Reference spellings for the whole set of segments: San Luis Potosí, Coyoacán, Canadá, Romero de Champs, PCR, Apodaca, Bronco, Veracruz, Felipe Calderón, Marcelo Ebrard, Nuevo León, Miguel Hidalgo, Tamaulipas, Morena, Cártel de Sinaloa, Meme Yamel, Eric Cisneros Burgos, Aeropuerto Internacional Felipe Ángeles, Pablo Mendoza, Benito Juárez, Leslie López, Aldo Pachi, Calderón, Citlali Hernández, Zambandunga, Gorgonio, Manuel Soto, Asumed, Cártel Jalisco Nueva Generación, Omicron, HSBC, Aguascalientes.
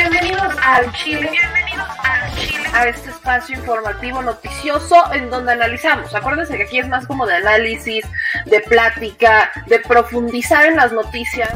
Bienvenidos al Chile. A este espacio informativo noticioso en donde analizamos. Acuérdense que aquí es más como de análisis, de plática, de profundizar en las noticias.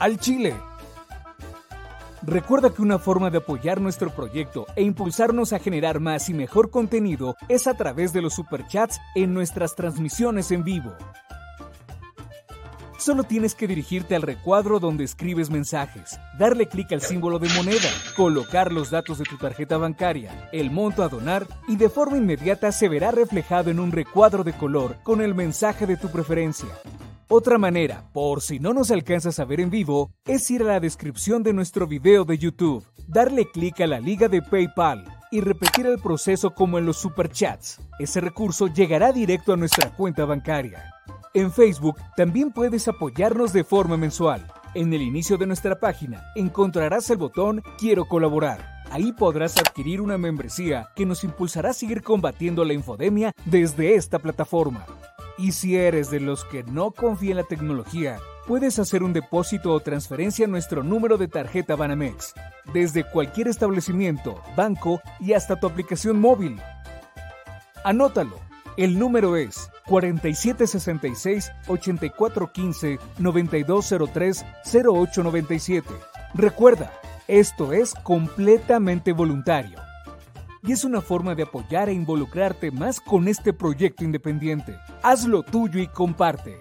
Al Chile. Recuerda que una forma de apoyar nuestro proyecto e impulsarnos a generar más y mejor contenido es a través de los superchats en nuestras transmisiones en vivo. Solo tienes que dirigirte al recuadro donde escribes mensajes, darle clic al símbolo de moneda, colocar los datos de tu tarjeta bancaria, el monto a donar y de forma inmediata se verá reflejado en un recuadro de color con el mensaje de tu preferencia. Otra manera, por si no nos alcanzas a ver en vivo, es ir a la descripción de nuestro video de YouTube, darle clic a la liga de PayPal y repetir el proceso como en los superchats. Ese recurso llegará directo a nuestra cuenta bancaria. En Facebook también puedes apoyarnos de forma mensual. En el inicio de nuestra página encontrarás el botón Quiero colaborar. Ahí podrás adquirir una membresía que nos impulsará a seguir combatiendo la infodemia desde esta plataforma. Y si eres de los que no confía en la tecnología, puedes hacer un depósito o transferencia a nuestro número de tarjeta Banamex, desde cualquier establecimiento, banco y hasta tu aplicación móvil. Anótalo. El número es 4766-8415-9203-0897. Recuerda, esto es completamente voluntario. Y es una forma de apoyar e involucrarte más con este proyecto independiente. Hazlo tuyo y comparte.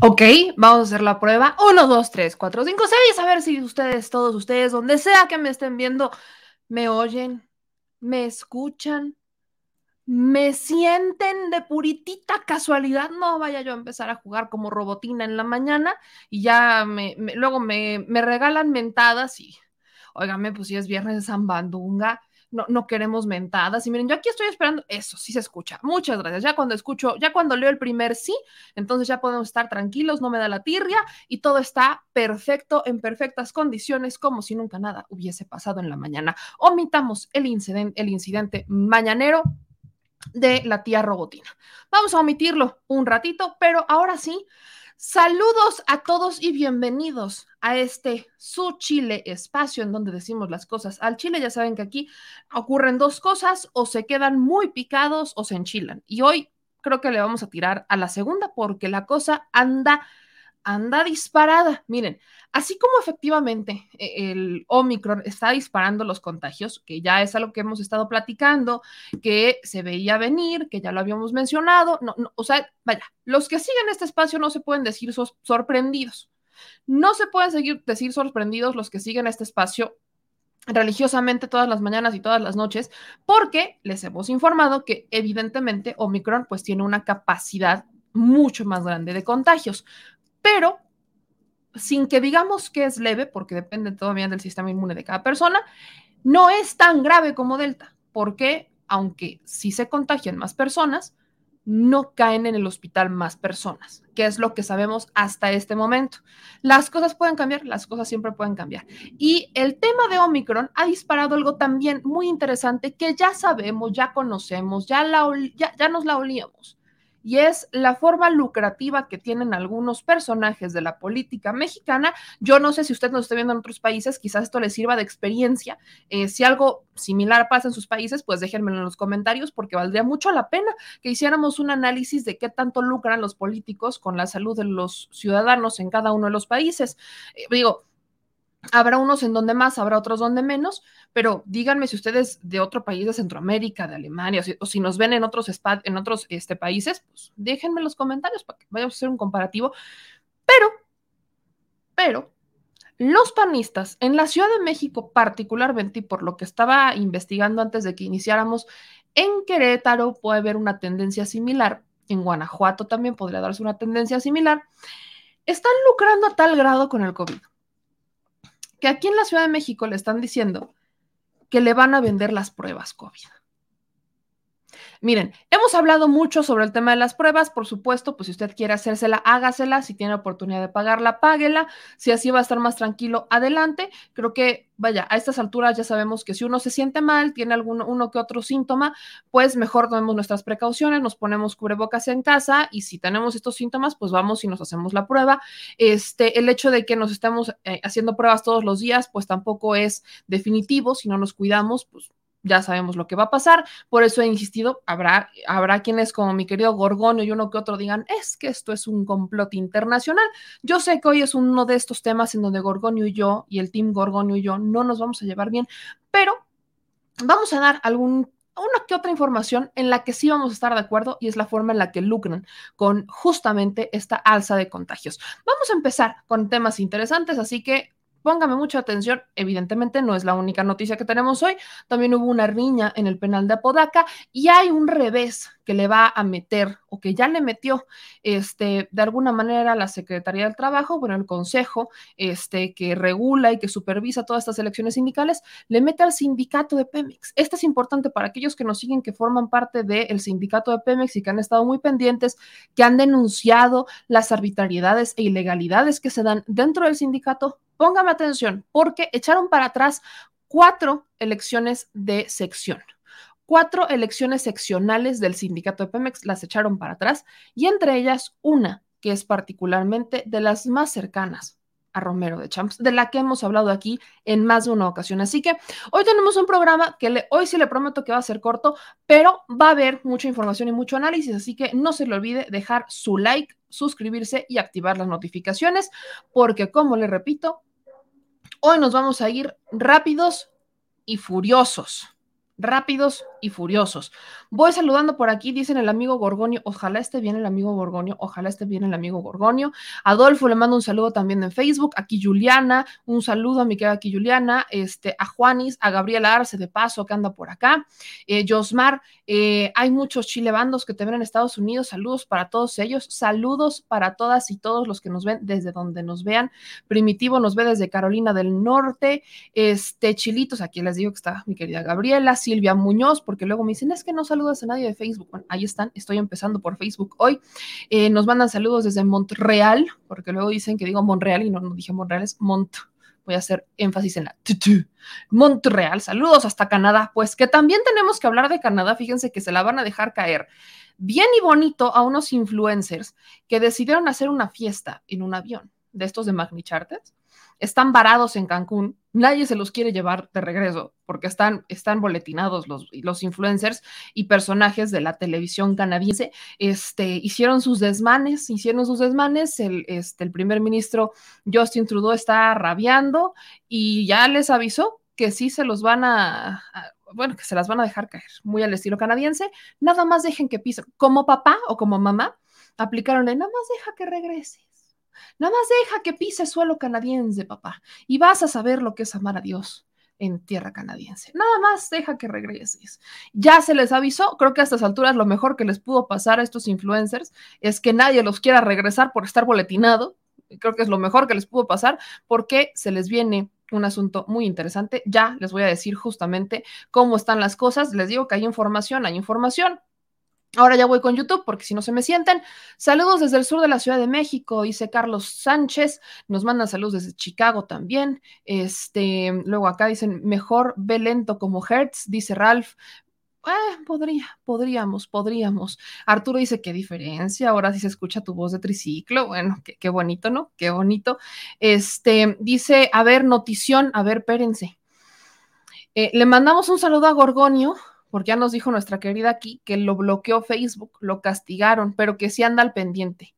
Ok, vamos a hacer la prueba. 1, 2, 3, 4, 5, 6. A ver si ustedes, todos ustedes, donde sea que me estén viendo, me oyen, me escuchan, me sienten de puritita casualidad. No vaya yo a empezar a jugar como robotina en la mañana y ya luego me regalan mentadas y, óigame, pues si es viernes de Zambandunga. No queremos mentadas. Y miren, yo aquí estoy esperando. Eso, sí se escucha. Muchas gracias. Ya cuando leo el primer sí, entonces ya podemos estar tranquilos, no me da la tirria y todo está perfecto, en perfectas condiciones, como si nunca nada hubiese pasado en la mañana. Omitamos el incidente mañanero de la tía robotina. Vamos a omitirlo un ratito, pero ahora sí, saludos a todos y bienvenidos a este su Chile espacio en donde decimos las cosas al Chile. Ya saben que aquí ocurren dos cosas, o se quedan muy picados o se enchilan. Y hoy creo que le vamos a tirar a la segunda porque la cosa anda disparada. Miren, así como efectivamente el Omicron está disparando los contagios, que ya es algo que hemos estado platicando, que se veía venir, que ya lo habíamos mencionado, los que siguen este espacio no se pueden decir sorprendidos. No se pueden decir sorprendidos los que siguen este espacio religiosamente todas las mañanas y todas las noches, porque les hemos informado que evidentemente Omicron pues tiene una capacidad mucho más grande de contagios, pero sin que digamos que es leve, porque depende todavía del sistema inmune de cada persona, no es tan grave como Delta, porque aunque sí se contagian más personas, no caen en el hospital más personas, que es lo que sabemos hasta este momento. Las cosas pueden cambiar, las cosas siempre pueden cambiar. Y el tema de Omicron ha disparado algo también muy interesante que ya sabemos, ya conocemos, ya nos la olíamos. Y es la forma lucrativa que tienen algunos personajes de la política mexicana. Yo no sé si usted nos está viendo en otros países, quizás esto les sirva de experiencia. Si algo similar pasa en sus países, pues déjenmelo en los comentarios, porque valdría mucho la pena que hiciéramos un análisis de qué tanto lucran los políticos con la salud de los ciudadanos en cada uno de los países. Habrá unos en donde más, habrá otros donde menos, pero díganme si ustedes de otro país de Centroamérica, de Alemania, o si nos ven en otros países, pues déjenme en los comentarios para que vayamos a hacer un comparativo. Pero los panistas en la Ciudad de México particularmente, y por lo que estaba investigando antes de que iniciáramos, en Querétaro puede haber una tendencia similar, en Guanajuato también podría darse una tendencia similar, están lucrando a tal grado con el COVID, que aquí en la Ciudad de México le están diciendo que le van a vender las pruebas COVID. Miren, hemos hablado mucho sobre el tema de las pruebas, por supuesto, pues si usted quiere hacérsela, hágasela, si tiene oportunidad de pagarla, páguela, si así va a estar más tranquilo, adelante. Creo que, a estas alturas ya sabemos que si uno se siente mal, tiene uno que otro síntoma, pues mejor tomemos nuestras precauciones, nos ponemos cubrebocas en casa y si tenemos estos síntomas, pues vamos y nos hacemos la prueba. El hecho de que nos estemos haciendo pruebas todos los días, pues tampoco es definitivo, si no nos cuidamos, pues ya sabemos lo que va a pasar, por eso he insistido, habrá quienes como mi querido Gorgonio y uno que otro digan, es que esto es un complot internacional. Yo sé que hoy es uno de estos temas en donde Gorgonio y yo, y el team Gorgonio y yo, no nos vamos a llevar bien, pero vamos a dar una que otra información en la que sí vamos a estar de acuerdo y es la forma en la que lucran con justamente esta alza de contagios. Vamos a empezar con temas interesantes, así que póngame mucha atención, evidentemente no es la única noticia que tenemos hoy, también hubo una riña en el penal de Apodaca y hay un revés que le va a meter o que ya le metió de alguna manera la Secretaría del Trabajo, bueno, el Consejo que regula y que supervisa todas estas elecciones sindicales, le mete al sindicato de Pemex. Esto es importante para aquellos que nos siguen, que forman parte del sindicato de Pemex y que han estado muy pendientes, que han denunciado las arbitrariedades e ilegalidades que se dan dentro del sindicato. Póngame atención, porque echaron para atrás 4 elecciones de sección. 4 elecciones seccionales del sindicato de Pemex las echaron para atrás y entre ellas una que es particularmente de las más cercanas a Romero de Champs, de la que hemos hablado aquí en más de una ocasión. Así que hoy tenemos un programa que hoy sí le prometo que va a ser corto, pero va a haber mucha información y mucho análisis, así que no se le olvide dejar su like, suscribirse y activar las notificaciones, porque como le repito, hoy nos vamos a ir rápidos y furiosos. Voy saludando por aquí, dicen el amigo Gorgonio, ojalá esté bien el amigo Gorgonio. Adolfo, le mando un saludo también en Facebook. Aquí Juliana, un saludo a mi querida aquí Juliana, a Juanis, a Gabriela Arce de paso que anda por acá, Josmar, hay muchos chilebandos que te ven en Estados Unidos, saludos para todos ellos, saludos para todas y todos los que nos ven desde donde nos vean. Primitivo nos ve desde Carolina del Norte, Chilitos, aquí les digo que está mi querida Gabriela, Silvia Muñoz, porque luego me dicen, es que no saludas a nadie de Facebook. Bueno, ahí están, estoy empezando por Facebook hoy. Nos mandan saludos desde Montreal, porque luego dicen que digo Montreal y no dije Montreal, es voy a hacer énfasis en la Montreal. Saludos hasta Canadá, pues que también tenemos que hablar de Canadá, fíjense que se la van a dejar caer bien y bonito a unos influencers que decidieron hacer una fiesta en un avión, de estos de MagniCharters. Están varados en Cancún, nadie se los quiere llevar de regreso porque están boletinados los influencers y personajes de la televisión canadiense. Hicieron sus desmanes, el primer ministro Justin Trudeau está rabiando y ya les avisó que sí se los van que se las van a dejar caer, muy al estilo canadiense, nada más dejen que pisen, como papá o como mamá, aplicaron nada más deja que regrese. Nada más deja que pise suelo canadiense, papá, y vas a saber lo que es amar a Dios en tierra canadiense. Nada más deja que regreses. Ya se les avisó, creo que a estas alturas lo mejor que les pudo pasar a estos influencers es que nadie los quiera regresar por estar boletinado. Creo que es lo mejor que les pudo pasar porque se les viene un asunto muy interesante. Ya les voy a decir justamente cómo están las cosas. Les digo que hay información. Ahora ya voy con YouTube porque si no se me sienten. Saludos desde el sur de la Ciudad de México, dice Carlos Sánchez. Nos mandan saludos desde Chicago también. Luego acá dicen, mejor ve lento como Hertz, dice Ralph. Podríamos. Arturo dice, qué diferencia, ahora sí se escucha tu voz de triciclo. Bueno, qué bonito, ¿no? Qué bonito. Dice, a ver, notición, a ver, pérense. Le mandamos un saludo a Gorgonio, porque ya nos dijo nuestra querida aquí que lo bloqueó Facebook, lo castigaron, pero que sí anda al pendiente,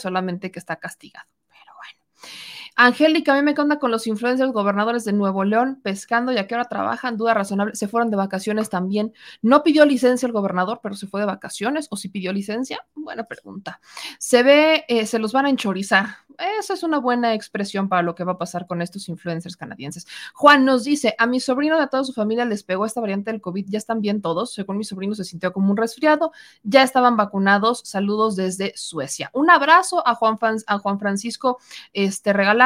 solamente que está castigado. Pero bueno. Angélica, a mí me conta con los influencers gobernadores de Nuevo León pescando y a qué hora trabajan, duda razonable, se fueron de vacaciones también. No pidió licencia el gobernador, pero se fue de vacaciones, o si pidió licencia, buena pregunta. Se ve, se los van a enchorizar. Esa es una buena expresión para lo que va a pasar con estos influencers canadienses. Juan nos dice, a mi sobrino y a toda su familia les pegó esta variante del COVID, ya están bien todos, según mi sobrino se sintió como un resfriado, ya estaban vacunados, saludos desde Suecia. Un abrazo a Juan Francisco regalado.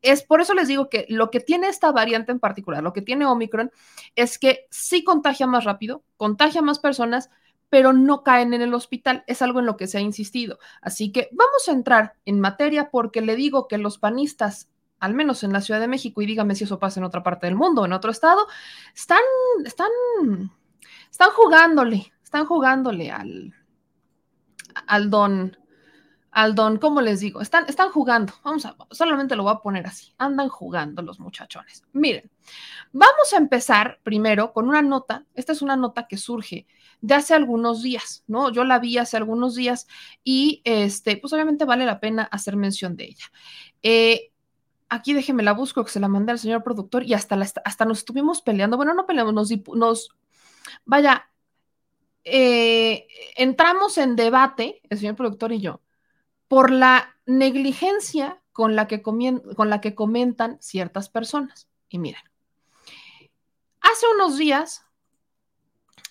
Es por eso les digo que lo que tiene esta variante en particular, lo que tiene Omicron, es que sí contagia más rápido, contagia más personas, pero no caen en el hospital, es algo en lo que se ha insistido. Así que vamos a entrar en materia porque le digo que los panistas, al menos en la Ciudad de México, y dígame si eso pasa en otra parte del mundo, en otro estado, están jugándole al don, ¿cómo les digo? Están jugando, solamente lo voy a poner así, andan jugando los muchachones. Miren, vamos a empezar primero con una nota, esta es una nota que surge de hace algunos días, ¿no? Yo la vi hace algunos días y pues obviamente vale la pena hacer mención de ella. Aquí déjenme la busco, que se la mandé al señor productor y hasta nos estuvimos peleando, bueno, no peleamos, entramos en debate, el señor productor y yo, por la negligencia con la que comentan ciertas personas. Y miren, hace unos días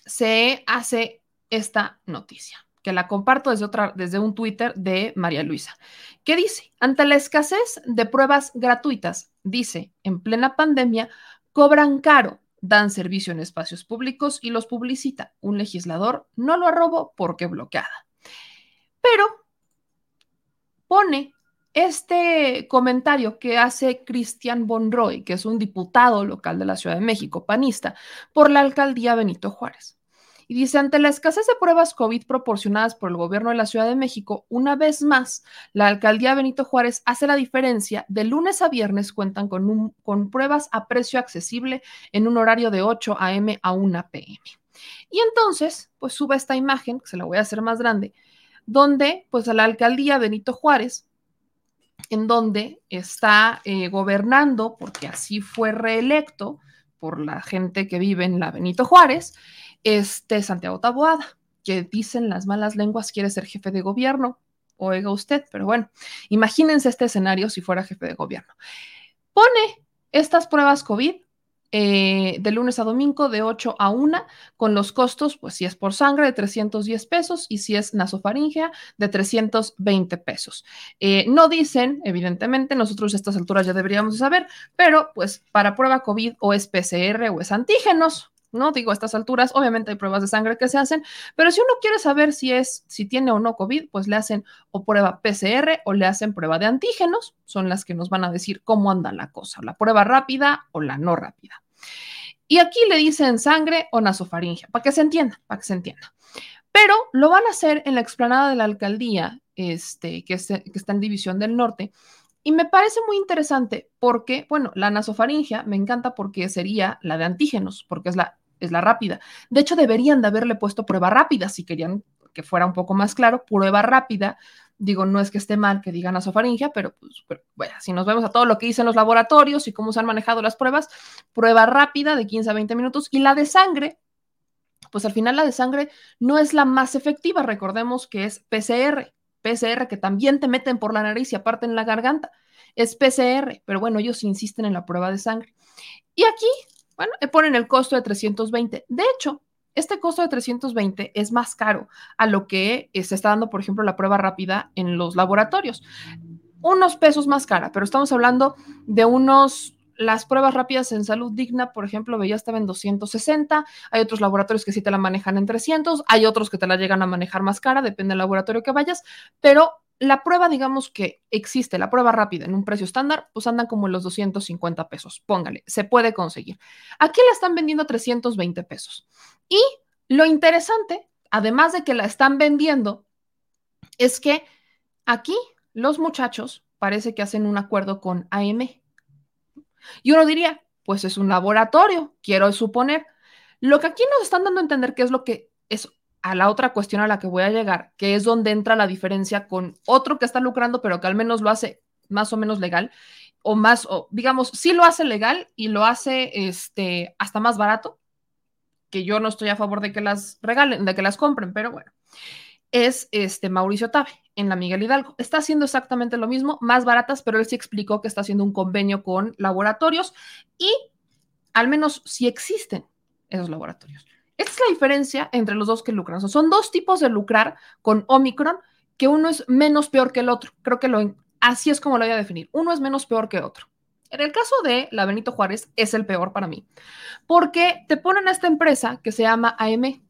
se hace esta noticia, que la comparto desde un Twitter de María Luisa, que dice, ante la escasez de pruebas gratuitas, dice, en plena pandemia, cobran caro, dan servicio en espacios públicos y los publicita. Un legislador no lo arrobó porque bloqueada. Pero pone este comentario que hace Cristian Bonroy, que es un diputado local de la Ciudad de México, panista, por la alcaldía Benito Juárez. Y dice, ante la escasez de pruebas COVID proporcionadas por el gobierno de la Ciudad de México, una vez más, la alcaldía Benito Juárez hace la diferencia. De lunes a viernes cuentan con pruebas a precio accesible en un horario de 8 a.m. a 1 p.m. Y entonces, pues sube esta imagen, que se la voy a hacer más grande, donde, pues, a la alcaldía Benito Juárez, en donde está gobernando, porque así fue reelecto por la gente que vive en la Benito Juárez, Santiago Taboada, que dicen las malas lenguas quiere ser jefe de gobierno, oiga usted, pero bueno, imagínense este escenario si fuera jefe de gobierno. Pone estas pruebas COVID, de lunes a domingo de 8 a 1 con los costos, pues si es por sangre de 310 pesos y si es nasofaringea de 320 pesos. No dicen, evidentemente, nosotros a estas alturas ya deberíamos saber, pero pues para prueba COVID o es PCR o es antígenos, ¿no? Digo, a estas alturas obviamente hay pruebas de sangre que se hacen, pero si uno quiere saber si tiene o no COVID, pues le hacen o prueba PCR o le hacen prueba de antígenos, son las que nos van a decir cómo anda la cosa, la prueba rápida o la no rápida. Y aquí le dicen sangre o nasofaringea, para que se entienda. Pero lo van a hacer en la explanada de la alcaldía, que está en División del Norte. Y me parece muy interesante porque, bueno, la nasofaringea me encanta porque sería la de antígenos, porque es la rápida. De hecho, deberían de haberle puesto prueba rápida, si querían que fuera un poco más claro, prueba rápida. Digo, no es que esté mal que digan nasofaringea, pero pues, bueno, si nos vemos a todo lo que dicen los laboratorios y cómo se han manejado las pruebas, prueba rápida de 15 a 20 minutos y la de sangre, pues al final la de sangre no es la más efectiva, recordemos que es PCR. PCR, que también te meten por la nariz y aparte en la garganta. Es PCR, pero bueno, ellos insisten en la prueba de sangre. Y aquí, bueno, ponen el costo de 320. De hecho, este costo de 320 es más caro a lo que se está dando, por ejemplo, la prueba rápida en los laboratorios. Unos pesos más cara, pero estamos hablando de unos... Las pruebas rápidas en salud digna, por ejemplo, ya estaba en 260. Hay otros laboratorios que sí te la manejan en 300. Hay otros que te la llegan a manejar más cara, depende del laboratorio que vayas. Pero la prueba, digamos que existe, la prueba rápida en un precio estándar, pues andan como en los 250 pesos. Póngale, se puede conseguir. Aquí la están vendiendo a 320 pesos. Y lo interesante, además de que la están vendiendo, es que aquí los muchachos parece que hacen un acuerdo con AM. Y uno diría, pues es un laboratorio, quiero suponer. Lo que aquí nos están dando a entender, que es lo que es a la otra cuestión a la que voy a llegar, que es donde entra la diferencia con otro que está lucrando, pero que al menos lo hace más o menos legal, o más, o digamos, sí lo hace legal y lo hace hasta más barato, que yo no estoy a favor de que las regalen, de que las compren, pero bueno. Es Mauricio Tabe en la Miguel Hidalgo. Está haciendo exactamente lo mismo, más baratas, pero él sí explicó que está haciendo un convenio con laboratorios y al menos sí existen esos laboratorios. Esta es la diferencia entre los dos que lucran. O sea, son dos tipos de lucrar con Omicron, que uno es menos peor que el otro. Creo que así es como lo voy a definir. Uno es menos peor que otro. En el caso de la Benito Juárez es el peor para mí, porque te ponen a esta empresa que se llama AM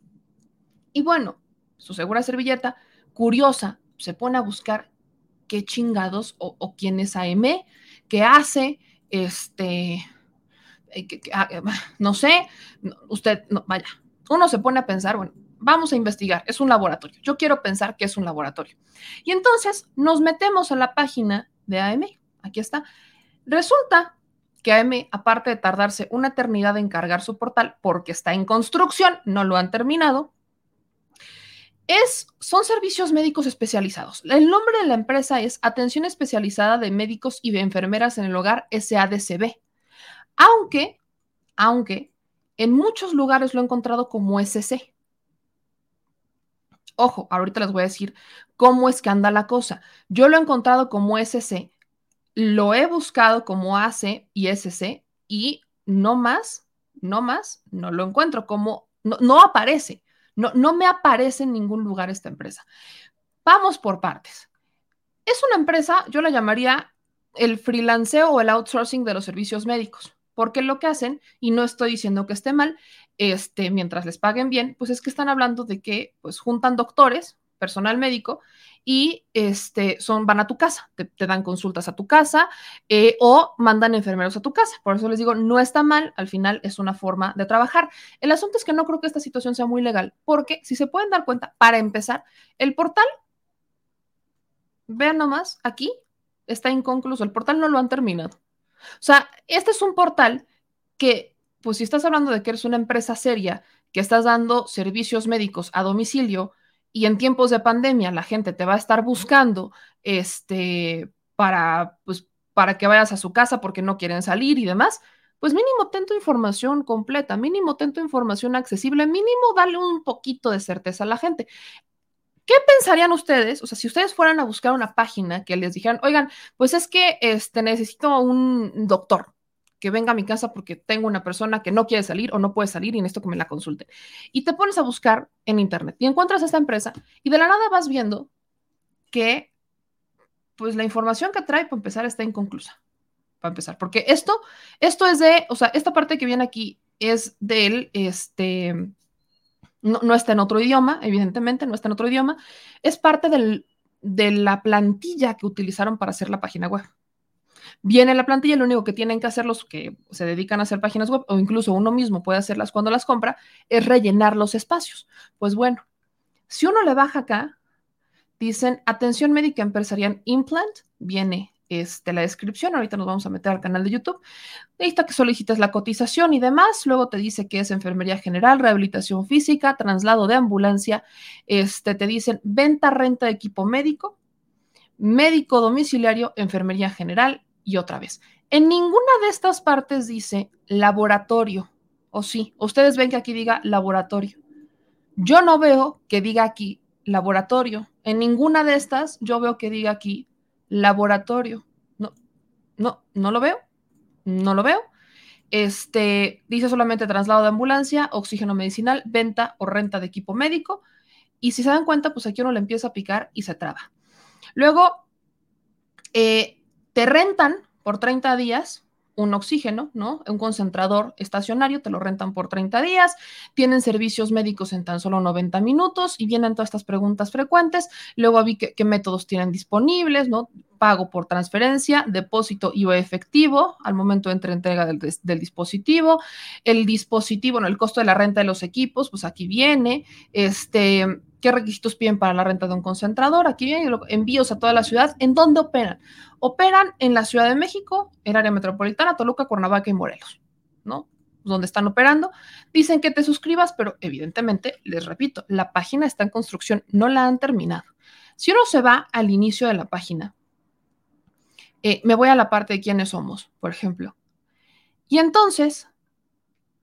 y bueno, su segura servilleta, curiosa, se pone a buscar qué chingados o quién es AM, qué hace, no sé, usted, no, vaya, uno se pone a pensar, bueno, vamos a investigar, es un laboratorio, yo quiero pensar que es un laboratorio. Y entonces nos metemos a la página de AM, aquí está, resulta que AM, aparte de tardarse una eternidad en cargar su portal, porque está en construcción, no lo han terminado, son servicios médicos especializados. El nombre de la empresa es Atención Especializada de Médicos y Enfermeras en el Hogar, SADCB. Aunque en muchos lugares lo he encontrado como SC. Ojo, ahorita les voy a decir cómo es que anda la cosa. Yo lo he encontrado como SC, lo he buscado como AC y SC y no más, no lo encuentro como, no aparece. No me aparece en ningún lugar esta empresa. Vamos por partes. Es una empresa, yo la llamaría el freelanceo o el outsourcing de los servicios médicos, porque lo que hacen, y no estoy diciendo que esté mal, mientras les paguen bien, pues es que están hablando de que pues juntan doctores, personal médico, y van a tu casa, te dan consultas a tu casa o mandan enfermeros a tu casa. Por eso les digo, no está mal, al final es una forma de trabajar. El asunto es que no creo que esta situación sea muy legal, porque si se pueden dar cuenta, para empezar, el portal, vean nomás, aquí está inconcluso, el portal no lo han terminado. O sea, este es un portal que, pues si estás hablando de que eres una empresa seria, que estás dando servicios médicos a domicilio, y en tiempos de pandemia la gente te va a estar buscando para que vayas a su casa porque no quieren salir y demás, pues mínimo ten tu información completa, mínimo ten tu información accesible, mínimo dale un poquito de certeza a la gente. ¿Qué pensarían ustedes? O sea, si ustedes fueran a buscar una página que les dijeran, oigan, pues es que necesito un doctor que venga a mi casa porque tengo una persona que no quiere salir o no puede salir y necesito que me la consulte. Y te pones a buscar en internet y encuentras esta empresa y de la nada vas viendo que pues la información que trae para empezar está inconclusa. Para empezar, porque esto es de, o sea, esta parte que viene aquí es del, no está en otro idioma, evidentemente, no está en otro idioma, es parte de la plantilla que utilizaron para hacer la página web. Viene la plantilla, lo único que tienen que hacer los que se dedican a hacer páginas web, o incluso uno mismo puede hacerlas cuando las compra, es rellenar los espacios. Pues bueno, si uno le baja acá, dicen atención médica empresarial implant, viene la descripción, ahorita nos vamos a meter al canal de YouTube, necesita que solicites la cotización y demás, luego te dice que es enfermería general, rehabilitación física, traslado de ambulancia, te dicen venta, renta de equipo médico, médico domiciliario, enfermería general. Y otra vez, en ninguna de estas partes dice laboratorio, o sí, ustedes ven que aquí diga laboratorio. Yo no veo que diga aquí laboratorio. En ninguna de estas yo veo que diga aquí laboratorio. No lo veo. Dice solamente traslado de ambulancia, oxígeno medicinal, venta o renta de equipo médico. Y si se dan cuenta, pues aquí uno le empieza a picar y se traba. Luego, te rentan por 30 días un oxígeno, ¿no? Un concentrador estacionario, te lo rentan por 30 días, tienen servicios médicos en tan solo 90 minutos y vienen todas estas preguntas frecuentes. Luego vi qué métodos tienen disponibles, ¿no? Pago por transferencia, depósito y o efectivo al momento de entrega del dispositivo. El dispositivo, bueno, el costo de la renta de los equipos, pues aquí viene. ¿Qué requisitos piden para la renta de un concentrador? Aquí vienen envíos a toda la ciudad. ¿En dónde operan? Operan en la Ciudad de México, el área metropolitana, Toluca, Cuernavaca y Morelos, ¿no? Donde están operando. Dicen que te suscribas, pero evidentemente, les repito, la página está en construcción, no la han terminado. Si uno se va al inicio de la página, me voy a la parte de quiénes somos, por ejemplo. Y entonces,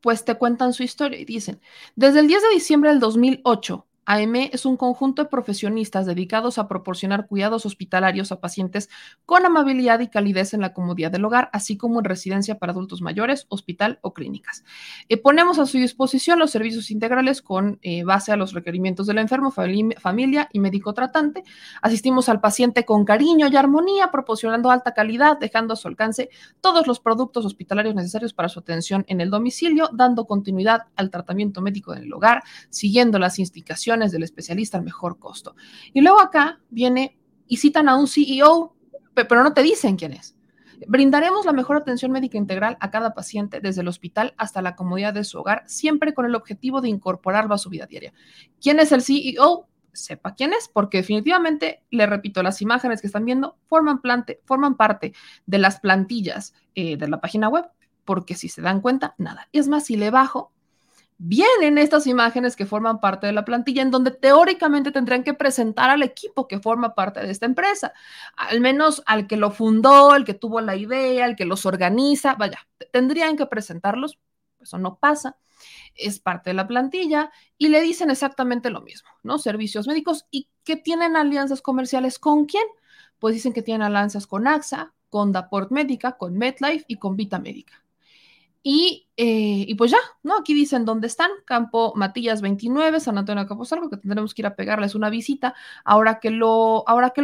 pues te cuentan su historia y dicen, desde el 10 de diciembre del 2008, AM es un conjunto de profesionistas dedicados a proporcionar cuidados hospitalarios a pacientes con amabilidad y calidez en la comodidad del hogar, así como en residencia para adultos mayores, hospital o clínicas. Ponemos a su disposición los servicios integrales con base a los requerimientos del enfermo, familia y médico tratante. Asistimos al paciente con cariño y armonía, proporcionando alta calidad, dejando a su alcance todos los productos hospitalarios necesarios para su atención en el domicilio, dando continuidad al tratamiento médico en el hogar, siguiendo las indicaciones del especialista al mejor costo. Y luego acá viene y citan a un CEO, pero no te dicen quién es. Brindaremos la mejor atención médica integral a cada paciente desde el hospital hasta la comodidad de su hogar, siempre con el objetivo de incorporarlo a su vida diaria. ¿Quién es el CEO? Sepa quién es, porque definitivamente, le repito, las imágenes que están viendo forman parte de las plantillas de la página web, porque si se dan cuenta, nada. Es más, si le bajo, vienen estas imágenes que forman parte de la plantilla en donde teóricamente tendrían que presentar al equipo que forma parte de esta empresa, al menos al que lo fundó, el que tuvo la idea, el que los organiza, vaya, tendrían que presentarlos, eso no pasa, es parte de la plantilla y le dicen exactamente lo mismo, ¿no? Servicios médicos y que tienen alianzas comerciales, ¿con quién? Pues dicen que tienen alianzas con AXA, con Daport Médica, con MedLife y con Vita Médica. Y pues ya, ¿no? Aquí dicen dónde están, Campo Matías 29, San Antonio de Capozalco, que tendremos que ir a pegarles una visita ahora que lo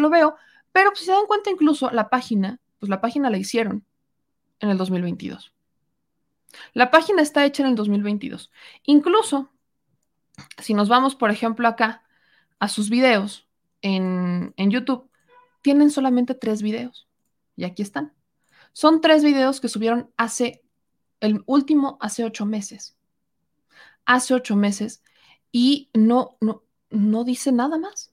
veo, pero pues, si se dan cuenta incluso la página la hicieron en el 2022. La página está hecha en el 2022. Incluso, si nos vamos, por ejemplo, acá a sus videos en YouTube, tienen solamente 3 videos y aquí están. Son 3 videos que subieron el último hace 8 meses. Hace 8 meses y no dice nada más.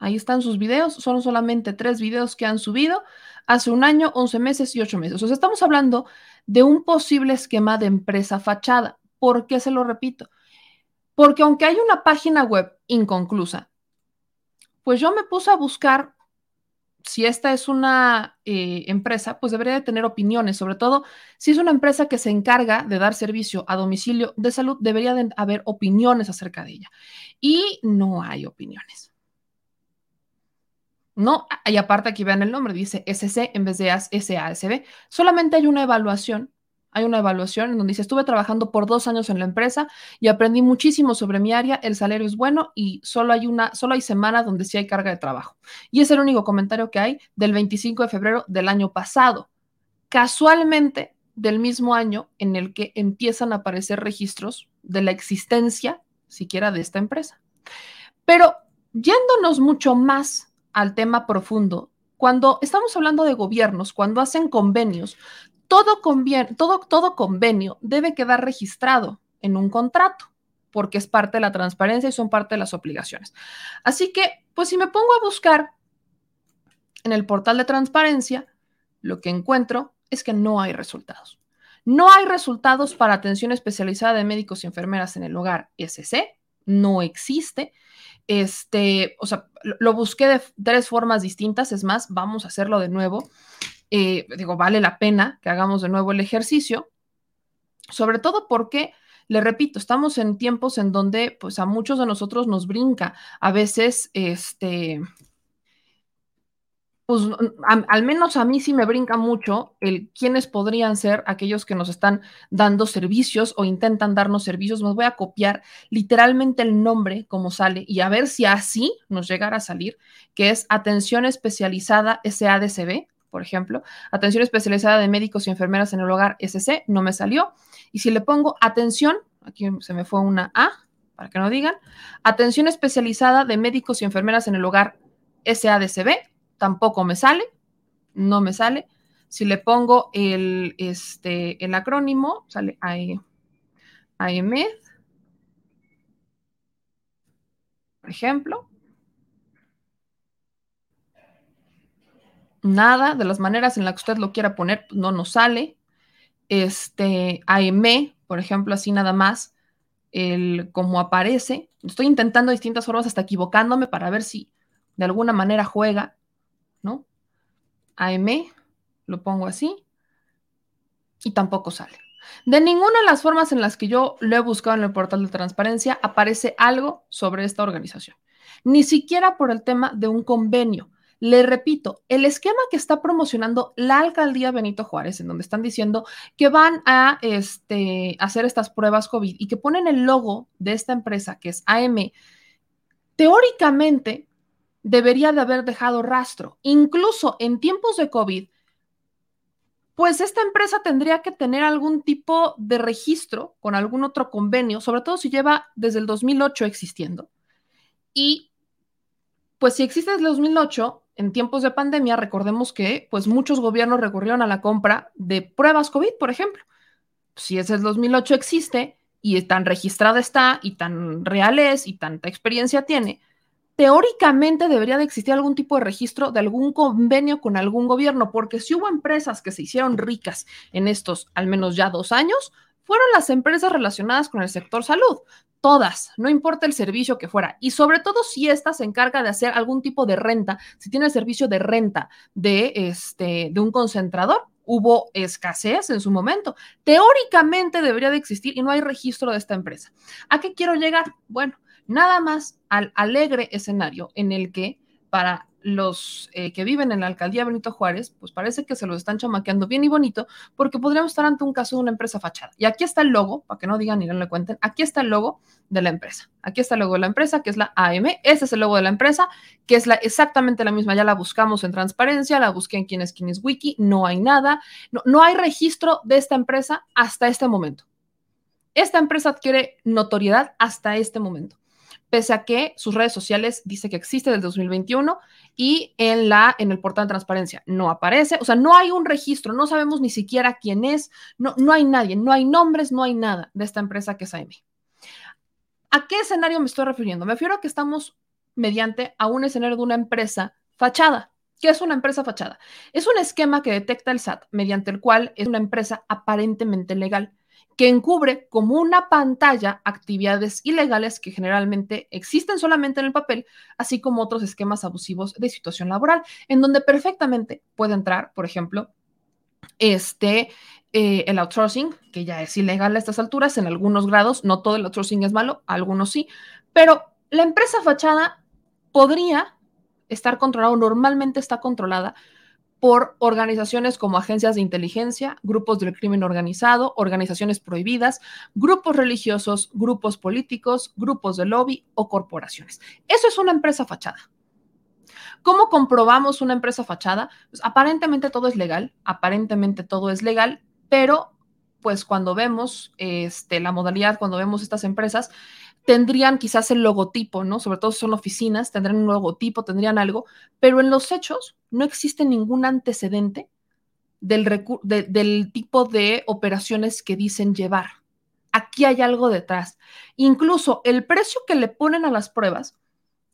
Ahí están sus videos. Son solamente 3 videos que han subido hace 1 año, 11 meses y 8 meses. O sea, estamos hablando de un posible esquema de empresa fachada. ¿Por qué se lo repito? Porque aunque hay una página web inconclusa, pues yo me puse a buscar si esta es una empresa, pues debería de tener opiniones, sobre todo si es una empresa que se encarga de dar servicio a domicilio de salud, debería de haber opiniones acerca de ella. Y no hay opiniones. No, y aparte aquí vean el nombre, dice SC en vez de SASB. Solamente hay una evaluación. Hay una evaluación en donde dice, estuve trabajando por 2 años en la empresa y aprendí muchísimo sobre mi área, el salario es bueno y solo hay semanas donde sí hay carga de trabajo. Y es el único comentario que hay del 25 de febrero del año pasado. Casualmente, del mismo año en el que empiezan a aparecer registros de la existencia siquiera de esta empresa. Pero yéndonos mucho más al tema profundo, cuando estamos hablando de gobiernos, cuando hacen convenios, todo convenio debe quedar registrado en un contrato porque es parte de la transparencia y son parte de las obligaciones. Así que, pues si me pongo a buscar en el portal de transparencia, lo que encuentro es que no hay resultados. No hay resultados para Atención Especializada de Médicos y Enfermeras en el Hogar, SC, no existe. O sea, lo busqué de 3 formas distintas, es más, vamos a hacerlo de nuevo. Vale la pena que hagamos de nuevo el ejercicio, sobre todo porque Le repito, estamos en tiempos en donde pues a muchos de nosotros nos brinca. A veces, pues al menos a mí sí me brinca mucho el quiénes podrían ser aquellos que nos están dando servicios o intentan darnos servicios. Nos voy a copiar literalmente el nombre como sale y a ver si así nos llegara a salir, que es Atención Especializada SADCB, por ejemplo, Atención Especializada de Médicos y Enfermeras en el Hogar SC, no me salió. Y si le pongo atención, aquí se me fue una A, para que no digan, Atención Especializada de Médicos y Enfermeras en el Hogar SADCB, tampoco me sale, no me sale. Si le pongo el acrónimo, sale AMED, por ejemplo. Nada, de las maneras en las que usted lo quiera poner, no nos sale. AM, por ejemplo, así nada más, como aparece. Estoy intentando distintas formas, hasta equivocándome para ver si de alguna manera juega, ¿no? AM, lo pongo así y tampoco sale. De ninguna de las formas en las que yo lo he buscado en el portal de transparencia aparece algo sobre esta organización. Ni siquiera por el tema de un convenio. Le repito, el esquema que está promocionando la alcaldía Benito Juárez, en donde están diciendo que van a hacer estas pruebas COVID y que ponen el logo de esta empresa que es AM, teóricamente debería de haber dejado rastro. Incluso en tiempos de COVID, pues esta empresa tendría que tener algún tipo de registro con algún otro convenio, sobre todo si lleva desde el 2008 existiendo. Y pues si existe desde el 2008... en tiempos de pandemia, recordemos que pues muchos gobiernos recurrieron a la compra de pruebas COVID, por ejemplo. Si ese es 2008 existe y tan registrada está y tan real es y tanta experiencia tiene, teóricamente debería de existir algún tipo de registro de algún convenio con algún gobierno, porque si hubo empresas que se hicieron ricas en estos al menos ya 2 años, fueron las empresas relacionadas con el sector salud. Todas, no importa el servicio que fuera. Y sobre todo si esta se encarga de hacer algún tipo de renta, si tiene el servicio de renta de un concentrador, hubo escasez en su momento. Teóricamente debería de existir y no hay registro de esta empresa. ¿A qué quiero llegar? Bueno, nada más al alegre escenario en el que para los que viven en la alcaldía Benito Juárez, pues parece que se los están chamaqueando bien y bonito, porque podríamos estar ante un caso de una empresa fachada. Y aquí está el logo, para que no digan ni no le cuenten, aquí está el logo de la empresa. Aquí está el logo de la empresa, que es la AM. Ese es el logo de la empresa, que es exactamente la misma. Ya la buscamos en transparencia, la busqué en Quién es Wiki, no hay nada. No hay registro de esta empresa hasta este momento. Esta empresa adquiere notoriedad hasta este momento, pese a que sus redes sociales dice que existe desde 2021 y en el portal de transparencia no aparece. O sea, no hay un registro, no sabemos ni siquiera quién es, no hay nadie, no hay nombres, no hay nada de esta empresa que es AM. ¿A qué escenario me estoy refiriendo? Me refiero a que estamos mediante a un escenario de una empresa fachada. ¿Qué es una empresa fachada? Es un esquema que detecta el SAT, mediante el cual es una empresa aparentemente legal, que encubre como una pantalla actividades ilegales que generalmente existen solamente en el papel, así como otros esquemas abusivos de situación laboral, en donde perfectamente puede entrar, por ejemplo, el outsourcing, que ya es ilegal a estas alturas, en algunos grados. No todo el outsourcing es malo, algunos sí, pero la empresa fachada podría estar controlada o normalmente está controlada por organizaciones como agencias de inteligencia, grupos del crimen organizado, organizaciones prohibidas, grupos religiosos, grupos políticos, grupos de lobby o corporaciones. Eso es una empresa fachada. ¿Cómo comprobamos una empresa fachada? Pues aparentemente todo es legal, pero pues cuando vemos la modalidad, cuando vemos estas empresas, tendrían quizás el logotipo, ¿no? Sobre todo si son oficinas, tendrían un logotipo, tendrían algo, pero en los hechos no existe ningún antecedente del tipo de operaciones que dicen llevar. Aquí hay algo detrás. Incluso el precio que le ponen a las pruebas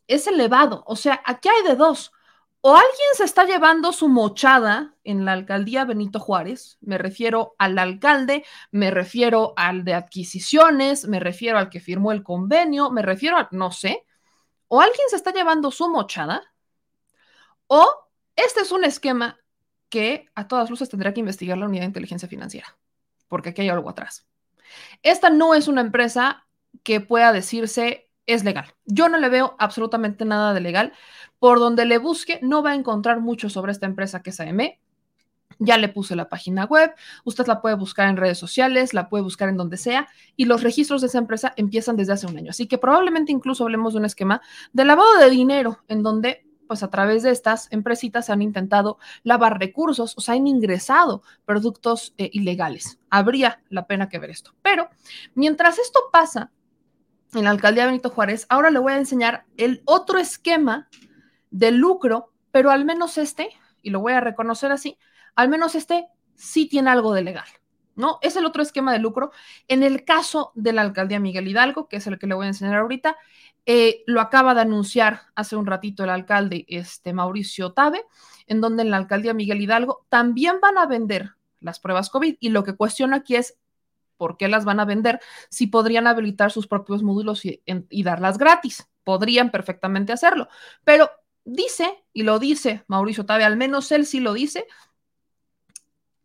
es elevado. O sea, aquí hay de dos. O alguien se está llevando su mochada en la alcaldía Benito Juárez, me refiero al alcalde, me refiero al de adquisiciones, me refiero al que firmó el convenio, me refiero a no sé. O alguien se está llevando su mochada, o este es un esquema que a todas luces tendrá que investigar la unidad de inteligencia financiera, porque aquí hay algo atrás. Esta no es una empresa que pueda decirse es legal. Yo no le veo absolutamente nada de legal. Por donde le busque, no va a encontrar mucho sobre esta empresa que es AM. Ya le puse la página web, usted la puede buscar en redes sociales, la puede buscar en donde sea, y los registros de esa empresa empiezan desde hace un año. Así que probablemente incluso hablemos de un esquema de lavado de dinero, en donde pues a través de estas empresitas se han intentado lavar recursos, o sea, han ingresado productos ilegales. Habría la pena que ver esto. Pero mientras esto pasa en la alcaldía de Benito Juárez, ahora le voy a enseñar el otro esquema de lucro, pero al menos este, y lo voy a reconocer así, al menos este sí tiene algo de legal, ¿no? Es el otro esquema de lucro. En el caso de la alcaldía Miguel Hidalgo, que es el que le voy a enseñar ahorita, lo acaba de anunciar hace un ratito el alcalde Mauricio Tabe, en donde en la alcaldía Miguel Hidalgo también van a vender las pruebas COVID, y lo que cuestiono aquí es ¿por qué las van a vender si podrían habilitar sus propios módulos y darlas gratis? Podrían perfectamente hacerlo, pero dice, y lo dice Mauricio Tabe, al menos él sí lo dice,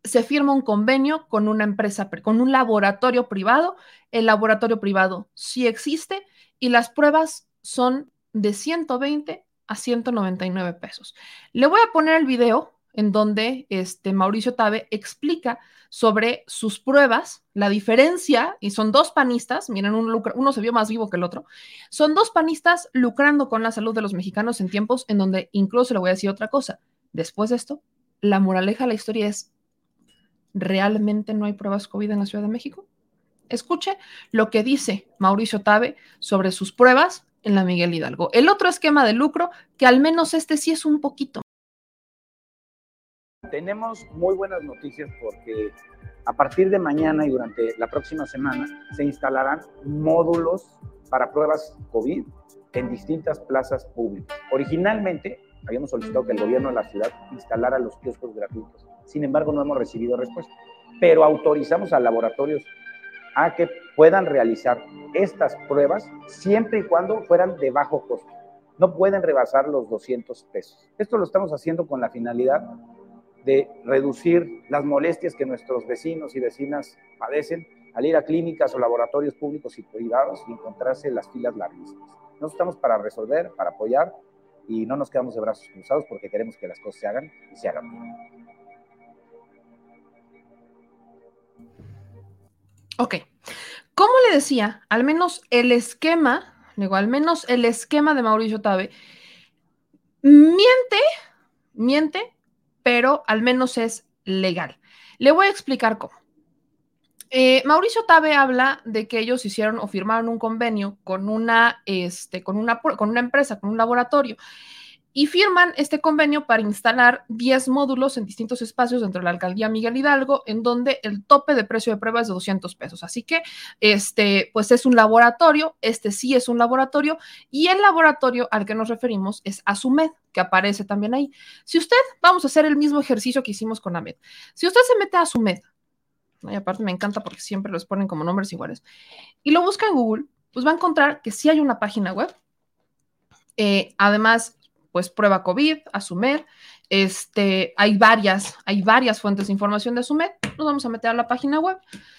se firma un convenio con una empresa, con un laboratorio privado. El laboratorio privado sí existe y las pruebas son de 120 a 199 pesos. Le voy a poner el video en donde Mauricio Tabe explica sobre sus pruebas, la diferencia, y son dos panistas, miren, uno se vio más vivo que el otro, son dos panistas lucrando con la salud de los mexicanos en tiempos en donde, incluso le voy a decir otra cosa, después de esto, la moraleja de la historia es: ¿realmente no hay pruebas COVID en la Ciudad de México? Escuche lo que dice Mauricio Tabe sobre sus pruebas en la Miguel Hidalgo. El otro esquema de lucro, que al menos este sí es un poquito. Tenemos muy buenas noticias porque a partir de mañana y durante la próxima semana se instalarán módulos para pruebas COVID en distintas plazas públicas. Originalmente habíamos solicitado que el gobierno de la ciudad instalara los kioscos gratuitos. Sin embargo, no hemos recibido respuesta, pero autorizamos a laboratorios a que puedan realizar estas pruebas siempre y cuando fueran de bajo costo. No pueden rebasar los 200 pesos. Esto lo estamos haciendo con la finalidad de reducir las molestias que nuestros vecinos y vecinas padecen al ir a clínicas o laboratorios públicos y privados y encontrarse las filas larguísimas. Nosotros estamos para resolver, para apoyar, y no nos quedamos de brazos cruzados porque queremos que las cosas se hagan y se hagan bien. Ok, como le decía, al menos el esquema de Mauricio Tabe miente, pero al menos es legal. Le voy a explicar cómo. Mauricio Tabe habla de que ellos hicieron o firmaron un convenio con una empresa, con un laboratorio, y firman este convenio para instalar 10 módulos en distintos espacios dentro de la alcaldía Miguel Hidalgo, en donde el tope de precio de prueba es de 200 pesos. Así que, pues es un laboratorio, sí es un laboratorio, y el laboratorio al que nos referimos es Asumed, que aparece también ahí. Si usted, vamos a hacer el mismo ejercicio que hicimos con AMED. Si usted se mete a Asumed, y aparte me encanta porque siempre los ponen como nombres iguales, y lo busca en Google, pues va a encontrar que sí hay una página web. Además, pues prueba COVID, Asumed, hay varias fuentes de información de Asumed. Nos vamos a meter a la página web.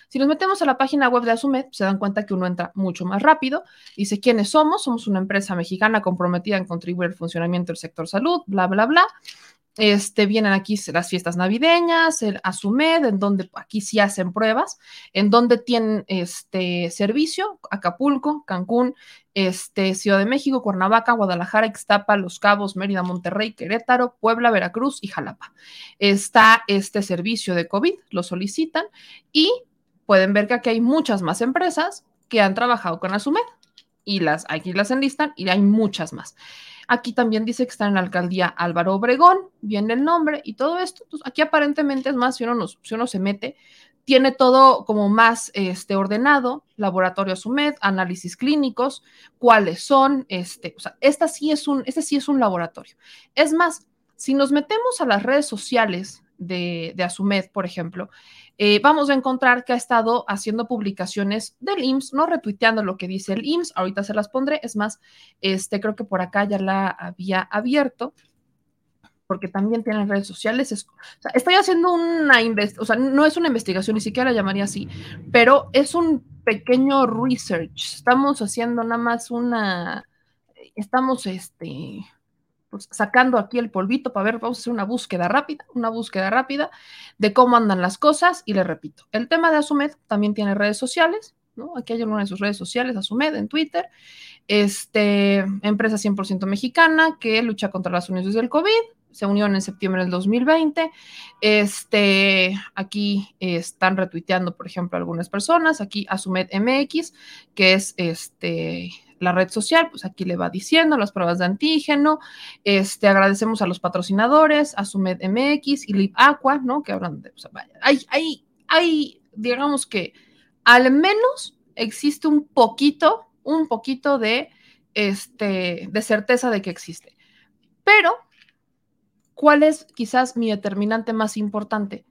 Si nos metemos a la página web de Asumed, se dan cuenta que uno entra mucho más rápido. Dice quiénes somos. Somos una empresa mexicana comprometida en contribuir al funcionamiento del sector salud, bla, bla, bla. Vienen aquí las fiestas navideñas, el Asumed, en donde aquí sí hacen pruebas, en donde tienen servicio, Acapulco, Cancún, Ciudad de México, Cuernavaca, Guadalajara, Ixtapa, Los Cabos, Mérida, Monterrey, Querétaro, Puebla, Veracruz y Jalapa. Está este servicio de COVID, lo solicitan y pueden ver que aquí hay muchas más empresas que han trabajado con Asumed. Y aquí las enlistan y hay muchas más. Aquí también dice que está en la alcaldía Álvaro Obregón, viene el nombre y todo esto. Entonces, aquí aparentemente es más, si uno se mete, tiene todo como más ordenado, laboratorio Asumed, análisis clínicos, cuáles son, este sí es un laboratorio. Es más, si nos metemos a las redes sociales de Asumed, por ejemplo, vamos a encontrar que ha estado haciendo publicaciones del IMSS, no retuiteando lo que dice el IMSS, ahorita se las pondré. Es más, creo que por acá ya la había abierto, porque también tienen redes sociales. O sea, estoy haciendo una investigación, o sea, no es una investigación, ni siquiera la llamaría así, pero es un pequeño research. Estamos haciendo nada más una, estamos pues, sacando aquí el polvito para ver, vamos a hacer una búsqueda rápida de cómo andan las cosas. Y les repito, el tema de Asumed también tiene redes sociales, ¿no? Aquí hay una de sus redes sociales, Asumed, en Twitter, empresa 100% mexicana que lucha contra las uniones del COVID, se unieron en septiembre del 2020, aquí están retuiteando, por ejemplo, algunas personas, aquí Asumed MX, que es la red social, pues aquí le va diciendo las pruebas de antígeno, agradecemos a los patrocinadores, Asumed MX y Live Aqua, ¿no? Que hablan de, o sea, vaya, hay, digamos que al menos existe un poquito de certeza de que existe. Pero, ¿cuál es quizás mi determinante más importante?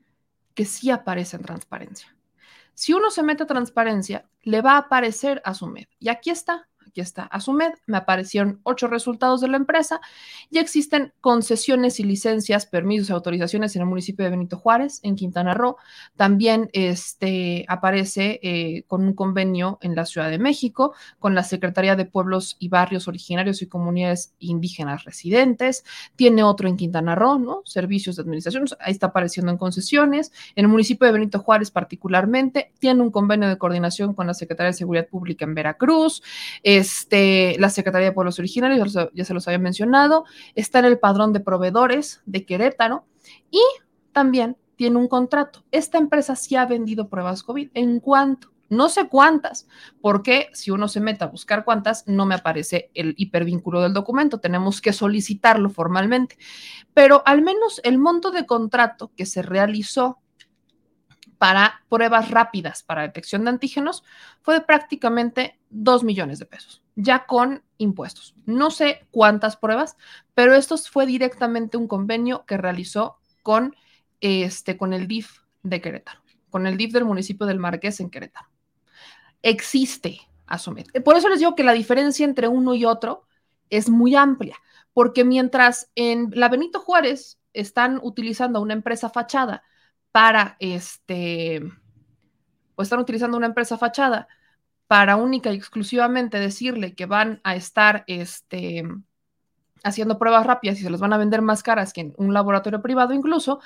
Que sí aparece en transparencia. Si uno se mete a transparencia, le va a aparecer Asumed. Y aquí está Asumed. Me aparecieron 8 resultados de la empresa. Ya existen concesiones y licencias, permisos y autorizaciones en el municipio de Benito Juárez, en Quintana Roo. También aparece con un convenio en la Ciudad de México, con la Secretaría de Pueblos y Barrios Originarios y Comunidades Indígenas Residentes. Tiene otro en Quintana Roo, ¿no? Servicios de administración. Ahí está apareciendo en concesiones. En el municipio de Benito Juárez particularmente, tiene un convenio de coordinación con la Secretaría de Seguridad Pública en Veracruz. La Secretaría de Pueblos Originarios, ya se los había mencionado, está en el padrón de proveedores de Querétaro y también tiene un contrato. Esta empresa sí ha vendido pruebas COVID. ¿En cuánto? No sé cuántas, porque si uno se mete a buscar cuántas, no me aparece el hipervínculo del documento. Tenemos que solicitarlo formalmente. Pero al menos el monto de contrato que se realizó para pruebas rápidas para detección de antígenos fue de prácticamente 2 millones de pesos, ya con impuestos. No sé cuántas pruebas, pero esto fue directamente un convenio que realizó con el DIF de Querétaro, con el DIF del municipio del Marqués en Querétaro. Existe Asumed. Por eso les digo que la diferencia entre uno y otro es muy amplia, porque mientras en la Benito Juárez están utilizando una empresa fachada para única y exclusivamente decirle que van a estar haciendo pruebas rápidas y se los van a vender más caras que en un laboratorio privado incluso,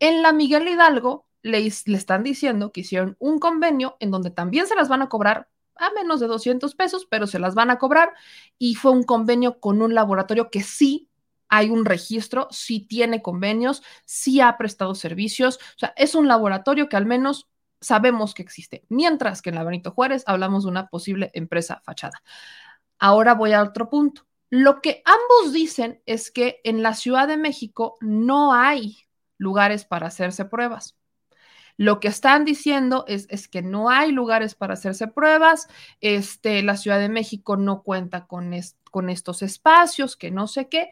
en la Miguel Hidalgo le están diciendo que hicieron un convenio en donde también se las van a cobrar a menos de 200 pesos, pero se las van a cobrar y fue un convenio con un laboratorio que sí hay un registro, sí tiene convenios, sí ha prestado servicios. O sea, es un laboratorio que al menos sabemos que existe. Mientras que en la Benito Juárez hablamos de una posible empresa fachada. Ahora voy a otro punto. Lo que ambos dicen es que en la Ciudad de México no hay lugares para hacerse pruebas. Lo que están diciendo es que no hay lugares para hacerse pruebas, la Ciudad de México no cuenta con estos espacios, que no sé qué.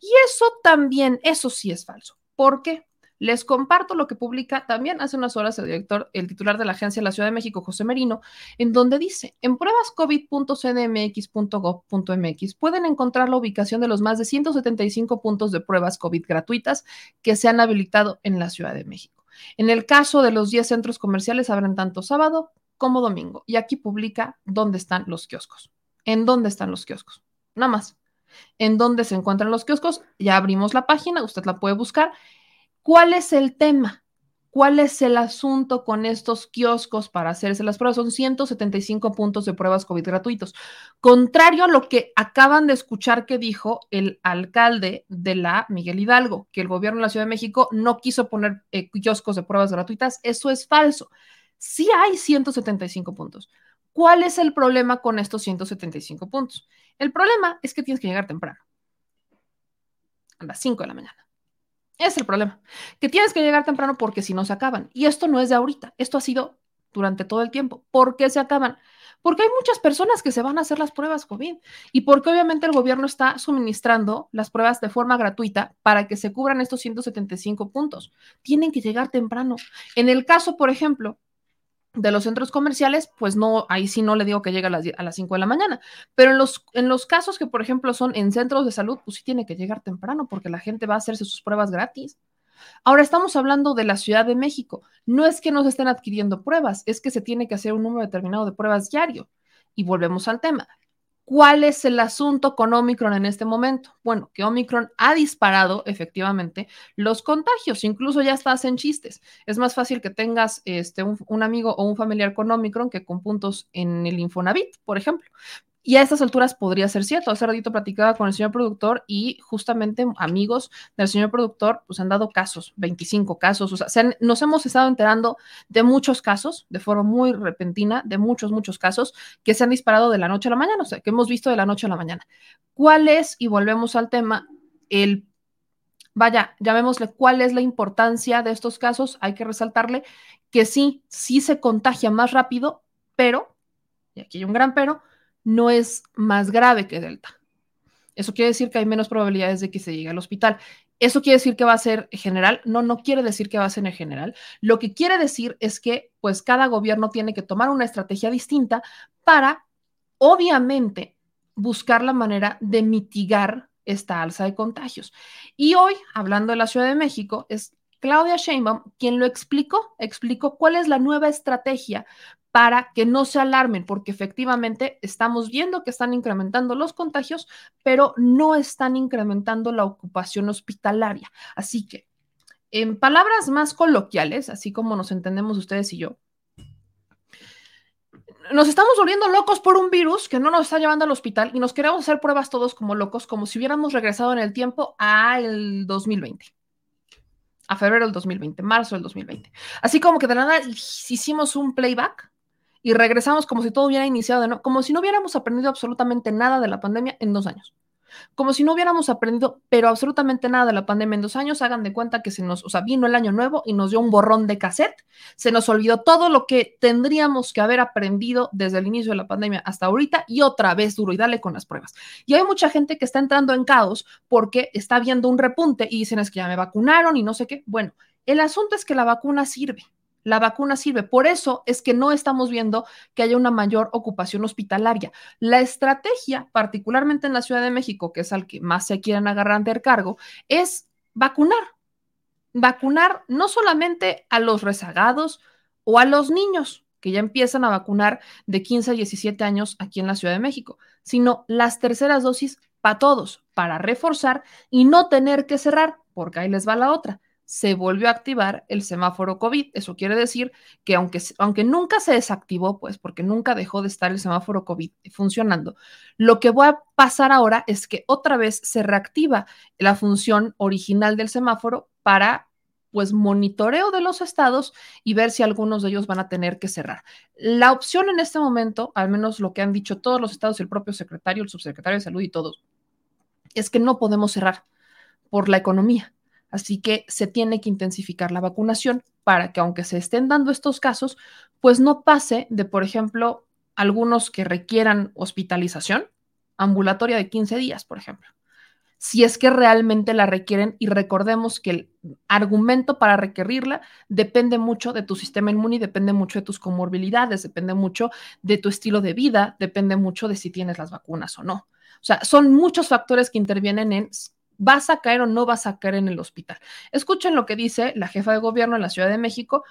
Y eso también, eso sí es falso. ¿Por qué? Les comparto lo que publica también hace unas horas el titular de la Agencia de la Ciudad de México, José Merino, en donde dice, en pruebascovid.cdmx.gov.mx pueden encontrar la ubicación de los más de 175 puntos de pruebas COVID gratuitas que se han habilitado en la Ciudad de México. En el caso de los 10 centros comerciales, abren tanto sábado como domingo. Y aquí publica dónde están los kioscos. ¿En dónde están los kioscos? Nada más. ¿En dónde se encuentran los kioscos? Ya abrimos la página, usted la puede buscar. ¿Cuál es el tema? ¿Cuál es el asunto con estos kioscos para hacerse las pruebas? Son 175 puntos de pruebas COVID gratuitos. Contrario a lo que acaban de escuchar que dijo el alcalde de la Miguel Hidalgo, que el gobierno de la Ciudad de México no quiso poner kioscos de pruebas gratuitas. Eso es falso. Sí hay 175 puntos. ¿Cuál es el problema con estos 175 puntos? El problema es que tienes que llegar temprano. A las 5 de la mañana. Es el problema, que tienes que llegar temprano porque si no se acaban. Y esto no es de ahorita, esto ha sido durante todo el tiempo. ¿Por qué se acaban? Porque hay muchas personas que se van a hacer las pruebas COVID y porque obviamente el gobierno está suministrando las pruebas de forma gratuita para que se cubran estos 175 puntos. Tienen que llegar temprano. En el caso, por ejemplo, de los centros comerciales, pues no, ahí sí no le digo que llegue a las 5 de la mañana, pero en los casos que, por ejemplo, son en centros de salud, pues sí tiene que llegar temprano porque la gente va a hacerse sus pruebas gratis. Ahora estamos hablando de la Ciudad de México. No es que no se estén adquiriendo pruebas, es que se tiene que hacer un número determinado de pruebas diario. Y volvemos al tema. ¿Cuál es el asunto con Omicron en este momento? Bueno, que Omicron ha disparado efectivamente los contagios, incluso ya hasta hacen chistes. Es más fácil que tengas un amigo o un familiar con Omicron que con puntos en el Infonavit, por ejemplo. Y a estas alturas podría ser cierto. Hace ratito platicaba con el señor productor y justamente amigos del señor productor pues han dado casos, 25 casos. O sea, nos hemos estado enterando de muchos casos, de forma muy repentina, de muchos casos que se han disparado de la noche a la mañana, o sea, que hemos visto de la noche a la mañana. ¿Cuál es, y volvemos al tema, llamémosle cuál es la importancia de estos casos? Hay que resaltarle que sí se contagia más rápido, pero, y aquí hay un gran pero, no es más grave que Delta. Eso quiere decir que hay menos probabilidades de que se llegue al hospital. ¿Eso quiere decir que va a ser general? No quiere decir que va a ser en general. Lo que quiere decir es que pues cada gobierno tiene que tomar una estrategia distinta para, obviamente, buscar la manera de mitigar esta alza de contagios. Y hoy, hablando de la Ciudad de México, es Claudia Sheinbaum quien lo explicó cuál es la nueva estrategia para que no se alarmen, porque efectivamente estamos viendo que están incrementando los contagios, pero no están incrementando la ocupación hospitalaria. Así que, en palabras más coloquiales, así como nos entendemos ustedes y yo, nos estamos volviendo locos por un virus que no nos está llevando al hospital y nos queremos hacer pruebas todos como locos, como si hubiéramos regresado en el tiempo al 2020. A febrero del 2020, marzo del 2020. Así como que de la nada hicimos un playback y regresamos como si todo hubiera iniciado de nuevo, como si no hubiéramos aprendido absolutamente nada de la pandemia en 2 años. Como si no hubiéramos aprendido, pero absolutamente nada de la pandemia en 2 años. Hagan de cuenta que vino el año nuevo y nos dio un borrón de cassette. Se nos olvidó todo lo que tendríamos que haber aprendido desde el inicio de la pandemia hasta ahorita y otra vez duro y dale con las pruebas. Y hay mucha gente que está entrando en caos porque está viendo un repunte y dicen es que ya me vacunaron y no sé qué. Bueno, el asunto es que la vacuna sirve. La vacuna sirve. Por eso es que no estamos viendo que haya una mayor ocupación hospitalaria. La estrategia, particularmente en la Ciudad de México, que es al que más se quieren agarrar del cargo, es vacunar. Vacunar no solamente a los rezagados o a los niños, que ya empiezan a vacunar de 15 a 17 años aquí en la Ciudad de México, sino las terceras dosis para todos, para reforzar y no tener que cerrar, porque ahí les va la otra. Se volvió a activar el semáforo COVID. Eso quiere decir que aunque nunca se desactivó, pues porque nunca dejó de estar el semáforo COVID funcionando, lo que va a pasar ahora es que otra vez se reactiva la función original del semáforo para pues monitoreo de los estados y ver si algunos de ellos van a tener que cerrar. La opción en este momento, al menos lo que han dicho todos los estados, el propio secretario, el subsecretario de salud y todos, es que no podemos cerrar por la economía. Así que se tiene que intensificar la vacunación para que aunque se estén dando estos casos, pues no pase de, por ejemplo, algunos que requieran hospitalización ambulatoria de 15 días, por ejemplo. Si es que realmente la requieren, y recordemos que el argumento para requerirla depende mucho de tu sistema inmune, depende mucho de tus comorbilidades, depende mucho de tu estilo de vida, depende mucho de si tienes las vacunas o no. O sea, son muchos factores que intervienen en ¿vas a caer o no vas a caer en el hospital? Escuchen lo que dice la jefa de gobierno en la Ciudad de México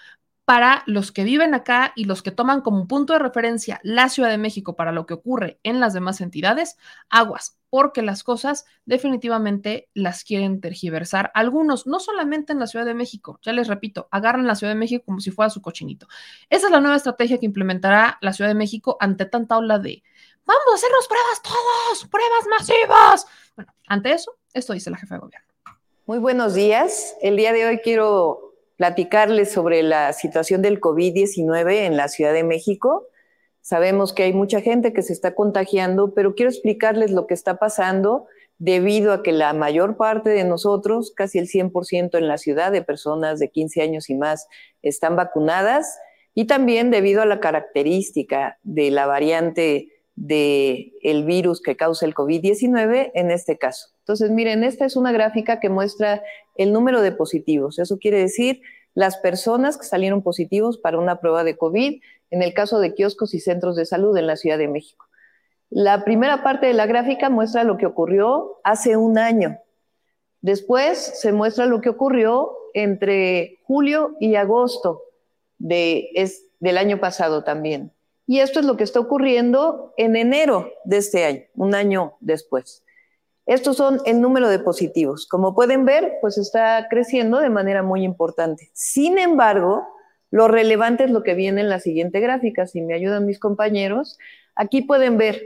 para los que viven acá y los que toman como punto de referencia la Ciudad de México para lo que ocurre en las demás entidades. Aguas, porque las cosas definitivamente las quieren tergiversar. Algunos, no solamente en la Ciudad de México, ya les repito, agarran la Ciudad de México como si fuera su cochinito. Esa es la nueva estrategia que implementará la Ciudad de México ante tanta ola de ¡vamos a hacernos pruebas todos! ¡Pruebas masivas! Bueno, ante eso, esto dice la jefa de gobierno. Muy buenos días. El día de hoy quiero platicarles sobre la situación del COVID-19 en la Ciudad de México. Sabemos que hay mucha gente que se está contagiando, pero quiero explicarles lo que está pasando debido a que la mayor parte de nosotros, casi el 100% en la ciudad de personas de 15 años y más, están vacunadas y también debido a la característica de la variante del virus que causa el COVID-19 en este caso. Entonces, miren, esta es una gráfica que muestra el número de positivos. Eso quiere decir las personas que salieron positivos para una prueba de COVID, en el caso de kioscos y centros de salud en la Ciudad de México. La primera parte de la gráfica muestra lo que ocurrió hace un año. Después se muestra lo que ocurrió entre julio y agosto del año pasado también. Y esto es lo que está ocurriendo en enero de este año, un año después. Estos son el número de positivos. Como pueden ver, pues está creciendo de manera muy importante. Sin embargo, lo relevante es lo que viene en la siguiente gráfica, si me ayudan mis compañeros. Aquí pueden ver,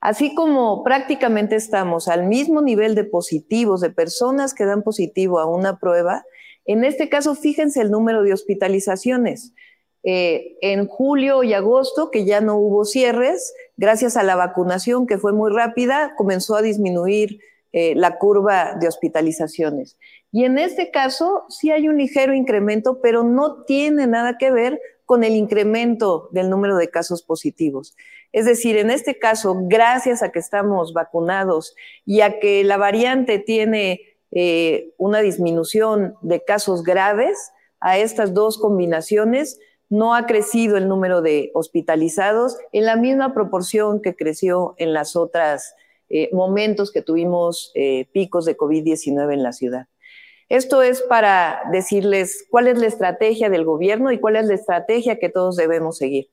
así como prácticamente estamos al mismo nivel de positivos, de personas que dan positivo a una prueba, en este caso, fíjense el número de hospitalizaciones. En julio y agosto, que ya no hubo cierres, gracias a la vacunación que fue muy rápida, comenzó a disminuir la curva de hospitalizaciones. Y en este caso sí hay un ligero incremento, pero no tiene nada que ver con el incremento del número de casos positivos. Es decir, en este caso, gracias a que estamos vacunados y a que la variante tiene una disminución de casos graves, a estas dos combinaciones, no ha crecido el número de hospitalizados en la misma proporción que creció en las otras momentos que tuvimos picos de COVID-19 en la ciudad. Esto es para decirles cuál es la estrategia del gobierno y cuál es la estrategia que todos debemos seguir.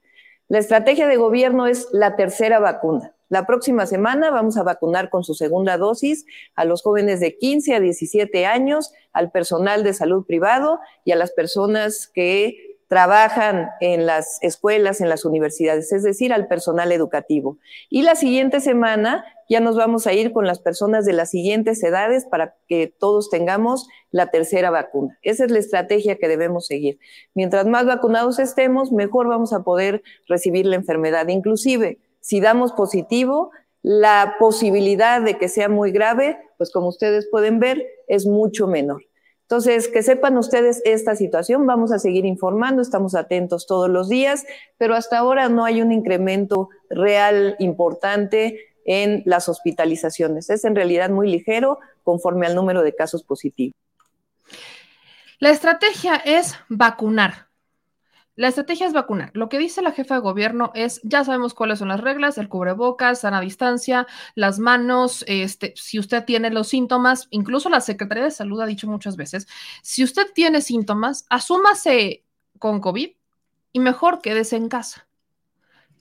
La estrategia de gobierno es la tercera vacuna. La próxima semana vamos a vacunar con su segunda dosis a los jóvenes de 15 a 17 años, al personal de salud privado y a las personas que trabajan en las escuelas, en las universidades, es decir, al personal educativo. Y la siguiente semana ya nos vamos a ir con las personas de las siguientes edades para que todos tengamos la tercera vacuna. Esa es la estrategia que debemos seguir. Mientras más vacunados estemos, mejor vamos a poder recibir la enfermedad. Inclusive, si damos positivo, la posibilidad de que sea muy grave, pues como ustedes pueden ver, es mucho menor. Entonces, que sepan ustedes esta situación, vamos a seguir informando, estamos atentos todos los días, pero hasta ahora no hay un incremento real importante en las hospitalizaciones. Es en realidad muy ligero conforme al número de casos positivos. La estrategia es vacunar. La estrategia es vacunar. Lo que dice la jefa de gobierno es, ya sabemos cuáles son las reglas, el cubrebocas, sana distancia, las manos, si usted tiene los síntomas, incluso la Secretaría de Salud ha dicho muchas veces, si usted tiene síntomas, asúmase con COVID y mejor quédese en casa.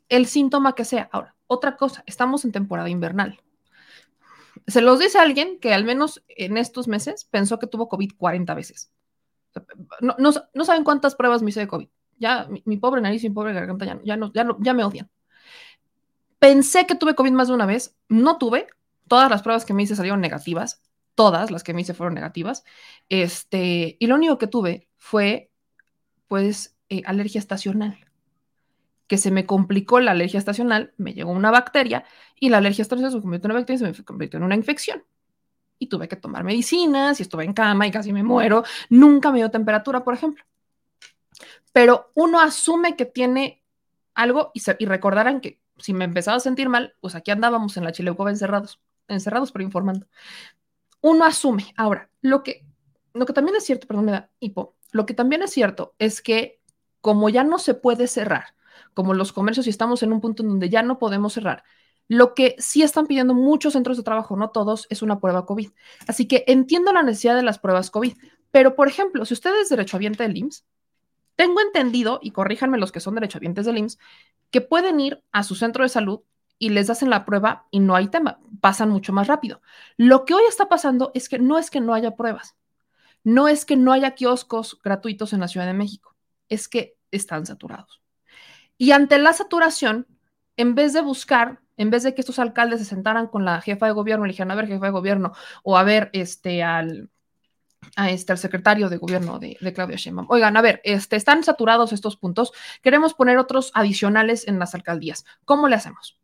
El síntoma que sea. Ahora, otra cosa, estamos en temporada invernal. Se los dice alguien que al menos en estos meses pensó que tuvo COVID 40 veces. No saben cuántas pruebas me hice de COVID. Ya, mi pobre nariz y mi pobre garganta ya me odian. Pensé que tuve COVID más de una vez, no tuve. Todas las pruebas que me hice salieron negativas, todas las que me hice fueron negativas. Y lo único que tuve fue, pues, alergia estacional. Que se me complicó la alergia estacional, me llegó una bacteria y la alergia estacional se convirtió en una bacteria y se me convirtió en una infección. Y tuve que tomar medicinas y estuve en cama y casi me muero. Nunca me dio temperatura, por ejemplo. Pero uno asume que tiene algo y recordarán que si me empezaba a sentir mal, pues aquí andábamos en la Chileucova encerrados pero informando. Uno asume. Ahora, lo que también es cierto, perdón, me da hipo, lo que también es cierto es que como ya no se puede cerrar, como los comercios y estamos en un punto en donde ya no podemos cerrar, lo que sí están pidiendo muchos centros de trabajo, no todos, es una prueba COVID. Así que entiendo la necesidad de las pruebas COVID, pero por ejemplo, si usted es derechohabiente del IMSS, tengo entendido, y corríjanme los que son derechohabientes del IMSS, que pueden ir a su centro de salud y les hacen la prueba y no hay tema, pasan mucho más rápido. Lo que hoy está pasando es que no haya pruebas, no es que no haya kioscos gratuitos en la Ciudad de México, es que están saturados. Y ante la saturación, en vez de que estos alcaldes se sentaran con la jefa de gobierno y le dijeran, a ver, jefa de gobierno, o a ver, al secretario de gobierno de Claudia Sheinbaum. Oigan, a ver, están saturados estos puntos. Queremos poner otros adicionales en las alcaldías. ¿Cómo le hacemos?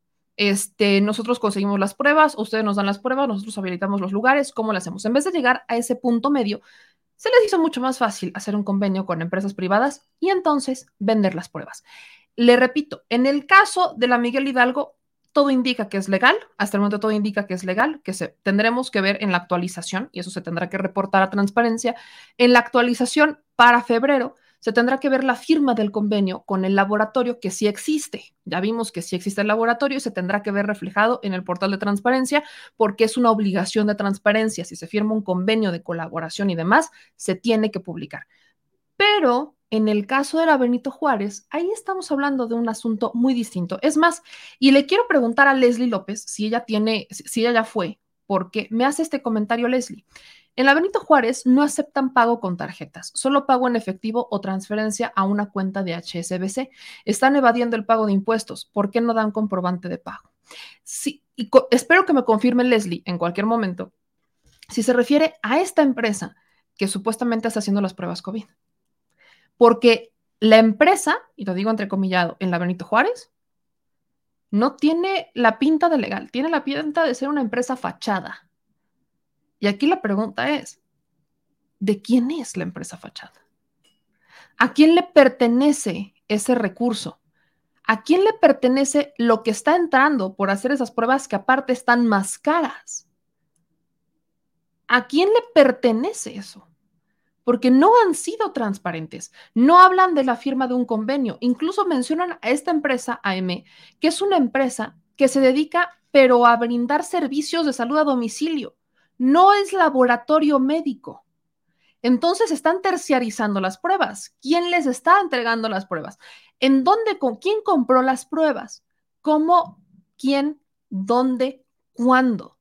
Nosotros conseguimos las pruebas, ustedes nos dan las pruebas, nosotros habilitamos los lugares. ¿Cómo le hacemos? En vez de llegar a ese punto medio, se les hizo mucho más fácil hacer un convenio con empresas privadas y entonces vender las pruebas. Le repito, en el caso de la Miguel Hidalgo, todo indica que es legal, hasta el momento todo indica que es legal, que tendremos que ver en la actualización, y eso se tendrá que reportar a transparencia, en la actualización para febrero se tendrá que ver la firma del convenio con el laboratorio que sí existe. Ya vimos que sí existe el laboratorio y se tendrá que ver reflejado en el portal de transparencia porque es una obligación de transparencia. Si se firma un convenio de colaboración y demás, se tiene que publicar. Pero en el caso de la Benito Juárez, ahí estamos hablando de un asunto muy distinto. Es más, y le quiero preguntar a Leslie López si ella ya fue, porque me hace este comentario Leslie. En la Benito Juárez no aceptan pago con tarjetas, solo pago en efectivo o transferencia a una cuenta de HSBC. Están evadiendo el pago de impuestos. ¿Por qué no dan comprobante de pago? Sí, y espero que me confirme Leslie en cualquier momento si se refiere a esta empresa que supuestamente está haciendo las pruebas COVID. Porque la empresa, y lo digo entrecomillado, en la Benito Juárez, no tiene la pinta de legal, tiene la pinta de ser una empresa fachada. Y aquí la pregunta es, ¿de quién es la empresa fachada? ¿A quién le pertenece ese recurso? ¿A quién le pertenece lo que está entrando por hacer esas pruebas que aparte están más caras? ¿A quién le pertenece eso? Porque no han sido transparentes, no hablan de la firma de un convenio, incluso mencionan a esta empresa AM, que es una empresa que se dedica pero a brindar servicios de salud a domicilio. No es laboratorio médico. Entonces están terciarizando las pruebas. ¿Quién les está entregando las pruebas? ¿En dónde? ¿Con quién compró las pruebas? ¿Cómo? ¿Quién? ¿Dónde? ¿Cuándo?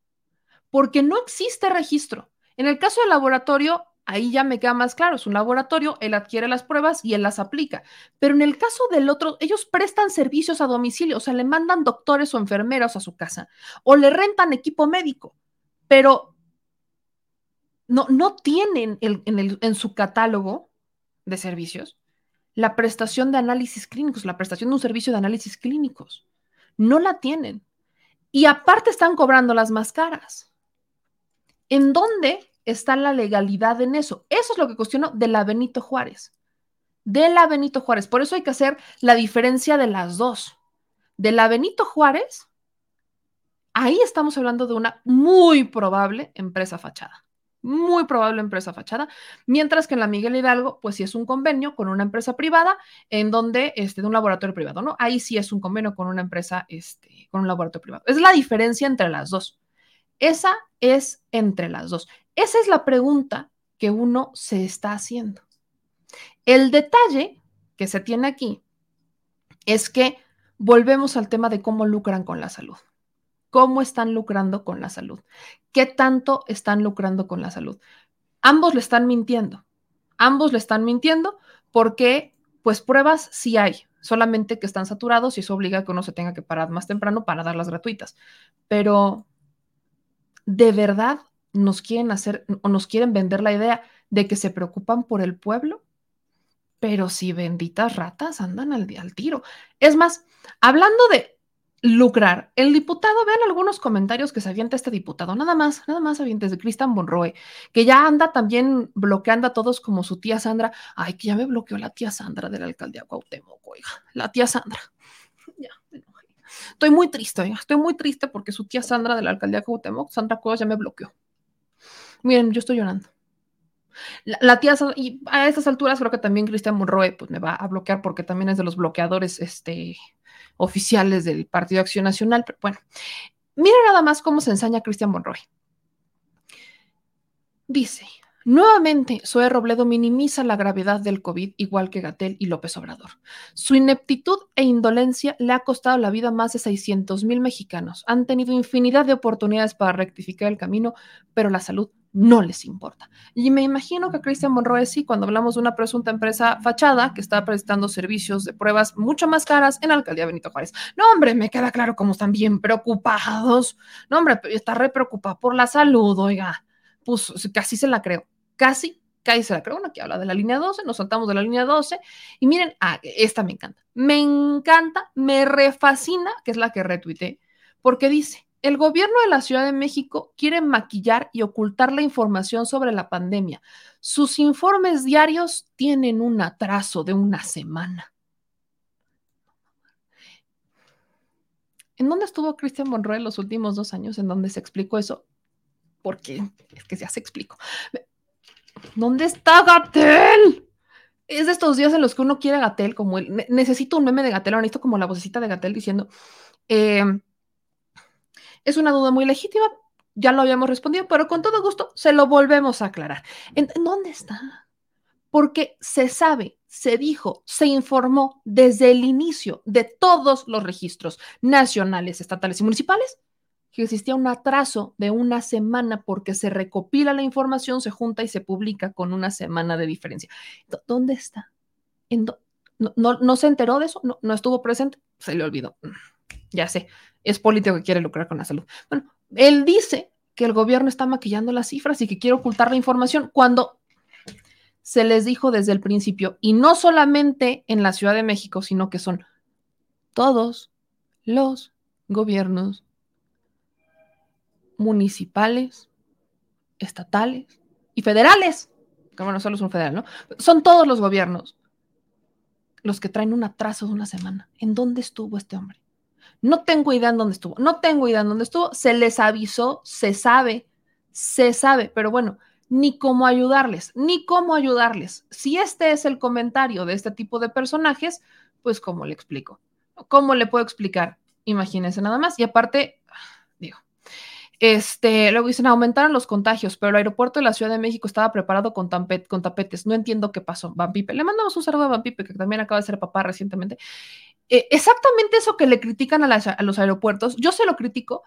Porque no existe registro. En el caso del laboratorio, ahí ya me queda más claro. Es un laboratorio, él adquiere las pruebas y él las aplica. Pero en el caso del otro, ellos prestan servicios a domicilio. O sea, le mandan doctores o enfermeras a su casa. O le rentan equipo médico. Pero no tienen en su catálogo de servicios la prestación de análisis clínicos, la prestación de un servicio de análisis clínicos. No la tienen. Y aparte están cobrando las más caras. ¿En dónde está la legalidad en eso? Eso es lo que cuestiono de la Benito Juárez. De la Benito Juárez. Por eso hay que hacer la diferencia de las dos. De la Benito Juárez, ahí estamos hablando de una muy probable empresa fachada. Muy probable empresa fachada, mientras que en la Miguel Hidalgo, pues sí es un convenio con una empresa privada, en donde, de un laboratorio privado, ¿no? Ahí sí es un convenio con una empresa, con un laboratorio privado. Es la diferencia entre las dos. Esa es entre las dos. Esa es la pregunta que uno se está haciendo. El detalle que se tiene aquí es que volvemos al tema de cómo lucran con la salud. ¿Cómo están lucrando con la salud? ¿Qué tanto están lucrando con la salud? Ambos le están mintiendo. Ambos le están mintiendo porque, pues, pruebas sí hay. Solamente que están saturados y eso obliga a que uno se tenga que parar más temprano para darlas gratuitas. Pero, ¿de verdad nos quieren hacer o nos quieren vender la idea de que se preocupan por el pueblo? Pero si benditas ratas andan al tiro. Es más, hablando de lucrar. El diputado, vean algunos comentarios que se avienta este diputado, nada más avientes de Cristian Bonroe, que ya anda también bloqueando a todos como su tía Sandra. Ay, que ya me bloqueó la tía Sandra de la alcaldía Cuauhtémoc, oiga, la tía Sandra. Ya, estoy muy triste, oiga, estoy muy triste porque su tía Sandra de la alcaldía Cuauhtémoc, Sandra Cuevas, ya me bloqueó. Miren, yo estoy llorando. La tía Sandra, y a estas alturas creo que también Cristian Bonroe pues me va a bloquear porque también es de los bloqueadores, oficiales del Partido Acción Nacional, pero bueno, mira nada más cómo se ensaña Cristian Bonroy. Dice, nuevamente, Zoe Robledo minimiza la gravedad del COVID, igual que Gatell y López Obrador. Su ineptitud e indolencia le ha costado la vida a más de 600,000 mexicanos. Han tenido infinidad de oportunidades para rectificar el camino, pero la salud no les importa. Y me imagino que a Cristian Bonroe sí, cuando hablamos de una presunta empresa fachada que está prestando servicios de pruebas mucho más caras en la alcaldía Benito Juárez. No, hombre, me queda claro cómo están bien preocupados. No, hombre, está re preocupada por la salud, oiga. Pues casi se la creo. Casi se la creo. Bueno, aquí habla de la línea 12, nos saltamos de la línea 12. Y miren, esta me encanta. Me refascina, que es la que retuiteé, porque dice: el gobierno de la Ciudad de México quiere maquillar y ocultar la información sobre la pandemia. Sus informes diarios tienen un atraso de una semana. ¿En dónde estuvo Cristian Bonroe los últimos 2 años? ¿En dónde se explicó eso? Porque es que ya se explicó. ¿Dónde está Gatell? Es de estos días en los que uno quiere a Gatell, como él. Necesito un meme de Gatell, ahora necesito como la vocecita de Gatell diciendo, es una duda muy legítima, ya lo habíamos respondido, pero con todo gusto se lo volvemos a aclarar. ¿Dónde está? Porque se sabe, se dijo, se informó desde el inicio de todos los registros nacionales, estatales y municipales que existía un atraso de una semana porque se recopila la información, se junta y se publica con una semana de diferencia. ¿Dónde está? ¿No se enteró de eso? ¿No estuvo presente? Se le olvidó. Ya sé, es político que quiere lucrar con la salud. Bueno, él dice que el gobierno está maquillando las cifras y que quiere ocultar la información cuando se les dijo desde el principio, y no solamente en la Ciudad de México, sino que son todos los gobiernos municipales, estatales y federales. Como no solo es un federal, ¿no? Son todos los gobiernos los que traen un atraso de una semana. ¿En dónde estuvo este hombre? No tengo idea en dónde estuvo. Se les avisó, se sabe, pero bueno, ni cómo ayudarles. Si este es el comentario de este tipo de personajes, pues ¿cómo le explico? ¿Cómo le puedo explicar? Imagínense nada más. Y aparte, digo, luego dicen, aumentaron los contagios, pero el aeropuerto de la Ciudad de México estaba preparado con tapetes. No entiendo qué pasó. Vanpipe, le mandamos un saludo a Vanpipe, que también acaba de ser papá recientemente. Exactamente eso que le critican a los aeropuertos, yo se lo critico,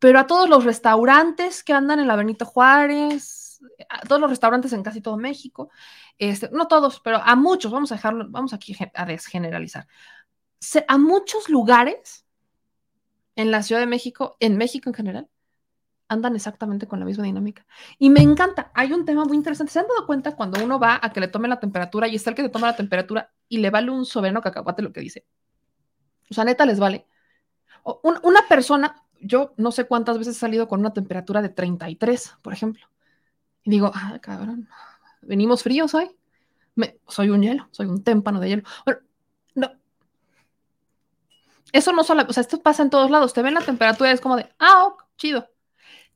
pero a todos los restaurantes que andan en la Benito Juárez, a todos los restaurantes en casi todo México, no todos, pero a muchos, vamos aquí a desgeneralizar, a muchos lugares en la Ciudad de México, en México en general, andan exactamente con la misma dinámica. Y me encanta, hay un tema muy interesante. ¿Se han dado cuenta cuando uno va a que le tomen la temperatura y está el que te toma la temperatura y le vale un soberano cacahuate lo que dice? O sea, neta les vale. Una persona, yo no sé cuántas veces he salido con una temperatura de 33, por ejemplo. Y digo, ah, cabrón, venimos fríos hoy. Soy un hielo, soy un témpano de hielo. Bueno, no. Eso no solo, o sea, esto pasa en todos lados. Te ven la temperatura y es como de, chido.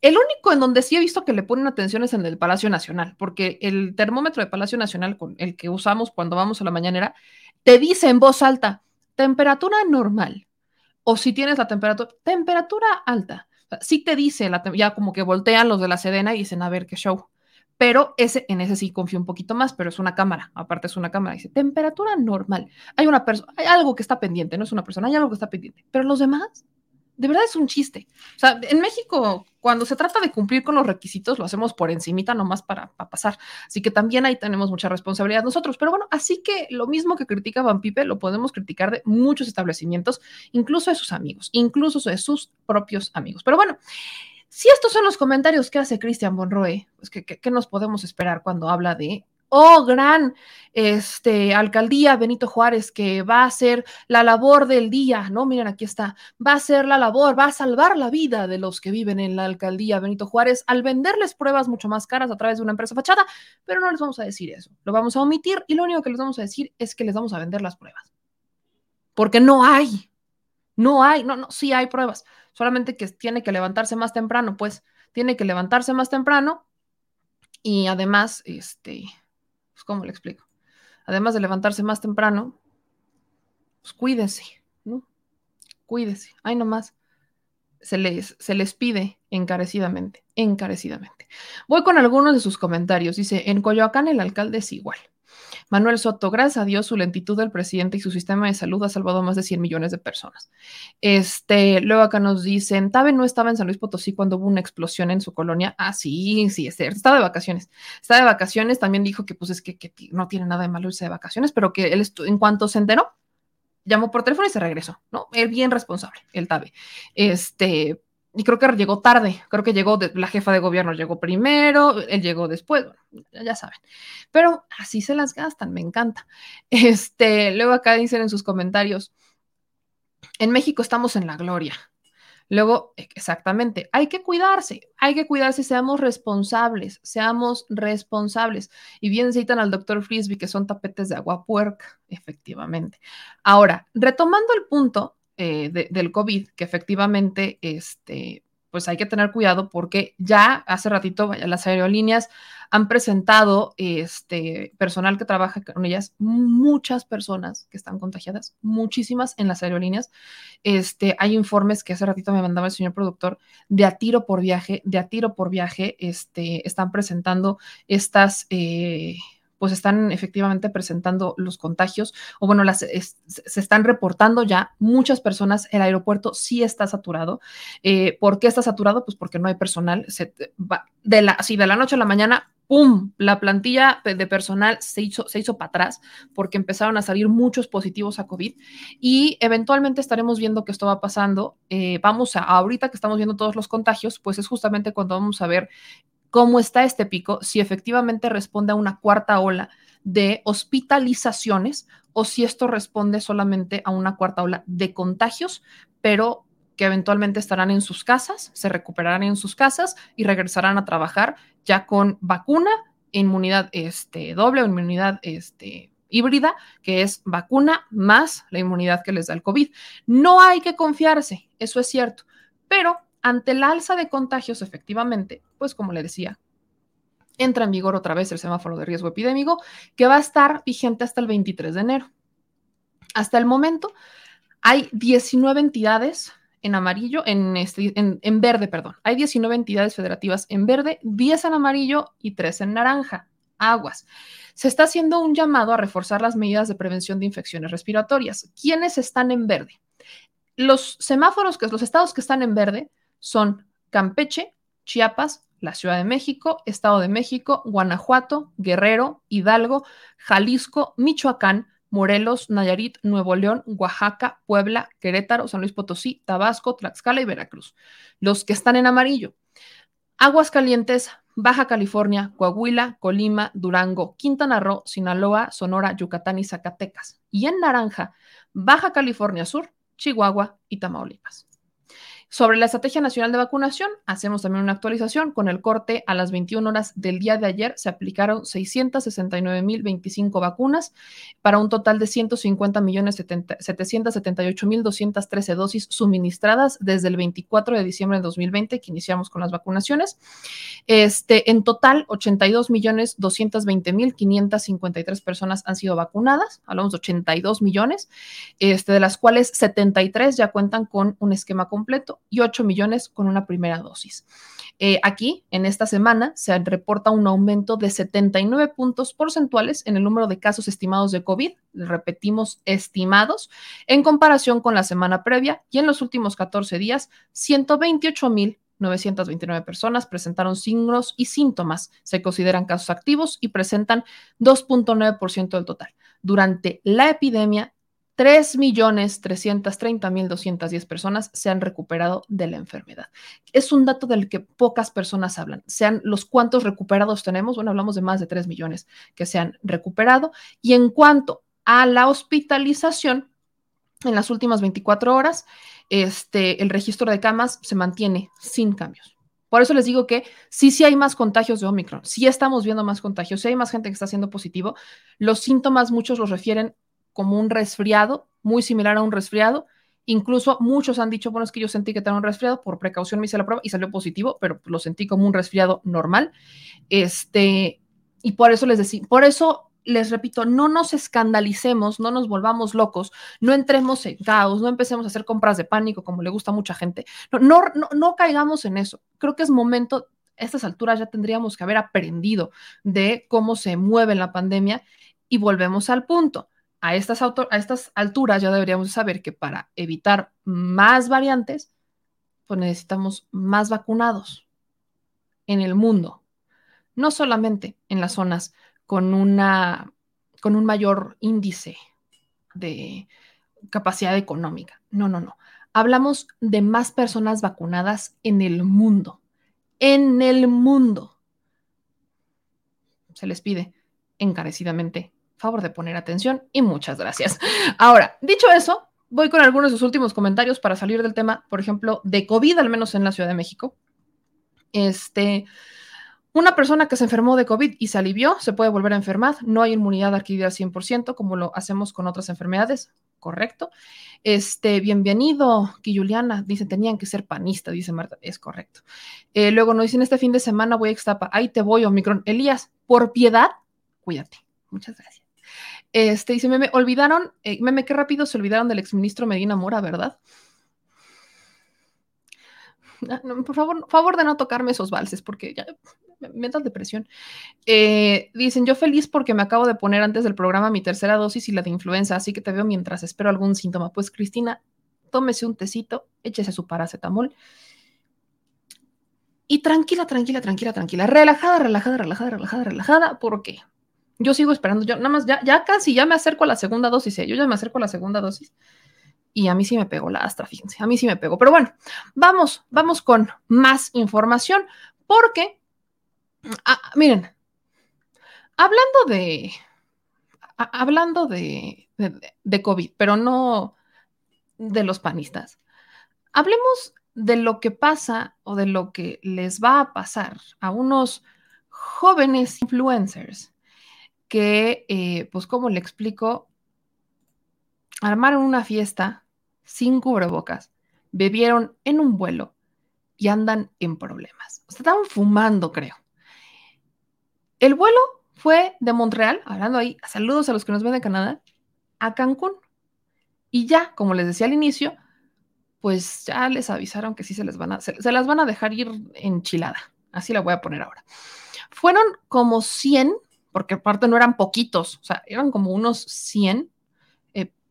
El único en donde sí he visto que le ponen atención es en el Palacio Nacional, porque el termómetro de Palacio Nacional, con el que usamos cuando vamos a la mañanera, te dice en voz alta, temperatura normal. O si tienes la temperatura alta. Sí te dice, ya como que voltean los de la Sedena y dicen, a ver, qué show. Pero en ese sí confío un poquito más, pero es una cámara, aparte es una cámara, dice temperatura normal. Hay algo que está pendiente, no es una persona, hay algo que está pendiente, pero los demás, de verdad es un chiste. O sea, en México, cuando se trata de cumplir con los requisitos, lo hacemos por encimita nomás para pasar, así que también ahí tenemos mucha responsabilidad nosotros, pero bueno, así que lo mismo que critica Vanpipe, lo podemos criticar de muchos establecimientos, incluso de sus amigos, incluso de sus propios amigos, pero bueno. Si estos son los comentarios que hace Cristian Bonroe, pues ¿qué nos podemos esperar cuando habla de gran alcaldía Benito Juárez, que va a ser la labor del día, ¿no? Miren, aquí está, va a ser la labor, va a salvar la vida de los que viven en la alcaldía Benito Juárez al venderles pruebas mucho más caras a través de una empresa fachada, pero no les vamos a decir eso, lo vamos a omitir y lo único que les vamos a decir es que les vamos a vender las pruebas, porque sí hay pruebas, solamente que tiene que levantarse más temprano, y además, pues ¿cómo le explico? Además de levantarse más temprano, pues cuídense, ¿no? Cuídense, ahí nomás. Se les pide encarecidamente. Voy con algunos de sus comentarios. Dice, en Coyoacán el alcalde es igual. Manuel Soto, gracias a Dios, su lentitud del presidente y su sistema de salud ha salvado a más de 100 millones de personas. Luego acá nos dicen, Tabe no estaba en San Luis Potosí cuando hubo una explosión en su colonia. Ah, sí, es cierto, está de vacaciones, también dijo que pues es que no tiene nada de malo irse de vacaciones, pero que él en cuanto se enteró, llamó por teléfono y se regresó, ¿no? Él bien responsable, el Tabe. Y creo que llegó tarde, la jefa de gobierno llegó primero, él llegó después, bueno, ya saben. Pero así se las gastan, me encanta. Luego acá dicen en sus comentarios, en México estamos en la gloria. Luego, exactamente, hay que cuidarse, seamos responsables. Y bien citan al doctor Frisby, que son tapetes de agua puerca, efectivamente. Ahora, retomando el punto, del COVID, que efectivamente pues hay que tener cuidado porque ya hace ratito las aerolíneas han presentado personal que trabaja con ellas, muchas personas que están contagiadas, muchísimas en las aerolíneas. Hay informes que hace ratito me mandaba el señor productor de a tiro por viaje, están presentando estas... pues están efectivamente presentando los contagios, o bueno, se están reportando ya muchas personas. El aeropuerto sí está saturado. ¿Por qué está saturado? Pues porque no hay personal. De la noche a la mañana, ¡pum!, la plantilla de personal se hizo para atrás porque empezaron a salir muchos positivos a COVID, y eventualmente estaremos viendo que esto va pasando. Ahorita que estamos viendo todos los contagios, pues es justamente cuando vamos a ver cómo está este pico, si efectivamente responde a una cuarta ola de hospitalizaciones o si esto responde solamente a una cuarta ola de contagios, pero que eventualmente estarán en sus casas, se recuperarán en sus casas y regresarán a trabajar ya con vacuna, inmunidad doble o inmunidad híbrida, que es vacuna más la inmunidad que les da el COVID. No hay que confiarse, eso es cierto, pero ante la alza de contagios, efectivamente, pues como le decía, entra en vigor otra vez el semáforo de riesgo epidémico, que va a estar vigente hasta el 23 de enero. Hasta el momento hay 19 entidades en amarillo, en verde, perdón. Hay 19 entidades federativas en verde, 10 en amarillo y 3 en naranja. Aguas. Se está haciendo un llamado a reforzar las medidas de prevención de infecciones respiratorias. ¿Quiénes están en verde? Los estados que están en verde son Campeche, Chiapas, la Ciudad de México, Estado de México, Guanajuato, Guerrero, Hidalgo, Jalisco, Michoacán, Morelos, Nayarit, Nuevo León, Oaxaca, Puebla, Querétaro, San Luis Potosí, Tabasco, Tlaxcala y Veracruz. Los que están en amarillo: Aguascalientes, Baja California, Coahuila, Colima, Durango, Quintana Roo, Sinaloa, Sonora, Yucatán y Zacatecas. Y en naranja, Baja California Sur, Chihuahua y Tamaulipas. Sobre la Estrategia Nacional de Vacunación, hacemos también una actualización. Con el corte a las 21 horas del día de ayer, se aplicaron 669.025 vacunas para un total de 150.778.213 dosis suministradas desde el 24 de diciembre de 2020, que iniciamos con las vacunaciones. En total, 82.220.553 personas han sido vacunadas. Hablamos de 82 millones, de las cuales 73 ya cuentan con un esquema completo y 8 millones con una primera dosis. Aquí, en esta semana, se reporta un aumento de 79 puntos porcentuales en el número de casos estimados de COVID, repetimos, estimados, en comparación con la semana previa, y en los últimos 14 días, 128.929 personas presentaron signos y síntomas, se consideran casos activos y presentan 2.9% del total. Durante la epidemia, 3.330.210 personas se han recuperado de la enfermedad. Es un dato del que pocas personas hablan. Sean los cuantos recuperados tenemos, bueno, hablamos de más de 3 millones que se han recuperado. Y en cuanto a la hospitalización, en las últimas 24 horas, el registro de camas se mantiene sin cambios. Por eso les digo que sí hay más contagios de Omicron, sí estamos viendo más contagios, sí hay más gente que está siendo positivo. Los síntomas muchos los refieren como un resfriado, muy similar a un resfriado. Incluso muchos han dicho, bueno, es que yo sentí que tenía un resfriado, por precaución me hice la prueba y salió positivo, pero lo sentí como un resfriado normal. Y por eso les repito, no nos escandalicemos, no nos volvamos locos, no entremos en caos, no empecemos a hacer compras de pánico como le gusta a mucha gente. No caigamos en eso. Creo que es momento, a estas alturas ya tendríamos que haber aprendido de cómo se mueve la pandemia, y volvemos al punto. A estas alturas ya deberíamos saber que para evitar más variantes, pues necesitamos más vacunados en el mundo. No solamente en las zonas con un mayor índice de capacidad económica. No. Hablamos de más personas vacunadas en el mundo. En el mundo. Se les pide encarecidamente favor de poner atención y muchas gracias. Ahora, dicho eso, voy con algunos de sus últimos comentarios para salir del tema, por ejemplo, de COVID, al menos en la Ciudad de México. Una persona que se enfermó de COVID y se alivió, se puede volver a enfermar. No hay inmunidad adquirida al 100%, como lo hacemos con otras enfermedades. correcto. Bienvenido, Quilluliana, dice, tenían que ser panista, dice Marta, es correcto. Luego nos dicen, este fin de semana voy a Ixtapa, ahí te voy, Omicron. Elías, por piedad, cuídate. Muchas gracias. Dice, meme, olvidaron, meme, qué rápido se olvidaron del exministro Medina Mora, ¿verdad? No, por favor de no tocarme esos valses, porque ya me da depresión. Dicen, yo feliz porque me acabo de poner antes del programa mi tercera dosis y la de influenza, así que te veo mientras espero algún síntoma. Pues Cristina, tómese un tecito, échese su paracetamol y tranquila, relajada, ¿por qué? Yo sigo esperando, yo nada más ya casi me acerco a la segunda dosis, yo ya me acerco a la segunda dosis. Y a mí sí me pegó la Astra, fíjense, a mí sí me pegó. Pero bueno, vamos con más información porque, miren, hablando de COVID, pero no de los panistas, hablemos de lo que pasa o de lo que les va a pasar a unos jóvenes influencers que, pues, ¿cómo le explico? Armaron una fiesta sin cubrebocas, bebieron en un vuelo y andan en problemas. O sea, estaban fumando, creo. El vuelo fue de Montreal, hablando ahí, saludos a los que nos ven de Canadá, a Cancún. Y ya, como les decía al inicio, pues ya les avisaron que sí se las van a dejar ir enchilada. Así la voy a poner ahora. Fueron como 100, porque aparte no eran poquitos, o sea, eran como unos 100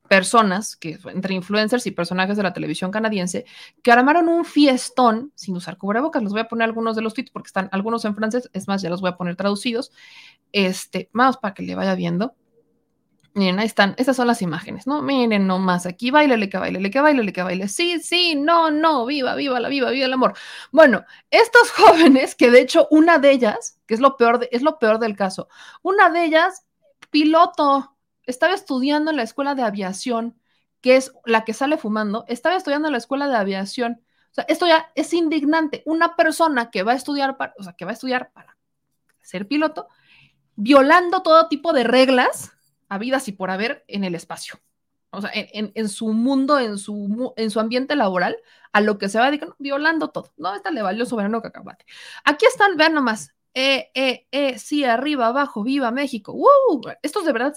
personas, que entre influencers y personajes de la televisión canadiense, que armaron un fiestón sin usar cubrebocas. Les voy a poner algunos de los tweets porque están algunos en francés, es más, ya los voy a poner traducidos, más para que le vaya viendo. Miren, ahí están, estas son las imágenes, ¿no? Miren nomás, aquí bailele, sí, no, viva el amor. Bueno, estos jóvenes, que de hecho una de ellas, que es lo peor del caso, una de ellas, piloto, estaba estudiando en la escuela de aviación, que es la que sale fumando, O sea, esto ya es indignante. Una persona que va a estudiar para, ser piloto, violando todo tipo de reglas habidas y por haber en el espacio. O sea, en su mundo, en su ambiente laboral, a lo que se va dedicando, violando todo. No, esta le valió soberano cacahuate. Aquí están, vean nomás. Sí, arriba, abajo, viva México. ¡Woo! Estos de verdad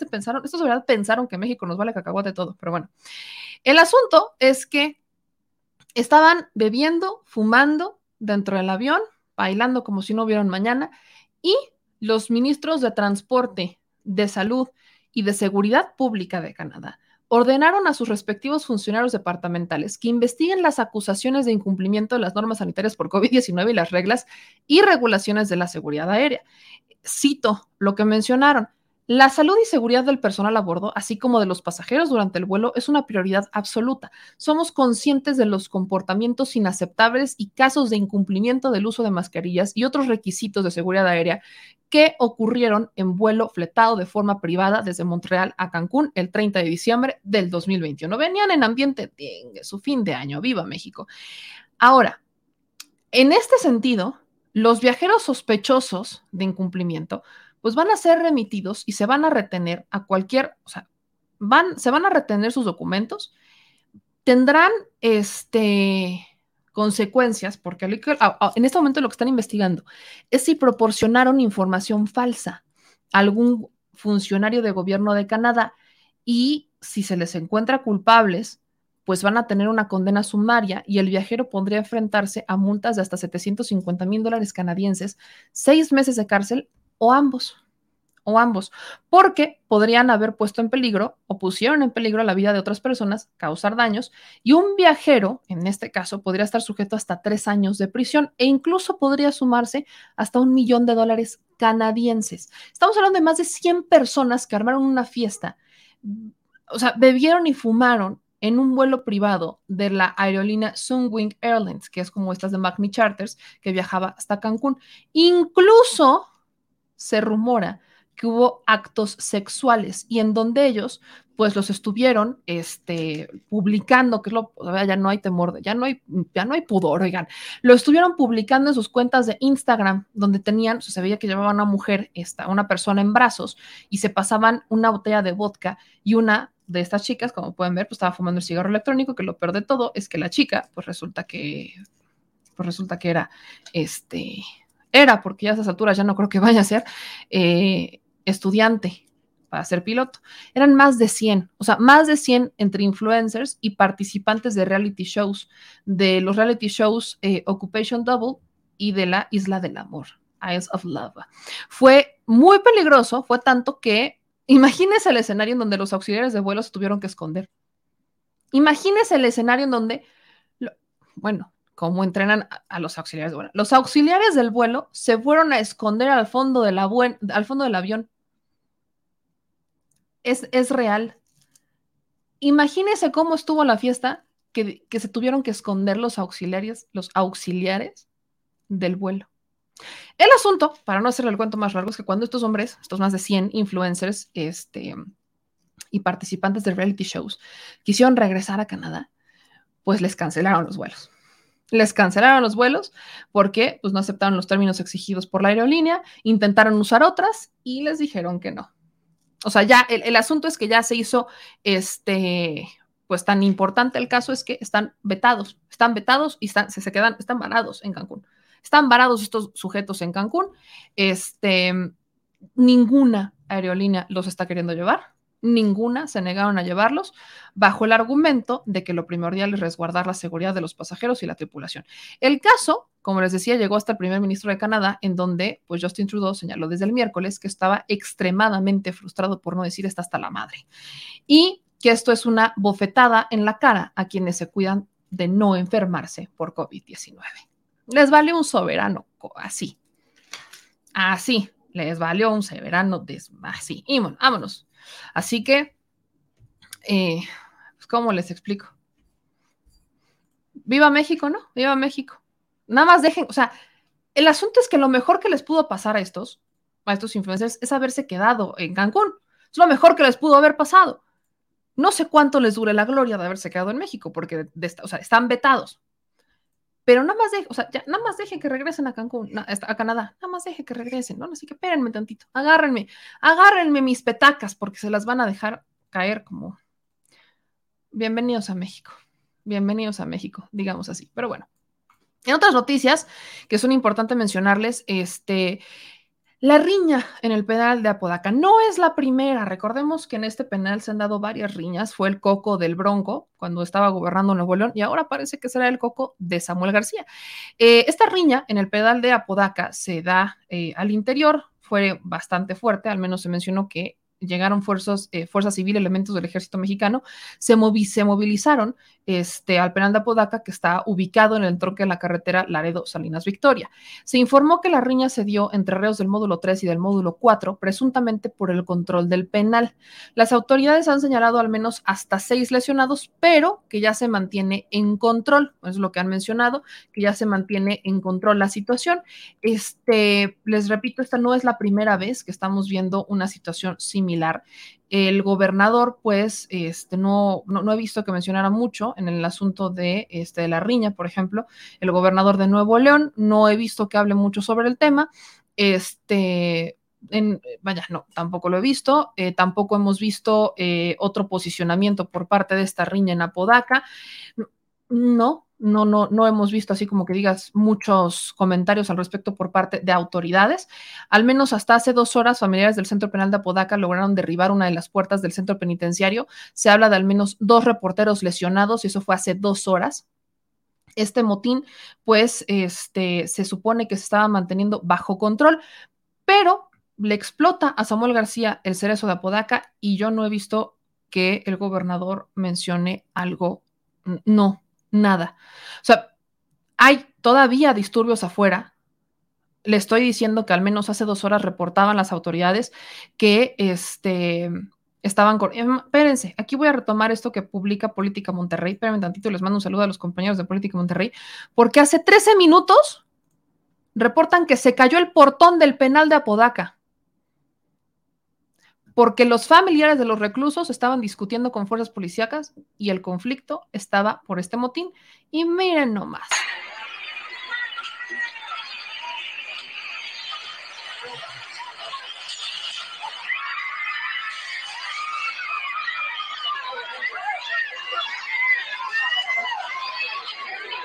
pensaron que México nos vale cacahuate todo, pero bueno. El asunto es que estaban bebiendo, fumando dentro del avión, bailando como si no hubiera un mañana, y los ministros de Transporte, de Salud y de Seguridad Pública de Canadá ordenaron a sus respectivos funcionarios departamentales que investiguen las acusaciones de incumplimiento de las normas sanitarias por COVID-19 y las reglas y regulaciones de la seguridad aérea. Cito lo que mencionaron. La salud y seguridad del personal a bordo, así como de los pasajeros durante el vuelo, es una prioridad absoluta. Somos conscientes de los comportamientos inaceptables y casos de incumplimiento del uso de mascarillas y otros requisitos de seguridad aérea que ocurrieron en vuelo fletado de forma privada desde Montreal a Cancún el 30 de diciembre del 2021. Venían en ambiente de su fin de año. ¡Viva México! Ahora, en este sentido, los viajeros sospechosos de incumplimiento pues van a ser remitidos y se van a retener a cualquier, o sea, se van a retener sus documentos, tendrán consecuencias, porque en este momento lo que están investigando es si proporcionaron información falsa a algún funcionario de gobierno de Canadá, y si se les encuentra culpables, pues van a tener una condena sumaria y el viajero podría enfrentarse a multas de hasta $750,000 canadienses, 6 meses de cárcel, o ambos, porque podrían haber puesto en peligro o pusieron en peligro la vida de otras personas, causar daños, y un viajero, en este caso, podría estar sujeto hasta 3 años de prisión e incluso podría sumarse hasta $1,000,000 canadienses. Estamos hablando de más de 100 personas que armaron una fiesta, o sea, bebieron y fumaron en un vuelo privado de la aerolínea Sunwing Airlines, que es como estas de Magni Charters, que viajaba hasta Cancún. Incluso se rumora que hubo actos sexuales y en donde ellos, pues, los estuvieron publicando, que es ya no hay temor, ya no hay pudor, oigan, lo estuvieron publicando en sus cuentas de Instagram, donde tenían, se veía que llevaban a una mujer, una persona en brazos, y se pasaban una botella de vodka y una de estas chicas, como pueden ver, pues estaba fumando el cigarro electrónico, que lo peor de todo es que la chica, pues resulta que era, porque ya a esas alturas ya no creo que vaya a ser estudiante para ser piloto. Eran más de 100, o sea, más de 100 entre influencers y participantes de reality shows, de los reality shows Occupation Double y de la Isla del Amor, Isles of Love. Fue muy peligroso, fue tanto que, imagínense el escenario en donde los auxiliares de vuelo se tuvieron que esconder. Imagínense el escenario en donde, cómo entrenan a los auxiliares de vuelo. Los auxiliares del vuelo se fueron a esconder al fondo del avión. Es real. Imagínense cómo estuvo la fiesta que se tuvieron que esconder los auxiliares del vuelo. El asunto, para no hacerle el cuento más largo, es que cuando estos hombres, estos más de 100 influencers y participantes de reality shows, quisieron regresar a Canadá, pues les cancelaron los vuelos. Les cancelaron los vuelos porque pues, no aceptaron los términos exigidos por la aerolínea, intentaron usar otras y les dijeron que no. O sea, ya el asunto es que ya se hizo pues tan importante el caso es que están vetados y están varados en Cancún. Están varados estos sujetos en Cancún. Ninguna aerolínea los está queriendo llevar. Ninguna se negaron a llevarlos bajo el argumento de que lo primordial es resguardar la seguridad de los pasajeros y la tripulación. El caso, como les decía, llegó hasta el primer ministro de Canadá, en donde pues Justin Trudeau señaló desde el miércoles que estaba extremadamente frustrado, por no decir está hasta la madre, y que esto es una bofetada en la cara a quienes se cuidan de no enfermarse por COVID-19. Les valió un soberano así. Así. Les valió un soberano así. Y bueno, vámonos. Así que, pues ¿cómo les explico? Viva México, ¿no? Viva México. Nada más dejen, o sea, el asunto es que lo mejor que les pudo pasar a estos influencers es haberse quedado en Cancún. Es lo mejor que les pudo haber pasado. No sé cuánto les dure la gloria de haberse quedado en México, porque están vetados. Pero nada más dejen que regresen a Cancún, a Canadá, nada más dejen que regresen, ¿no? Así que espérenme tantito, agárrenme mis petacas, porque se las van a dejar caer como bienvenidos a México, digamos así. Pero bueno, en otras noticias que son importantes mencionarles, la riña en el penal de Apodaca no es la primera. Recordemos que en este penal se han dado varias riñas. Fue el coco del Bronco cuando estaba gobernando Nuevo León y ahora parece que será el coco de Samuel García. Esta riña en el penal de Apodaca se da al interior. Fue bastante fuerte, al menos se mencionó que llegaron fuerzas civiles, elementos del ejército mexicano, se movilizaron al penal de Apodaca, que está ubicado en el troque de la carretera Laredo-Salinas Victoria. Se informó que la riña se dio entre reos del módulo 3 y del módulo 4, presuntamente por el control del penal. Las autoridades han señalado al menos hasta 6 lesionados, pero que ya se mantiene en control. Es lo que han mencionado, que ya se mantiene en control la situación. Les repito, esta no es la primera vez que estamos viendo una situación similar. El gobernador, pues, no he visto que mencionara mucho en el asunto de la riña, por ejemplo. El gobernador de Nuevo León, no he visto que hable mucho sobre el tema. No, tampoco lo he visto. Tampoco hemos visto otro posicionamiento por parte de esta riña en Apodaca. No hemos visto así como que digas muchos comentarios al respecto por parte de autoridades. Al menos hasta hace 2 horas, familiares del Centro Penal de Apodaca lograron derribar una de las puertas del centro penitenciario. Se habla de al menos 2 reporteros lesionados y eso fue hace 2 horas. Este motín, pues, se supone que se estaba manteniendo bajo control, pero le explota a Samuel García el cerezo de Apodaca y yo no he visto que el gobernador mencione algo. No. Nada. O sea, hay todavía disturbios afuera. Le estoy diciendo que al menos hace 2 horas reportaban las autoridades que estaban con... Espérense, aquí voy a retomar esto que publica Política Monterrey. Espérenme tantito, les mando un saludo a los compañeros de Política Monterrey, porque hace 13 minutos reportan que se cayó el portón del penal de Apodaca, porque los familiares de los reclusos estaban discutiendo con fuerzas policíacas y el conflicto estaba por este motín. Y miren nomás.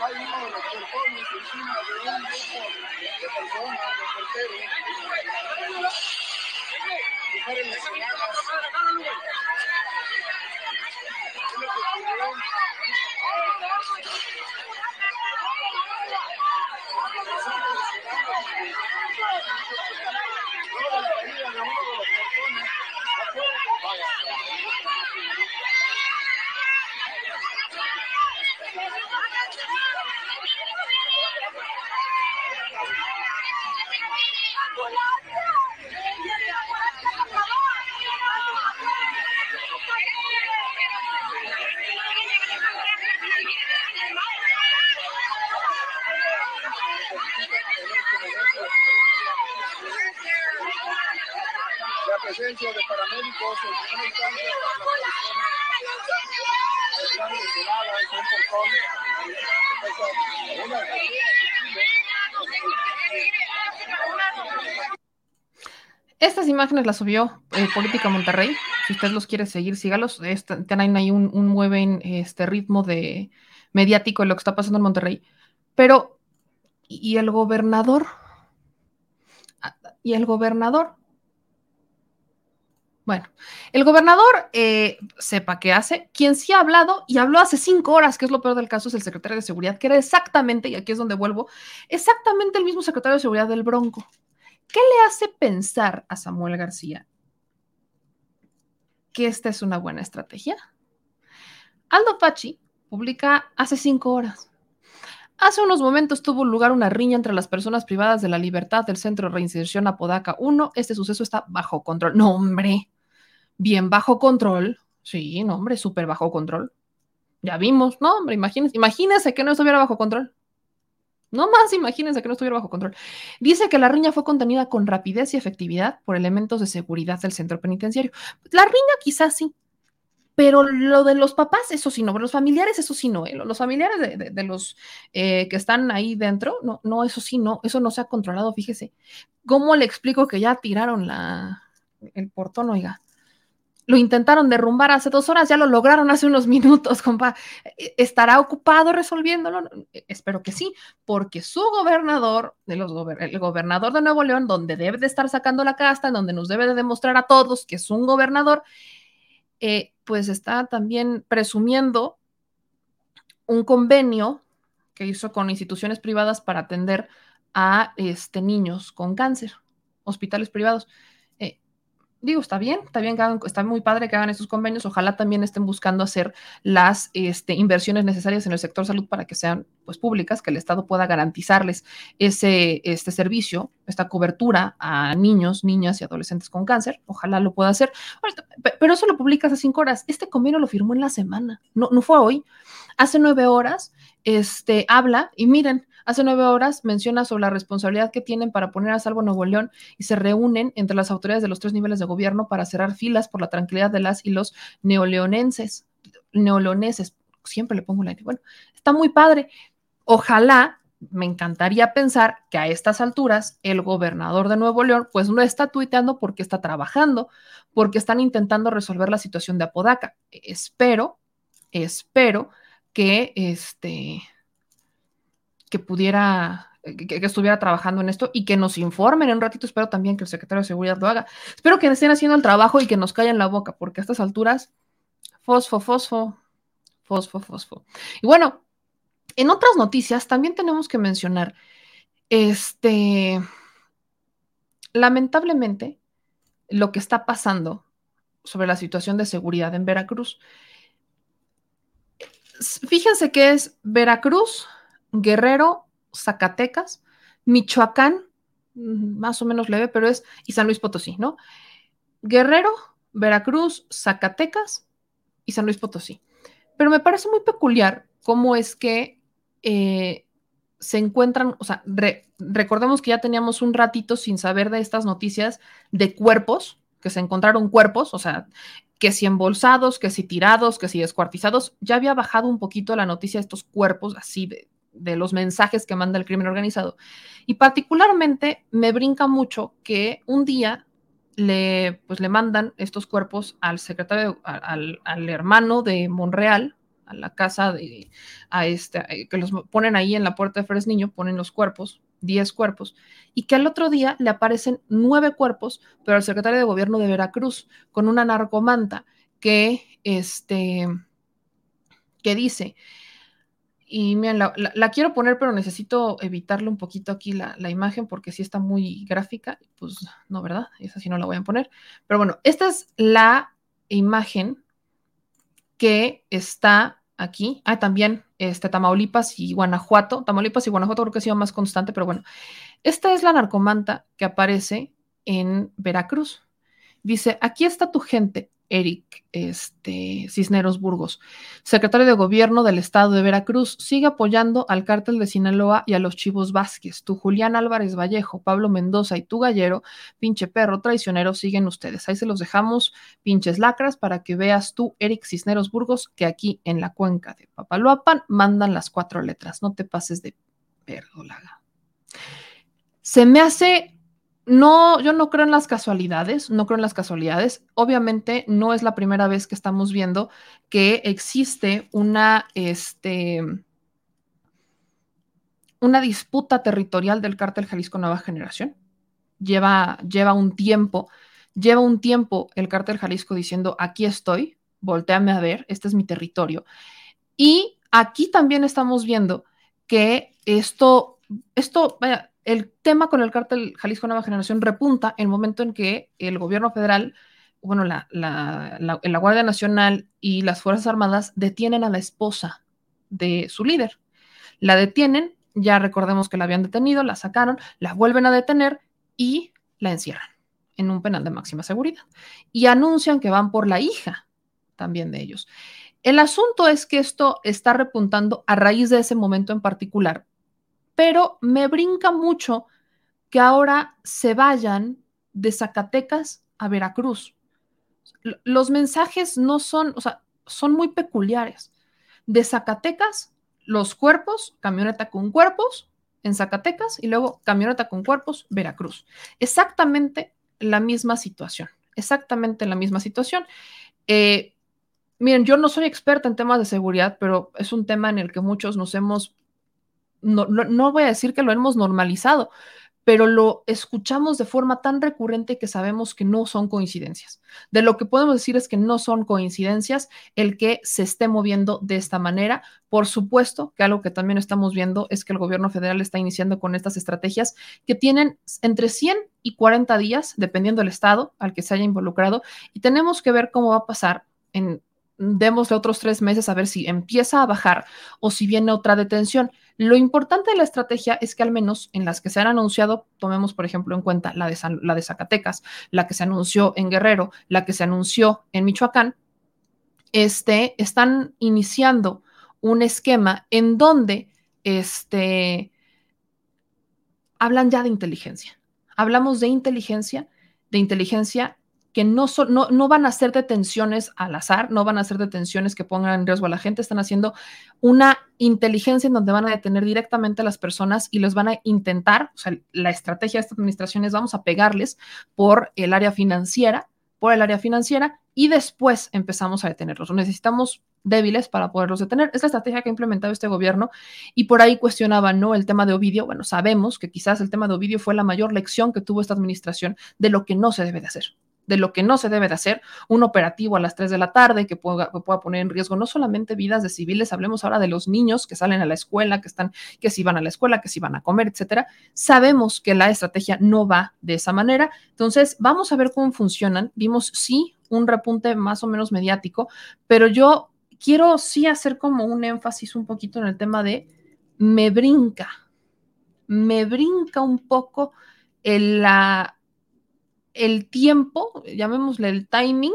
Hay uno de los portones encima de un grupo de personas, de porteros, mujeres lesionadas. Es lo que ocurrió. Presencia de paramédicos en primera instancia para las personas que están lesionadas en un portón una de estas imágenes las subió Política Monterrey. Si usted los quiere seguir, sígalos. Tienen ahí un buen ritmo de mediático de lo que está pasando en Monterrey. Pero y el gobernador bueno, el gobernador sepa qué hace. Quien sí ha hablado, y habló hace 5 horas, que es lo peor del caso, es el secretario de Seguridad, que era exactamente, y aquí es donde vuelvo, exactamente el mismo secretario de Seguridad del Bronco. ¿Qué le hace pensar a Samuel García que esta es una buena estrategia? Aldo Pachi publica hace 5 horas. Hace unos momentos tuvo lugar una riña entre las personas privadas de la libertad del Centro de Reinserción Apodaca 1. Este suceso está bajo control. No, hombre. Bien bajo control. Sí, no, hombre, súper bajo control. Ya vimos, no, hombre, imagínense que no estuviera bajo control. No más imagínense que no estuviera bajo control. Dice que la riña fue contenida con rapidez y efectividad por elementos de seguridad del centro penitenciario. La riña quizás sí, pero lo de los papás, eso sí no, los familiares, eso sí no. Los familiares de los que están ahí dentro, no, eso sí no, eso no se ha controlado, fíjese. ¿Cómo le explico que ya tiraron el portón, oiga? Lo intentaron derrumbar hace 2 horas, ya lo lograron hace unos minutos, compa. ¿Estará ocupado resolviéndolo? Espero que sí, porque su gobernador, el gobernador de Nuevo León, donde debe de estar sacando la casta, donde nos debe de demostrar a todos que es un gobernador, pues está también presumiendo un convenio que hizo con instituciones privadas para atender a niños con cáncer, hospitales privados. Digo, está bien, está muy padre que hagan estos convenios. Ojalá también estén buscando hacer las inversiones necesarias en el sector salud para que sean, pues, públicas, que el Estado pueda garantizarles ese servicio, esta cobertura a niños, niñas y adolescentes con cáncer. Ojalá lo pueda hacer. Pero eso lo publicas hace 5 horas. Este convenio lo firmó en la semana. No fue hoy. Hace 9 horas habla y miren. Hace 9 horas menciona sobre la responsabilidad que tienen para poner a salvo Nuevo León y se reúnen entre las autoridades de los 3 niveles de gobierno para cerrar filas por la tranquilidad de las y los neoleoneses. Siempre le pongo la N. Bueno, está muy padre. Ojalá, me encantaría pensar que a estas alturas el gobernador de Nuevo León pues no está tuiteando porque está trabajando, porque están intentando resolver la situación de Apodaca. Espero que que pudiera, que estuviera trabajando en esto y que nos informen en un ratito. Espero también que el secretario de Seguridad lo haga. Espero que estén haciendo el trabajo y que nos callen la boca, porque a estas alturas, fosfo. Y bueno, en otras noticias también tenemos que mencionar, lamentablemente, lo que está pasando sobre la situación de seguridad en Veracruz. Fíjense que es Veracruz, Guerrero, Zacatecas, Michoacán, más o menos leve, pero es, y San Luis Potosí, ¿no? Guerrero, Veracruz, Zacatecas y San Luis Potosí. Pero me parece muy peculiar cómo es que se encuentran, o sea, recordemos que ya teníamos un ratito sin saber de estas noticias de cuerpos, que se encontraron cuerpos, o sea, que si embolsados, que si tirados, que si descuartizados. Ya había bajado un poquito la noticia de estos cuerpos así de los mensajes que manda el crimen organizado. Y particularmente me brinca mucho que un día le mandan estos cuerpos al hermano de Montreal, a la casa de, que los ponen ahí en la puerta de Fresniño, ponen los cuerpos, 10 cuerpos, y que al otro día le aparecen 9 cuerpos, pero al secretario de gobierno de Veracruz, con una narcomanta que dice, y miren, la quiero poner, pero necesito evitarle un poquito aquí la imagen, porque sí está muy gráfica, pues no, ¿verdad? Esa sí no la voy a poner, pero bueno, esta es la imagen que está aquí. Ah, también Tamaulipas y Guanajuato creo que ha sido más constante, pero bueno, esta es la narcomanta que aparece en Veracruz. Dice, aquí está tu gente, Eric Cisneros Burgos, secretario de Gobierno del Estado de Veracruz, sigue apoyando al cártel de Sinaloa y a los Chivos Vázquez. Tú, Julián Álvarez Vallejo, Pablo Mendoza y tú, Gallero, pinche perro traicionero, siguen ustedes. Ahí se los dejamos, pinches lacras, para que veas tú, Eric Cisneros Burgos, que aquí en la cuenca de Papaloapan mandan las 4 letras. No te pases de verdolaga. Se me hace... No, yo no creo en las casualidades, Obviamente no es la primera vez que estamos viendo que existe una disputa territorial del Cártel Jalisco Nueva Generación. Lleva un tiempo el Cártel Jalisco diciendo, aquí estoy, voltéame a ver, este es mi territorio. Y aquí también estamos viendo que el tema con el cártel Jalisco Nueva Generación repunta en el momento en que el gobierno federal, bueno, la Guardia Nacional y las Fuerzas Armadas detienen a la esposa de su líder. La detienen, ya recordemos que la habían detenido, la sacaron, la vuelven a detener y la encierran en un penal de máxima seguridad. Y anuncian que van por la hija también de ellos. El asunto es que esto está repuntando a raíz de ese momento en particular, pero me brinca mucho que ahora se vayan de Zacatecas a Veracruz. Los mensajes no son, o sea, son muy peculiares. De Zacatecas, los cuerpos, camioneta con cuerpos en Zacatecas y luego camioneta con cuerpos, Veracruz. Exactamente la misma situación. Miren, yo no soy experta en temas de seguridad, pero es un tema en el que muchos nos hemos... No voy a decir que lo hemos normalizado, pero lo escuchamos de forma tan recurrente que sabemos que no son coincidencias. De lo que podemos decir es que no son coincidencias el que se esté moviendo de esta manera. Por supuesto que algo que también estamos viendo es que el gobierno federal está iniciando con estas estrategias que tienen entre 100 y 40 días, dependiendo del estado al que se haya involucrado, y tenemos que ver cómo va a pasar en... Démosle otros 3 meses a ver si empieza a bajar o si viene otra detención. Lo importante de la estrategia es que al menos en las que se han anunciado, tomemos por ejemplo en cuenta la de Zacatecas, la que se anunció en Guerrero, la que se anunció en Michoacán, están iniciando un esquema en donde hablan ya de inteligencia. Hablamos de inteligencia que no van a hacer detenciones al azar, no van a hacer detenciones que pongan en riesgo a la gente, están haciendo una inteligencia en donde van a detener directamente a las personas y los van a intentar, o sea, la estrategia de esta administración es vamos a pegarles por el área financiera y después empezamos a detenerlos. Necesitamos débiles para poderlos detener. Es la estrategia que ha implementado este gobierno y por ahí cuestionaban, ¿no?, el tema de Ovidio. Bueno, sabemos que quizás el tema de Ovidio fue la mayor lección que tuvo esta administración de lo que no se debe de hacer. Un operativo a las 3 de la tarde que pueda poner en riesgo no solamente vidas de civiles, hablemos ahora de los niños que salen a la escuela, que si van a comer, etcétera. Sabemos que la estrategia no va de esa manera. Entonces, vamos a ver cómo funcionan. Vimos, sí, un repunte más o menos mediático, pero yo quiero sí hacer como un énfasis un poquito en el tema de me brinca un poco el tiempo, llamémosle el timing,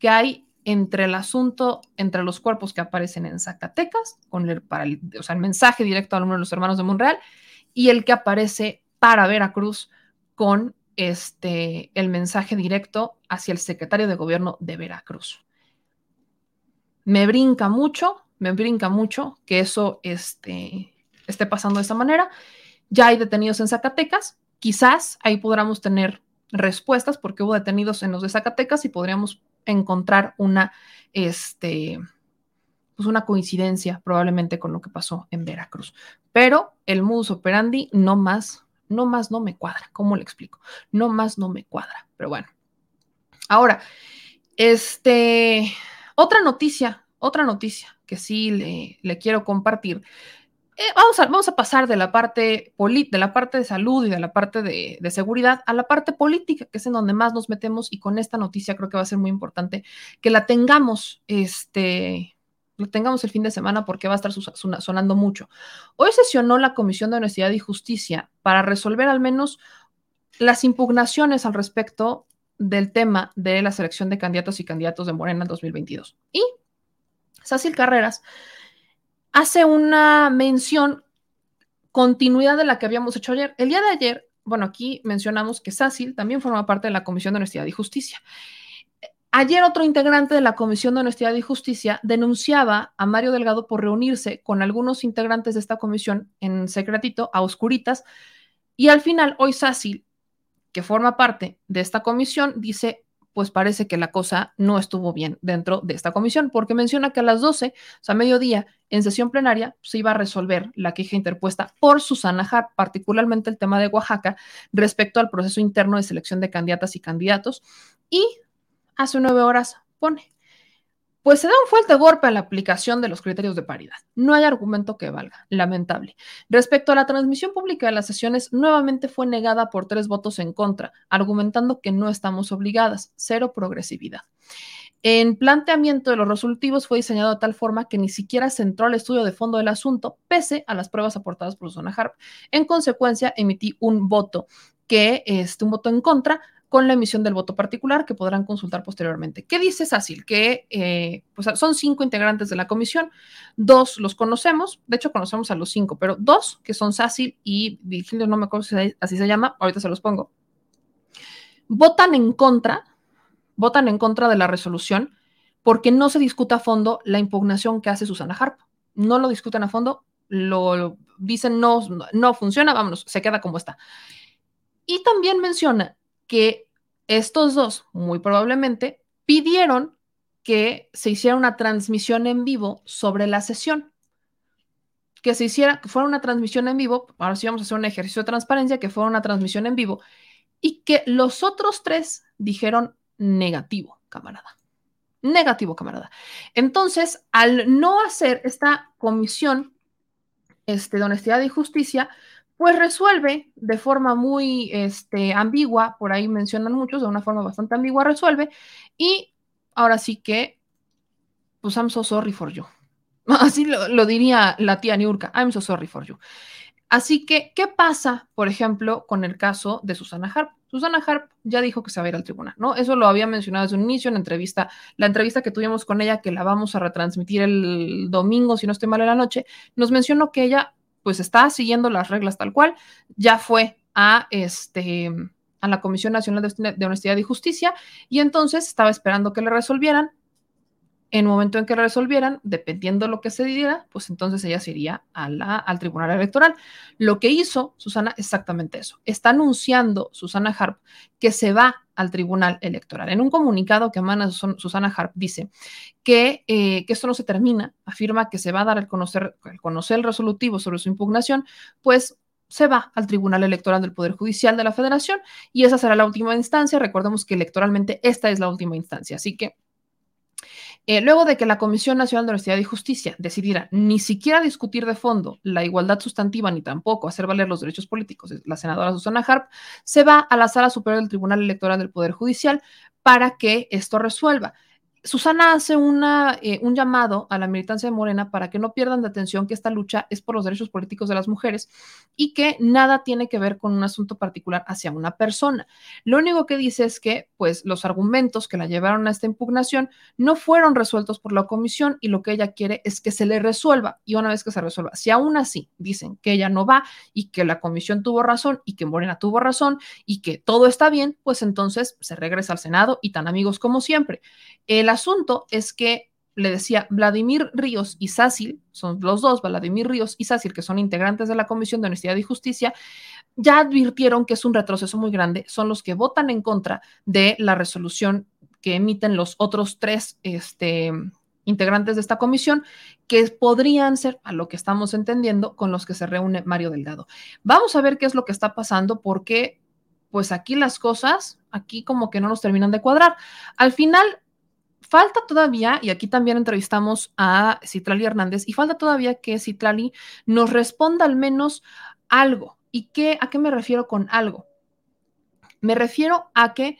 que hay entre el asunto, entre los cuerpos que aparecen en Zacatecas, el mensaje directo al uno de los hermanos de Montreal, y el que aparece para Veracruz con el mensaje directo hacia el secretario de gobierno de Veracruz. Me brinca mucho que eso esté pasando de esta manera. Ya hay detenidos en Zacatecas, quizás ahí podamos tener respuestas porque hubo detenidos en los de Zacatecas y podríamos encontrar una pues una coincidencia probablemente con lo que pasó en Veracruz. Pero el modus operandi no más no me cuadra. ¿Cómo le explico? No más no me cuadra, pero bueno. Ahora, otra noticia que sí le quiero compartir. Vamos a pasar de la parte de salud y de la parte de seguridad a la parte política, que es en donde más nos metemos, y con esta noticia creo que va a ser muy importante que la tengamos, el fin de semana, porque va a estar sonando mucho. Hoy sesionó la Comisión de Honestidad y Justicia para resolver al menos las impugnaciones al respecto del tema de la selección de candidatos y candidatos de Morena en 2022. Y Sácil Carreras hace una mención, continuidad de la que habíamos hecho ayer. El día de ayer, bueno, aquí mencionamos que Sácil también forma parte de la Comisión de Honestidad y Justicia. Ayer otro integrante de la Comisión de Honestidad y Justicia denunciaba a Mario Delgado por reunirse con algunos integrantes de esta comisión en secretito, a oscuritas, y al final hoy Sácil, que forma parte de esta comisión, dice, pues parece que la cosa no estuvo bien dentro de esta comisión, porque menciona que a las 12, o sea, mediodía, en sesión plenaria, se iba a resolver la queja interpuesta por Susana Harp, particularmente el tema de Oaxaca, respecto al proceso interno de selección de candidatas y candidatos, y hace 9 horas pone, pues se da un fuerte golpe a la aplicación de los criterios de paridad. No hay argumento que valga, lamentable. Respecto a la transmisión pública de las sesiones, nuevamente fue negada por 3 votos en contra, argumentando que no estamos obligadas, cero progresividad. El planteamiento de los resolutivos fue diseñado de tal forma que ni siquiera se entró al estudio de fondo del asunto, pese a las pruebas aportadas por Susana Harp. En consecuencia, emití un voto en contra, con la emisión del voto particular que podrán consultar posteriormente. ¿Qué dice Sácil? Que pues son 5 integrantes de la comisión, 2 los conocemos, de hecho conocemos a los 5, pero 2 que son Sácil y Virgilio, no me acuerdo si así se llama, ahorita se los pongo, votan en contra de la resolución porque no se discuta a fondo la impugnación que hace Susana Harp. No lo discuten a fondo, lo dicen no funciona, vámonos, se queda como está. Y también menciona que estos 2, muy probablemente, pidieron que se hiciera una transmisión en vivo sobre la sesión. Que fuera una transmisión en vivo, ahora sí vamos a hacer un ejercicio de transparencia, que fuera una transmisión en vivo, y que los otros 3 dijeron negativo, camarada. Entonces, al no hacer esta comisión de honestidad y justicia, pues resuelve de forma muy ambigua, por ahí mencionan muchos, de una forma bastante ambigua resuelve, y ahora sí que, pues I'm so sorry for you. Así lo diría la tía Niurka, I'm so sorry for you. Así que, ¿qué pasa, por ejemplo, con el caso de Susana Harp? Susana Harp ya dijo que se va a ir al tribunal, ¿no? Eso lo había mencionado desde un inicio en la entrevista que tuvimos con ella, que la vamos a retransmitir el domingo, si no estoy mal, en la noche, nos mencionó que ella pues está siguiendo las reglas tal cual, ya fue a la Comisión Nacional de Honestidad y Justicia, y entonces estaba esperando que le resolvieran. En el momento en que le resolvieran, dependiendo de lo que se diera, pues entonces ella se iría al Tribunal Electoral. Lo que hizo Susana, exactamente eso. Está anunciando Susana Harp que se va al Tribunal Electoral. En un comunicado que emana Susana Harp dice que esto no se termina, afirma que se va a dar al conocer el resolutivo sobre su impugnación, pues se va al Tribunal Electoral del Poder Judicial de la Federación y esa será la última instancia. Recordemos que electoralmente esta es la última instancia, así que luego de que la Comisión Nacional de Honestidad y Justicia decidiera ni siquiera discutir de fondo la igualdad sustantiva ni tampoco hacer valer los derechos políticos, la senadora Susana Harp se va a la Sala Superior del Tribunal Electoral del Poder Judicial para que esto resuelva. Susana hace un llamado a la militancia de Morena para que no pierdan de atención que esta lucha es por los derechos políticos de las mujeres y que nada tiene que ver con un asunto particular hacia una persona. Lo único que dice es que pues, los argumentos que la llevaron a esta impugnación no fueron resueltos por la comisión y lo que ella quiere es que se le resuelva. Y una vez que se resuelva, si aún así dicen que ella no va y que la comisión tuvo razón y que Morena tuvo razón y que todo está bien, pues entonces se regresa al Senado y tan amigos como siempre. El asunto es que, le decía, Vladimir Ríos y Sácil, son los 2, Vladimir Ríos y Sácil, que son integrantes de la Comisión de Honestidad y Justicia, ya advirtieron que es un retroceso muy grande, son los que votan en contra de la resolución que emiten los otros 3 integrantes de esta comisión, que podrían ser, a lo que estamos entendiendo, con los que se reúne Mario Delgado. Vamos a ver qué es lo que está pasando, porque pues aquí las cosas, aquí como que no nos terminan de cuadrar. Al final falta todavía, y aquí también entrevistamos a Citlali Hernández, y falta todavía que Citlali nos responda al menos algo. ¿Y qué, a qué me refiero con algo? Me refiero a que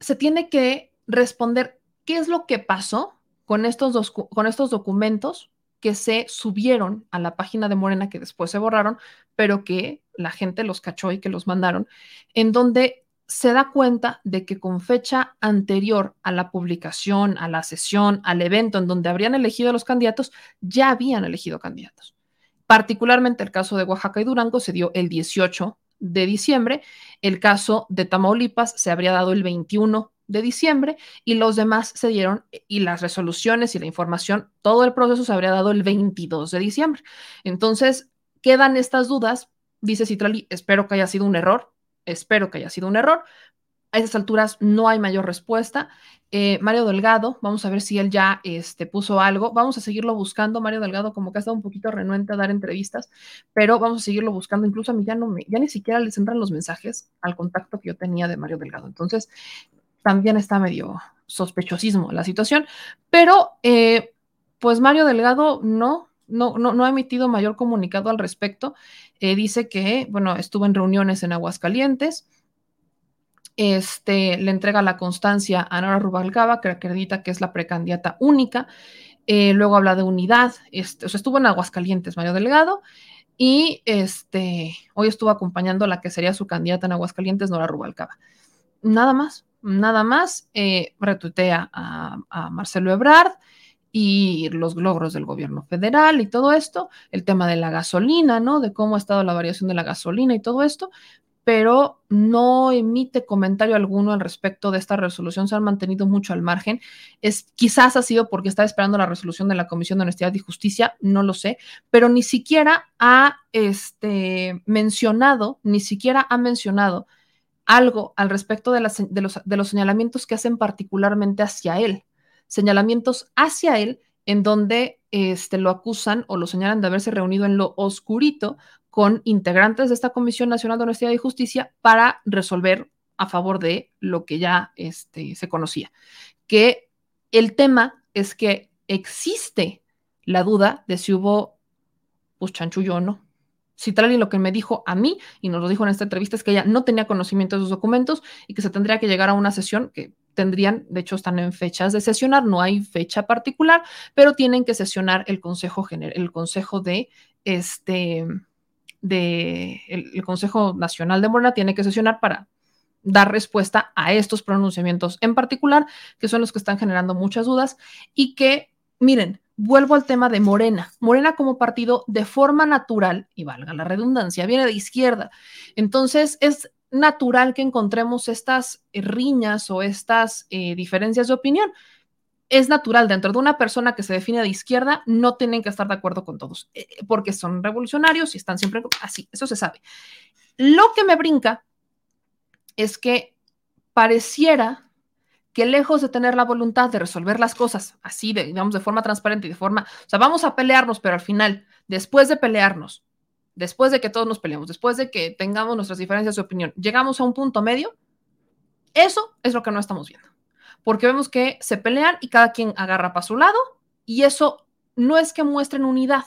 se tiene que responder qué es lo que pasó con estos documentos que se subieron a la página de Morena, que después se borraron, pero que la gente los cachó y que los mandaron, en donde se da cuenta de que con fecha anterior a la publicación, a la sesión, al evento en donde habrían elegido a los candidatos, ya habían elegido candidatos. Particularmente el caso de Oaxaca y Durango se dio el 18 de diciembre, el caso de Tamaulipas se habría dado el 21 de diciembre y los demás se dieron, y las resoluciones y la información, todo el proceso se habría dado el 22 de diciembre. Entonces, quedan estas dudas, dice Citlali, espero que haya sido un error. A esas alturas no hay mayor respuesta. Mario Delgado, vamos a ver si él ya puso algo. Vamos a seguirlo buscando. Mario Delgado como que ha estado un poquito renuente a dar entrevistas, pero vamos a seguirlo buscando. Incluso a mí ya ni siquiera les entran los mensajes al contacto que yo tenía de Mario Delgado. Entonces, también está medio sospechosismo la situación. Pero, pues Mario Delgado no ha emitido mayor comunicado al respecto. Dice que, bueno, estuvo en reuniones en Aguascalientes. Le entrega la constancia a Nora Rubalcaba, que acredita que es la precandidata única. Luego habla de unidad. Estuvo en Aguascalientes, Mario Delgado. Y hoy estuvo acompañando a la que sería su candidata en Aguascalientes, Nora Rubalcaba. Nada más. Retuitea a Marcelo Ebrard y los logros del gobierno federal y todo esto, el tema de la gasolina, ¿no? De cómo ha estado la variación de la gasolina y todo esto, pero no emite comentario alguno al respecto de esta resolución. Se han mantenido mucho al margen. Quizás ha sido porque está esperando la resolución de la Comisión de Honestidad y Justicia, no lo sé, pero ni siquiera ha mencionado algo al respecto de los señalamientos que hacen particularmente hacia él. Señalamientos hacia él en donde lo acusan o lo señalan de haberse reunido en lo oscurito con integrantes de esta Comisión Nacional de Honestidad y Justicia para resolver a favor de lo que ya se conocía. Que el tema es que existe la duda de si hubo pues chanchullo o no. Citlali lo que me dijo a mí, y nos lo dijo en esta entrevista, es que ella no tenía conocimiento de esos documentos y que se tendría que llegar a una sesión que tendrían, de hecho están en fechas de sesionar, no hay fecha particular, pero tienen que sesionar el Consejo Nacional de Morena tiene que sesionar para dar respuesta a estos pronunciamientos en particular, que son los que están generando muchas dudas y que, miren, vuelvo al tema de Morena. Morena como partido de forma natural, y valga la redundancia, viene de izquierda. Entonces es natural que encontremos estas riñas o estas diferencias de opinión. Es natural, dentro de una persona que se define de izquierda, no tienen que estar de acuerdo con todos, porque son revolucionarios y están siempre así, eso se sabe. Lo que me brinca es que pareciera que lejos de tener la voluntad de resolver las cosas así, de forma transparente y de forma, o sea, vamos a pelearnos, pero al final, después de pelearnos, después de que todos nos peleemos, después de que tengamos nuestras diferencias de opinión, llegamos a un punto medio. Eso es lo que no estamos viendo, porque vemos que se pelean y cada quien agarra para su lado, y eso no es que muestren unidad.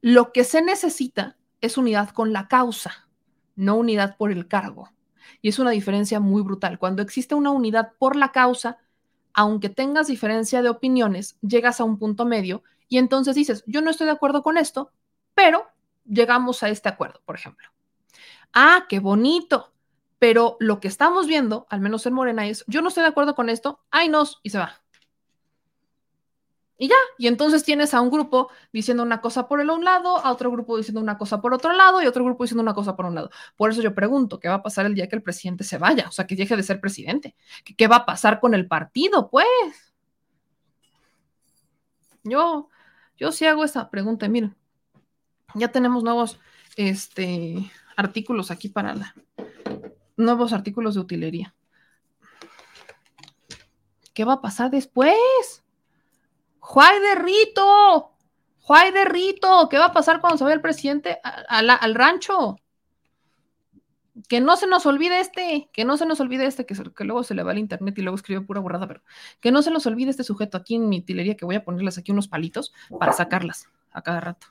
Lo que se necesita es unidad con la causa, no unidad por el cargo. Y es una diferencia muy brutal. Cuando existe una unidad por la causa, aunque tengas diferencia de opiniones, llegas a un punto medio y entonces dices, yo no estoy de acuerdo con esto, pero llegamos a este acuerdo, por ejemplo. Ah, qué bonito. Pero lo que estamos viendo, al menos en Morena, es, yo no estoy de acuerdo con esto, ay no, y se va. Y ya, y entonces tienes a un grupo diciendo una cosa por un lado, a otro grupo diciendo una cosa por otro lado, y otro grupo diciendo una cosa por un lado. Por eso yo pregunto, ¿qué va a pasar el día que el presidente se vaya? O sea, que deje de ser presidente. ¿Qué va a pasar con el partido? Pues yo sí hago esa pregunta, y miren, ya tenemos nuevos artículos aquí para nuevos artículos de utilería. ¿Qué va a pasar después? Juárez de Rito, ¿qué va a pasar cuando se vaya el presidente al rancho? Que no se nos olvide este, que luego se le va el internet y luego escribe pura burrada, pero que no se nos olvide este sujeto aquí en mi tilería, que voy a ponerles aquí unos palitos para sacarlas a cada rato.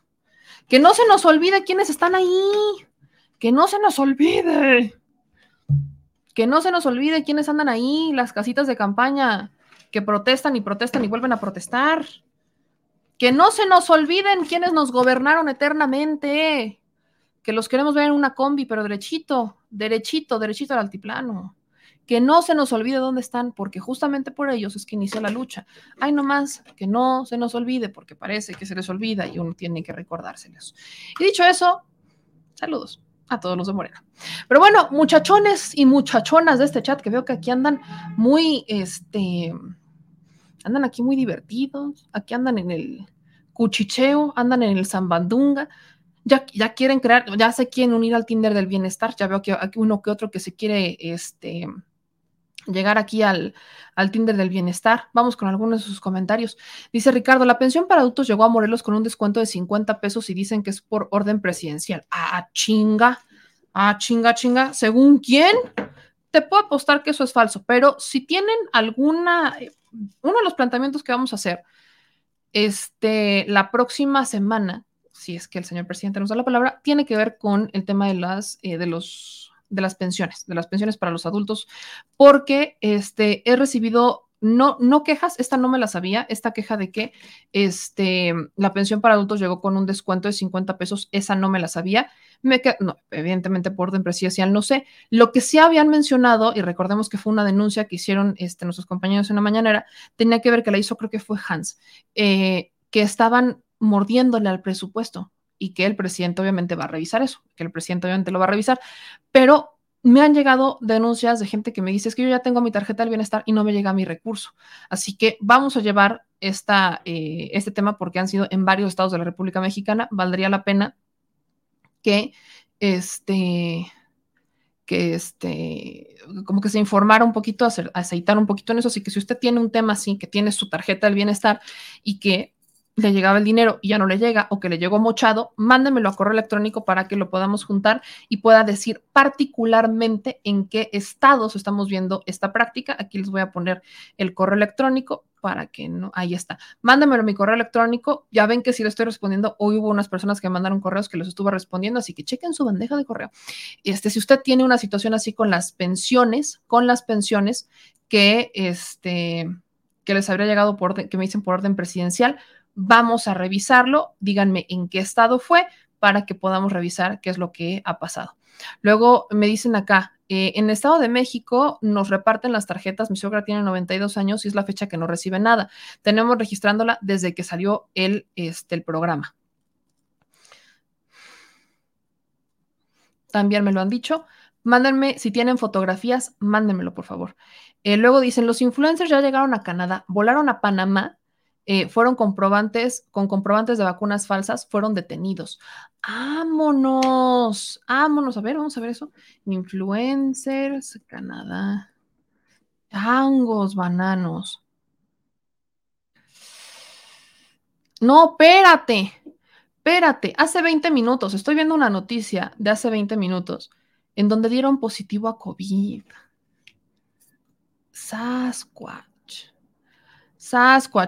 Que no se nos olvide quiénes están ahí. Que no se nos olvide quiénes andan ahí, las casitas de campaña, que protestan y vuelven a protestar. Que no se nos olviden quienes nos gobernaron eternamente, que los queremos ver en una combi, pero derechito al altiplano. Que no se nos olvide dónde están, porque justamente por ellos es que inició la lucha. Ay, nomás, que no se nos olvide, porque parece que se les olvida y uno tiene que recordárselos. Y dicho eso, saludos a todos los de Morena. Pero bueno, muchachones y muchachonas de este chat, que veo que aquí andan muy, andan aquí muy divertidos, aquí andan en el cuchicheo, andan en el zambandunga, ya quieren crear, ya se quieren unir al Tinder del bienestar, ya veo que hay uno que otro que se quiere llegar aquí al Tinder del bienestar. Vamos con algunos de sus comentarios. Dice Ricardo, la pensión para adultos llegó a Morelos con un descuento de 50 pesos y dicen que es por orden presidencial. Ah, chinga, ¿según quién? Te puedo apostar que eso es falso, pero si tienen uno de los planteamientos que vamos a hacer la próxima semana, si es que el señor presidente nos da la palabra, tiene que ver con el tema de las pensiones para los adultos, porque he recibido no quejas, esta no me la sabía, esta queja de que la pensión para adultos llegó con un descuento de 50 pesos, esa no me la sabía. No, evidentemente por orden presidencial no sé. Lo que sí habían mencionado, y recordemos que fue una denuncia que hicieron nuestros compañeros en la mañanera, tenía que ver que la hizo, creo que fue Hans, que estaban mordiéndole al presupuesto y que el presidente obviamente va a revisar eso, pero me han llegado denuncias de gente que me dice, es que yo ya tengo mi tarjeta del bienestar y no me llega mi recurso. Así que vamos a llevar este tema, porque han sido en varios estados de la República Mexicana. Valdría la pena que como que se informara un poquito, aceitar un poquito en eso. Así que si usted tiene un tema así, que tiene su tarjeta del bienestar y que le llegaba el dinero y ya no le llega, o que le llegó mochado, mándemelo a correo electrónico para que lo podamos juntar y pueda decir particularmente en qué estados estamos viendo esta práctica. Aquí les voy a poner el correo electrónico para que no... Ahí está. Mándemelo a mi correo electrónico. Ya ven que sí lo estoy respondiendo. Hoy hubo unas personas que mandaron correos que los estuve respondiendo, así que chequen su bandeja de correo. Si usted tiene una situación así con las pensiones que les habría llegado que me dicen por orden presidencial, vamos a revisarlo, díganme en qué estado fue para que podamos revisar qué es lo que ha pasado. Luego me dicen acá, en el Estado de México nos reparten las tarjetas, mi suegra tiene 92 años y es la fecha que no recibe nada. Tenemos registrándola desde que salió el programa. También me lo han dicho. Mándenme, si tienen fotografías, mándenmelo por favor. Luego dicen, los influencers ya llegaron a Canadá, volaron a Panamá, fueron con comprobantes de vacunas falsas, fueron detenidos. ¡Vámonos! A ver, vamos a ver eso. Influencers, Canadá. ¡Hangos, bananos! No, espérate. Hace 20 minutos, estoy viendo una noticia de hace 20 minutos, en donde dieron positivo a COVID. Sasquatch.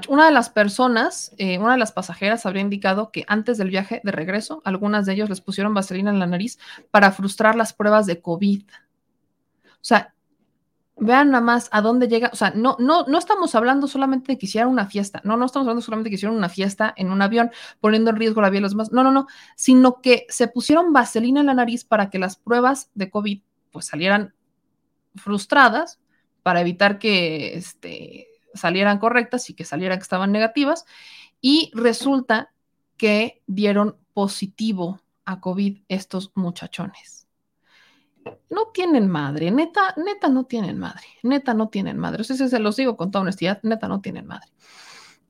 Una de las personas, una de las pasajeras habría indicado que antes del viaje de regreso, algunas de ellos les pusieron vaselina en la nariz para frustrar las pruebas de COVID. O sea, vean nada más a dónde llega. O sea, no estamos hablando solamente de que hicieran una fiesta. No estamos hablando solamente de que hicieron una fiesta en un avión, poniendo en riesgo la vida de los demás. No. Sino que se pusieron vaselina en la nariz para que las pruebas de COVID pues salieran frustradas, para evitar que salieran correctas y que salieran que estaban negativas, y resulta que dieron positivo a COVID estos muchachones. No tienen madre, neta no tienen madre, o sea, se los digo con toda honestidad, neta no tienen madre.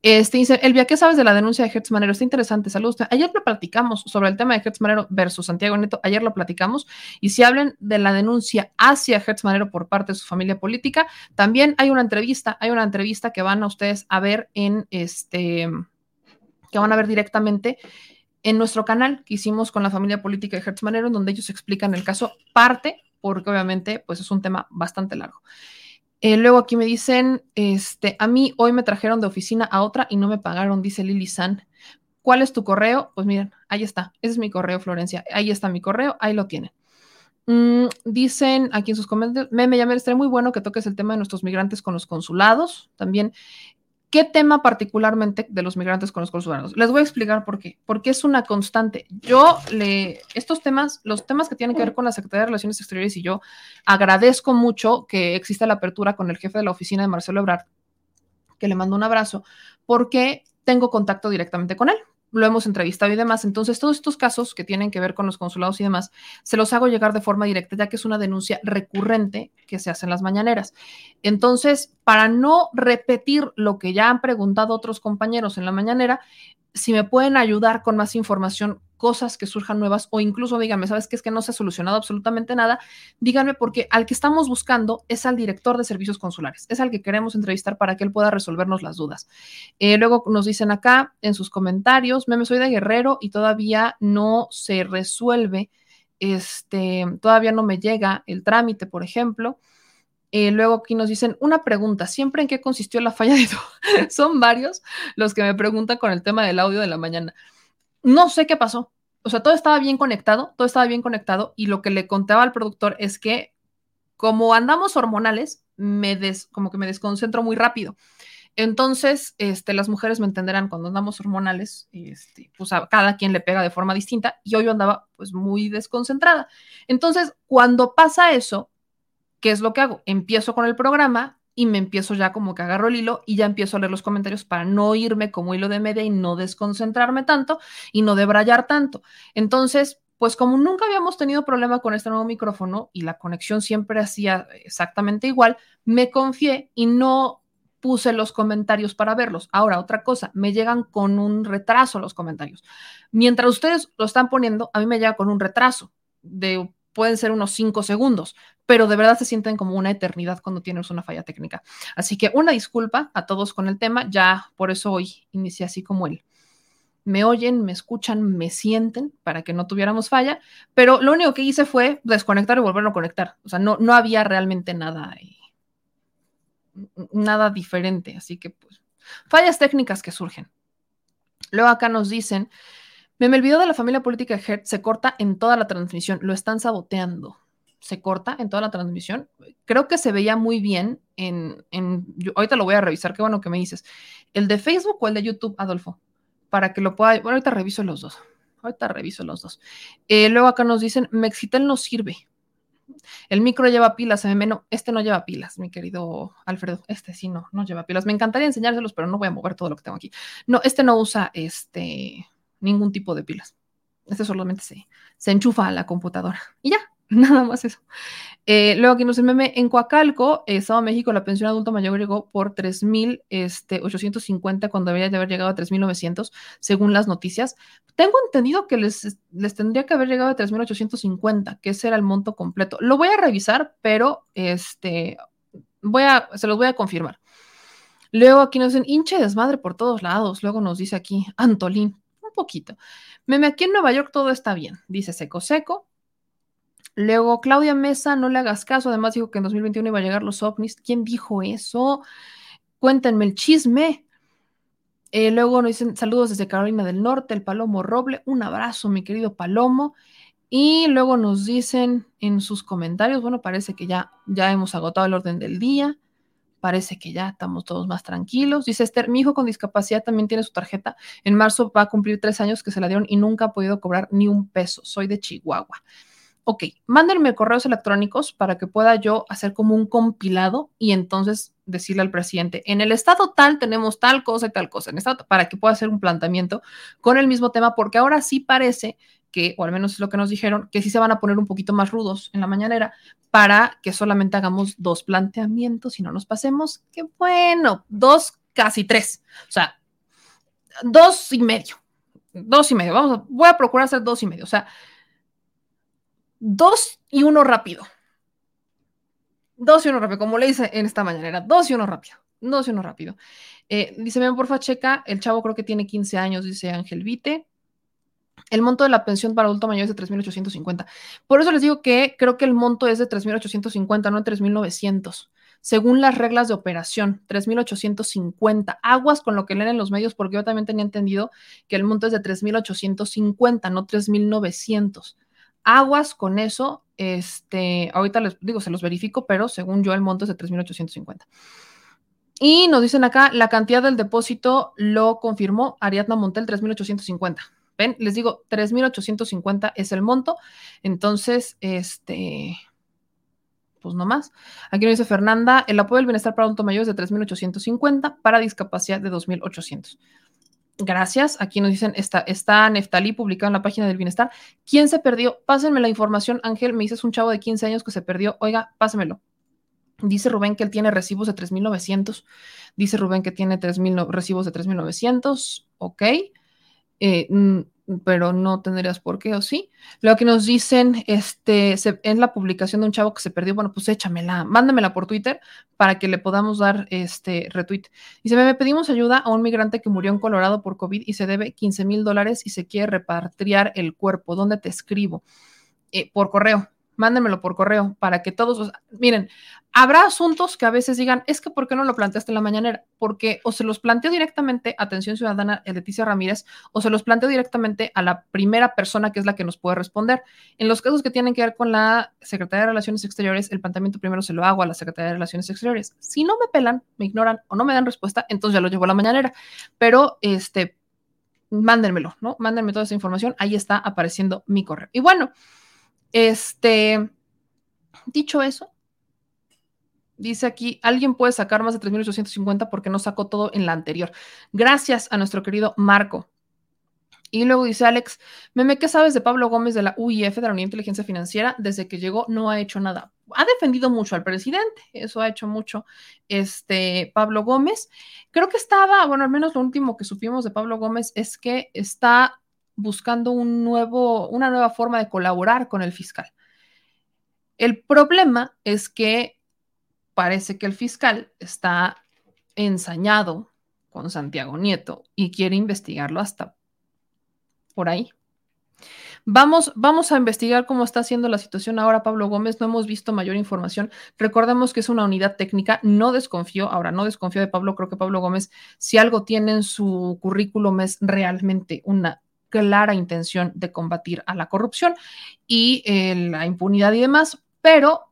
Dice, Elvia, ¿qué sabes de la denuncia de Hertz Manero? Está interesante, saludos. Ayer lo platicamos sobre el tema de Hertz Manero versus Santiago Neto, ayer lo platicamos, y si hablan de la denuncia hacia Hertz Manero por parte de su familia política, también hay una entrevista que van a ustedes a ver en que van a ver directamente en nuestro canal que hicimos con la familia política de Hertz Manero, en donde ellos explican el caso parte, porque obviamente pues es un tema bastante largo. Luego aquí me dicen, a mí hoy me trajeron de oficina a otra y no me pagaron, dice Lili San. ¿Cuál es tu correo? Pues miren, ahí está. Ese es mi correo, Florencia. Ahí está mi correo, ahí lo tienen. Dicen aquí en sus comentarios, me estaría muy bueno que toques el tema de nuestros migrantes con los consulados. También, ¿qué tema particularmente de los migrantes con los consulados? Les voy a explicar por qué. Porque es una constante. Estos temas, los temas que tienen que ver con la Secretaría de Relaciones Exteriores, y yo agradezco mucho que exista la apertura con el jefe de la oficina de Marcelo Ebrard, que le mando un abrazo, porque tengo contacto directamente con él. Lo hemos entrevistado y demás. Entonces, todos estos casos que tienen que ver con los consulados y demás, se los hago llegar de forma directa, ya que es una denuncia recurrente que se hace en las mañaneras. Entonces, para no repetir lo que ya han preguntado otros compañeros en la mañanera, si me pueden ayudar con más información, cosas que surjan nuevas, o incluso díganme, ¿sabes qué? Es que no se ha solucionado absolutamente nada. Díganme, porque al que estamos buscando es al director de servicios consulares, es al que queremos entrevistar para que él pueda resolvernos las dudas. Luego nos dicen acá en sus comentarios, Meme, soy de Guerrero y todavía no se resuelve, todavía no me llega el trámite, por ejemplo. Luego aquí nos dicen, una pregunta, ¿siempre en qué consistió la falla de todo? Son varios los que me preguntan con el tema del audio de la mañana. No sé qué pasó. O sea, todo estaba bien conectado y lo que le contaba al productor es que como andamos hormonales, como que me desconcentro muy rápido. Entonces, las mujeres me entenderán, cuando andamos hormonales, pues a cada quien le pega de forma distinta, y hoy yo andaba pues muy desconcentrada. Entonces, cuando pasa eso, ¿qué es lo que hago? Empiezo con el programa y me empiezo ya como que agarro el hilo y ya empiezo a leer los comentarios para no irme como hilo de media y no desconcentrarme tanto y no debrayar tanto. Entonces, pues como nunca habíamos tenido problema con este nuevo micrófono y la conexión siempre hacía exactamente igual, me confié y no puse los comentarios para verlos. Ahora, otra cosa, me llegan con un retraso los comentarios. Mientras ustedes lo están poniendo, a mí me llega con un retraso de... Pueden ser unos 5 segundos, pero de verdad se sienten como una eternidad cuando tienes una falla técnica. Así que una disculpa a todos con el tema, ya por eso hoy inicié así como él. Me oyen, me escuchan, me sienten, para que no tuviéramos falla, pero lo único que hice fue desconectar y volverlo a conectar. O sea, no había realmente nada diferente, así que pues fallas técnicas que surgen. Luego acá nos dicen... El video de la familia política de Hertz se corta en toda la transmisión. Lo están saboteando. Se corta en toda la transmisión. Creo que se veía muy bien yo ahorita lo voy a revisar. Qué bueno que me dices. ¿El de Facebook o el de YouTube, Adolfo? Para que lo pueda... Bueno, ahorita reviso los dos. Luego acá nos dicen, Mexitel no sirve. El micro lleva pilas, no, este no lleva pilas, mi querido Alfredo, este sí no lleva pilas. Me encantaría enseñárselos, pero no voy a mover todo lo que tengo aquí. No, este no usa ningún tipo de pilas. Este solamente se enchufa a la computadora. Y ya, nada más eso. Luego aquí nos dice Meme, en Coacalco, Estado de México, la pensión adulta mayor llegó por 3,850 cuando debería de haber llegado a 3,900, según las noticias. Tengo entendido que les tendría que haber llegado a 3,850, que ese era el monto completo. Lo voy a revisar, pero se los voy a confirmar. Luego aquí nos dicen, hinche desmadre por todos lados. Luego nos dice aquí, Antolín, poquito. Meme, aquí en Nueva York todo está bien, dice Seco. Luego Claudia Mesa, no le hagas caso, además dijo que en 2021 iba a llegar los ovnis. ¿Quién dijo eso? Cuéntenme el chisme. Luego nos dicen saludos desde Carolina del Norte, el Palomo Roble, un abrazo mi querido Palomo. Y luego nos dicen en sus comentarios, bueno, parece que ya hemos agotado el orden del día. Parece que ya estamos todos más tranquilos. Dice Esther, mi hijo con discapacidad también tiene su tarjeta. En marzo va a cumplir 3 años que se la dieron y nunca ha podido cobrar ni un peso. Soy de Chihuahua. Ok, mándenme correos electrónicos para que pueda yo hacer como un compilado y entonces decirle al presidente, en el estado tal tenemos tal cosa y tal cosa, en estado, para que pueda hacer un planteamiento con el mismo tema, porque ahora sí parece que, o al menos es lo que nos dijeron, que sí se van a poner un poquito más rudos en la mañanera para que solamente hagamos 2 planteamientos y no nos pasemos. ¡Qué bueno! 2, casi 3. O sea, 2.5. Voy a procurar hacer 2.5. O sea, 2 y 1 rápido. 2 y 1 rápido, como le hice en esta mañanera. 2 y 1 rápido. 2 y 1 rápido. Dice, ven, porfa, checa. El chavo creo que tiene 15 años, dice Ángel Vite. El monto de la pensión para adulto mayor es de 3,850. Por eso les digo que creo que el monto es de 3,850, no de 3,900. Según las reglas de operación, 3,850. Aguas con lo que leen en los medios, porque yo también tenía entendido que el monto es de 3,850, no 3,900. Aguas con eso. Ahorita les digo, se los verifico, pero según yo el monto es de 3,850. Y nos dicen acá, la cantidad del depósito lo confirmó Ariadna Montel, 3,850. Ven, les digo, 3,850 es el monto. Entonces, pues no más. Aquí nos dice Fernanda, el apoyo del bienestar para adulto mayor es de 3,850, para discapacidad de 2,800. Gracias. Aquí nos dicen, está Neftalí publicado en la página del bienestar. ¿Quién se perdió? Pásenme la información, Ángel. Me dices un chavo de 15 años que se perdió. Oiga, pásenmelo. Dice Rubén que él tiene recibos de 3,900. Dice Rubén que tiene recibos de 3,900. Ok. Pero no tendrías por qué, ¿o sí? Lo que nos dicen es la publicación de un chavo que se perdió. Bueno, pues échamela, mándamela por Twitter para que le podamos dar retweet. Dice, me pedimos ayuda a un migrante que murió en Colorado por COVID y se debe $15,000 y se quiere repatriar el cuerpo. ¿Dónde te escribo? Por correo. Mándenmelo por correo para que todos... miren, habrá asuntos que a veces digan, es que ¿por qué no lo planteaste en la mañanera? Porque o se los planteo directamente a Atención Ciudadana, Leticia Ramírez, o se los planteo directamente a la primera persona que es la que nos puede responder. En los casos que tienen que ver con la Secretaría de Relaciones Exteriores, el planteamiento primero se lo hago a la Secretaría de Relaciones Exteriores. Si no me pelan, me ignoran o no me dan respuesta, entonces ya lo llevo a la mañanera. Pero mándenmelo, ¿no? Mándenme toda esa información. Ahí está apareciendo mi correo. Y bueno, dicho eso, dice aquí, alguien puede sacar más de 3,850 porque no sacó todo en la anterior. Gracias a nuestro querido Marco. Y luego dice Alex, meme, ¿qué sabes de Pablo Gómez de la UIF, de la Unidad de Inteligencia Financiera? Desde que llegó no ha hecho nada. Ha defendido mucho al presidente, eso ha hecho mucho Pablo Gómez. Creo que estaba, bueno, al menos lo último que supimos de Pablo Gómez es que está buscando una nueva forma de colaborar con el fiscal. El problema es que parece que el fiscal está ensañado con Santiago Nieto y quiere investigarlo hasta por ahí. Vamos a investigar cómo está siendo la situación ahora, Pablo Gómez. No hemos visto mayor información. Recordemos que es una unidad técnica. No desconfío de Pablo. Creo que Pablo Gómez, si algo tiene en su currículum, es realmente una clara intención de combatir a la corrupción y la impunidad y demás, pero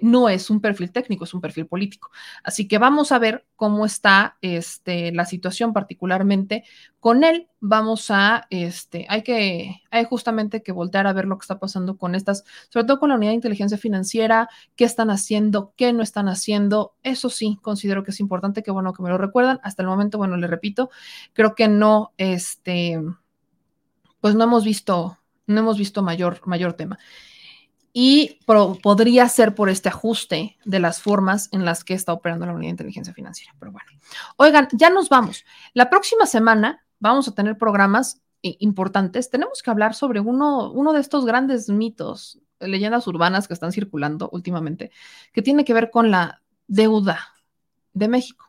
no es un perfil técnico, es un perfil político. Así que vamos a ver cómo está la situación particularmente con él. Vamos a, hay justamente que voltear a ver lo que está pasando con estas, sobre todo con la Unidad de Inteligencia Financiera, qué están haciendo, qué no están haciendo. Eso sí, considero que es importante, que bueno que me lo recuerdan. Hasta el momento, bueno, le repito, creo que no, pues no hemos visto mayor tema. Y podría ser por este ajuste de las formas en las que está operando la Unidad de Inteligencia Financiera. Pero bueno, oigan, ya nos vamos. La próxima semana vamos a tener programas importantes. Tenemos que hablar sobre uno de estos grandes mitos, leyendas urbanas que están circulando últimamente, que tiene que ver con la deuda de México.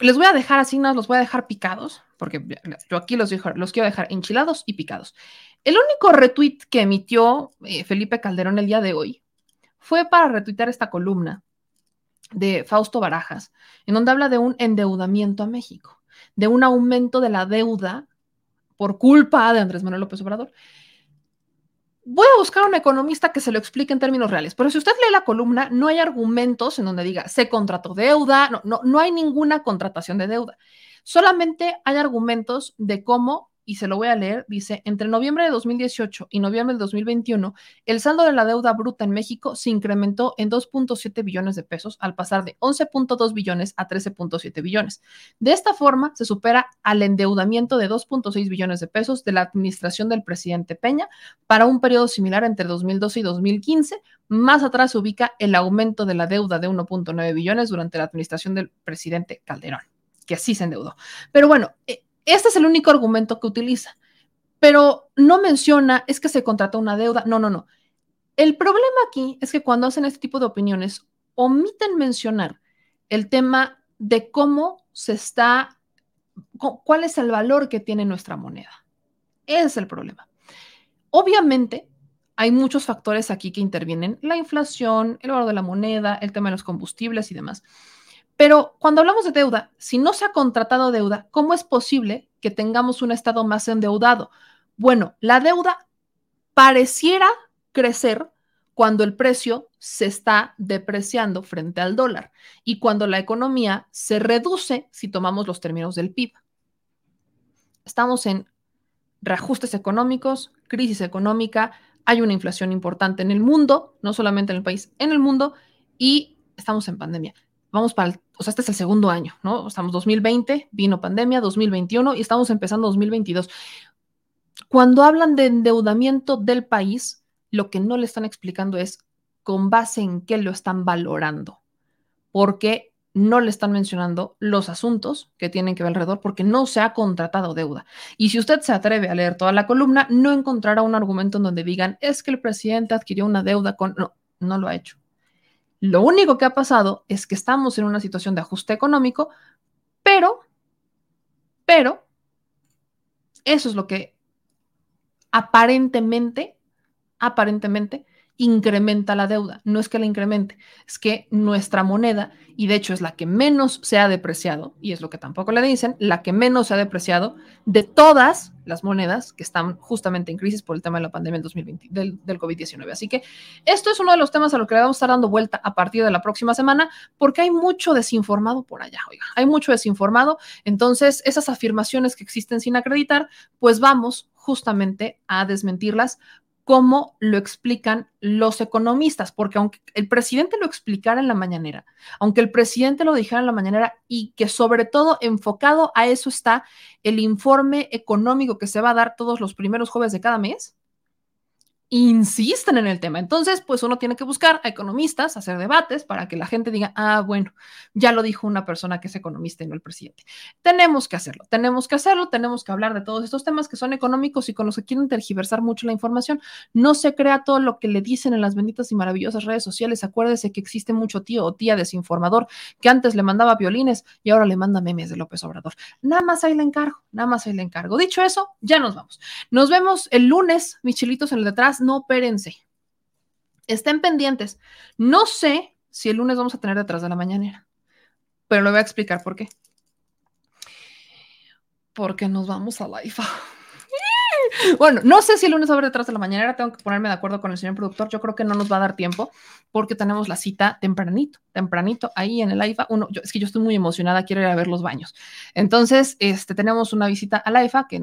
Les voy a dejar así, no los voy a dejar picados, porque yo aquí los quiero dejar enchilados y picados. El único retweet que emitió Felipe Calderón el día de hoy fue para retuitear esta columna de Fausto Barajas, en donde habla de un endeudamiento a México, de un aumento de la deuda por culpa de Andrés Manuel López Obrador. Voy a buscar a un economista que se lo explique en términos reales, pero si usted lee la columna, no hay argumentos en donde diga se contrató deuda, no hay ninguna contratación de deuda. Solamente hay argumentos de cómo, y se lo voy a leer, dice, entre noviembre de 2018 y noviembre de 2021, el saldo de la deuda bruta en México se incrementó en 2.7 billones de pesos, al pasar de 11.2 billones a 13.7 billones. De esta forma, se supera al endeudamiento de 2.6 billones de pesos de la administración del presidente Peña para un periodo similar entre 2012 y 2015. Más atrás se ubica el aumento de la deuda de 1.9 billones durante la administración del presidente Calderón. que así se endeudó. Pero bueno, este es el único argumento que utiliza. Pero no menciona, es que se contrató una deuda. No, no, no. El problema aquí es que cuando hacen este tipo de opiniones, omiten mencionar el tema de cómo se está, cuál es el valor que tiene nuestra moneda. Ese es el problema. Obviamente, hay muchos factores aquí que intervienen. La inflación, el valor de la moneda, el tema de los combustibles y demás. Pero cuando hablamos de deuda, si no se ha contratado deuda, ¿cómo es posible que tengamos un estado más endeudado? Bueno, la deuda pareciera crecer cuando el precio se está depreciando frente al dólar y cuando la economía se reduce si tomamos los términos del PIB. Estamos en reajustes económicos, crisis económica, hay una inflación importante en el mundo, no solamente en el país, en el mundo, y estamos en pandemia. Vamos para, este es el segundo año, ¿no? Estamos 2020, vino pandemia, 2021 y estamos empezando 2022. Cuando hablan de endeudamiento del país, lo que no le están explicando es con base en qué lo están valorando, porque no le están mencionando los asuntos que tienen que ver alrededor, porque no se ha contratado deuda. Y si usted se atreve a leer toda la columna, no encontrará un argumento en donde digan, es que el presidente adquirió una deuda con... No, no lo ha hecho. Lo único que ha pasado es que estamos en una situación de ajuste económico, pero, eso es lo que aparentemente incrementa la deuda. No es que la incremente, es que nuestra moneda, y de hecho es la que menos se ha depreciado, y es lo que tampoco le dicen, la que menos se ha depreciado de todas las monedas que están justamente en crisis por el tema de la pandemia del COVID-19. Así que esto es uno de los temas a los que le vamos a estar dando vuelta a partir de la próxima semana, porque hay mucho desinformado por allá, oiga, hay mucho desinformado. Entonces, esas afirmaciones que existen sin acreditar, pues vamos justamente a desmentirlas cómo lo explican los economistas, porque aunque el presidente lo explicara en la mañanera, aunque el presidente lo dijera en la mañanera, y que sobre todo enfocado a eso está el informe económico que se va a dar todos los primeros jueves de cada mes, insisten en el tema. Entonces, pues uno tiene que buscar a economistas, hacer debates para que la gente diga, ah, bueno, ya lo dijo una persona que es economista y no el presidente. Tenemos que hacerlo, tenemos que hablar de todos estos temas que son económicos y con los que quieren tergiversar mucho la información. No se crea todo lo que le dicen en las benditas y maravillosas redes sociales. Acuérdese que existe mucho tío o tía desinformador que antes le mandaba violines y ahora le manda memes de López Obrador. Nada más ahí le encargo. Dicho eso, ya nos vamos. Nos vemos el lunes, mis chilitos en el detrás. No, espérense. Estén pendientes. No sé si el lunes vamos a tener detrás de la mañanera, pero le voy a explicar por qué. Porque nos vamos a la IFA. Bueno, no sé si el lunes va a haber detrás de la mañanera. Tengo que ponerme de acuerdo con el señor productor. Yo creo que no nos va a dar tiempo porque tenemos la cita tempranito ahí en el AIFA. Es que yo estoy muy emocionada, quiero ir a ver los baños. Entonces, tenemos una visita al AIFA que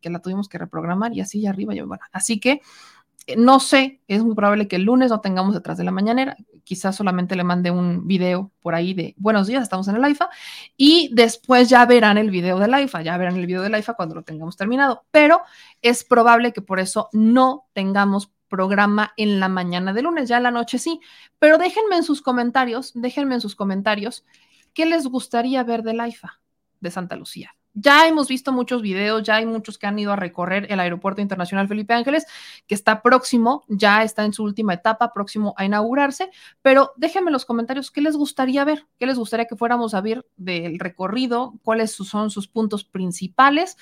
que la tuvimos que reprogramar y así arriba. Bueno, así que no sé, es muy probable que el lunes no tengamos detrás de la mañanera. Quizás solamente le mande un video por ahí de buenos días, estamos en el AIFA, y después ya verán el video del AIFA cuando lo tengamos terminado, pero es probable que por eso no tengamos programa en la mañana de lunes, ya en la noche sí, pero déjenme en sus comentarios qué les gustaría ver del AIFA de Santa Lucía. Ya hemos visto muchos videos, ya hay muchos que han ido a recorrer el Aeropuerto Internacional Felipe Ángeles, que está próximo, ya está en su última etapa, próximo a inaugurarse, pero déjenme en los comentarios qué les gustaría ver, qué les gustaría que fuéramos a ver del recorrido, cuáles son sus puntos principales,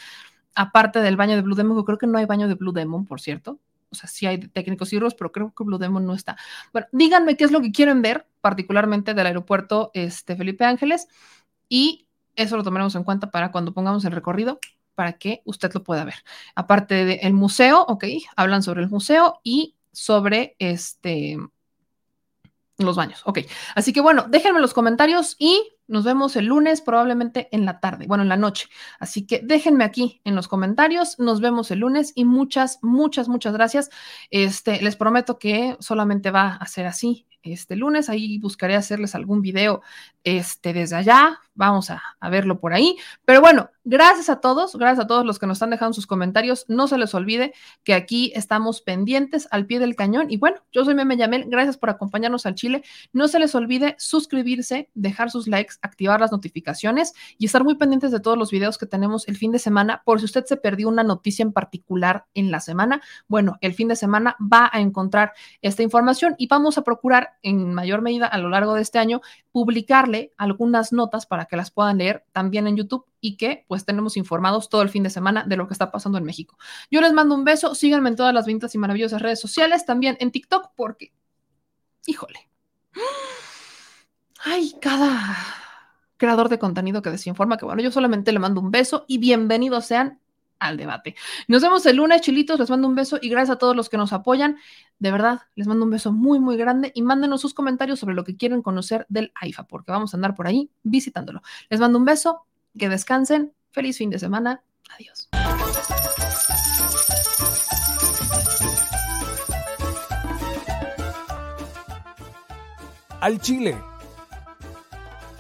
aparte del baño de Blue Demon, que creo que no hay baño de Blue Demon, por cierto. O sea, sí hay técnicos y rubros, pero creo que Blue Demon no está. Bueno, díganme qué es lo que quieren ver, particularmente del Aeropuerto Felipe Ángeles, y eso lo tomaremos en cuenta para cuando pongamos el recorrido, para que usted lo pueda ver. Aparte del museo, ok, hablan sobre el museo y sobre los baños, ok. Así que bueno, déjenme los comentarios y nos vemos el lunes probablemente en la tarde, bueno, en la noche. Así que déjenme aquí en los comentarios, nos vemos el lunes y muchas gracias. Les prometo que solamente va a ser así este lunes. Ahí buscaré hacerles algún video desde allá. Vamos a verlo por ahí. Pero bueno, gracias a todos los que nos están dejando sus comentarios. No se les olvide que aquí estamos pendientes al pie del cañón. Y bueno, yo soy Meme Yamel. Gracias por acompañarnos al Chile. No se les olvide suscribirse, dejar sus likes, activar las notificaciones y estar muy pendientes de todos los videos que tenemos el fin de semana. Por si usted se perdió una noticia en particular en la semana, bueno, el fin de semana va a encontrar esta información y vamos a procurar en mayor medida a lo largo de este año publicarle algunas notas para que las puedan leer también en YouTube y que pues tenemos informados todo el fin de semana de lo que está pasando en México. Yo les mando un beso, síganme en todas las bonitas y maravillosas redes sociales, también en TikTok porque, híjole, ay, cada creador de contenido que desinforma, que bueno, yo solamente le mando un beso y bienvenidos sean al debate. Nos vemos el lunes, chilitos, les mando un beso y gracias a todos los que nos apoyan. De verdad, les mando un beso muy, muy grande y mándenos sus comentarios sobre lo que quieren conocer del AIFA, porque vamos a andar por ahí visitándolo. Les mando un beso, que descansen, feliz fin de semana, adiós. Al Chile.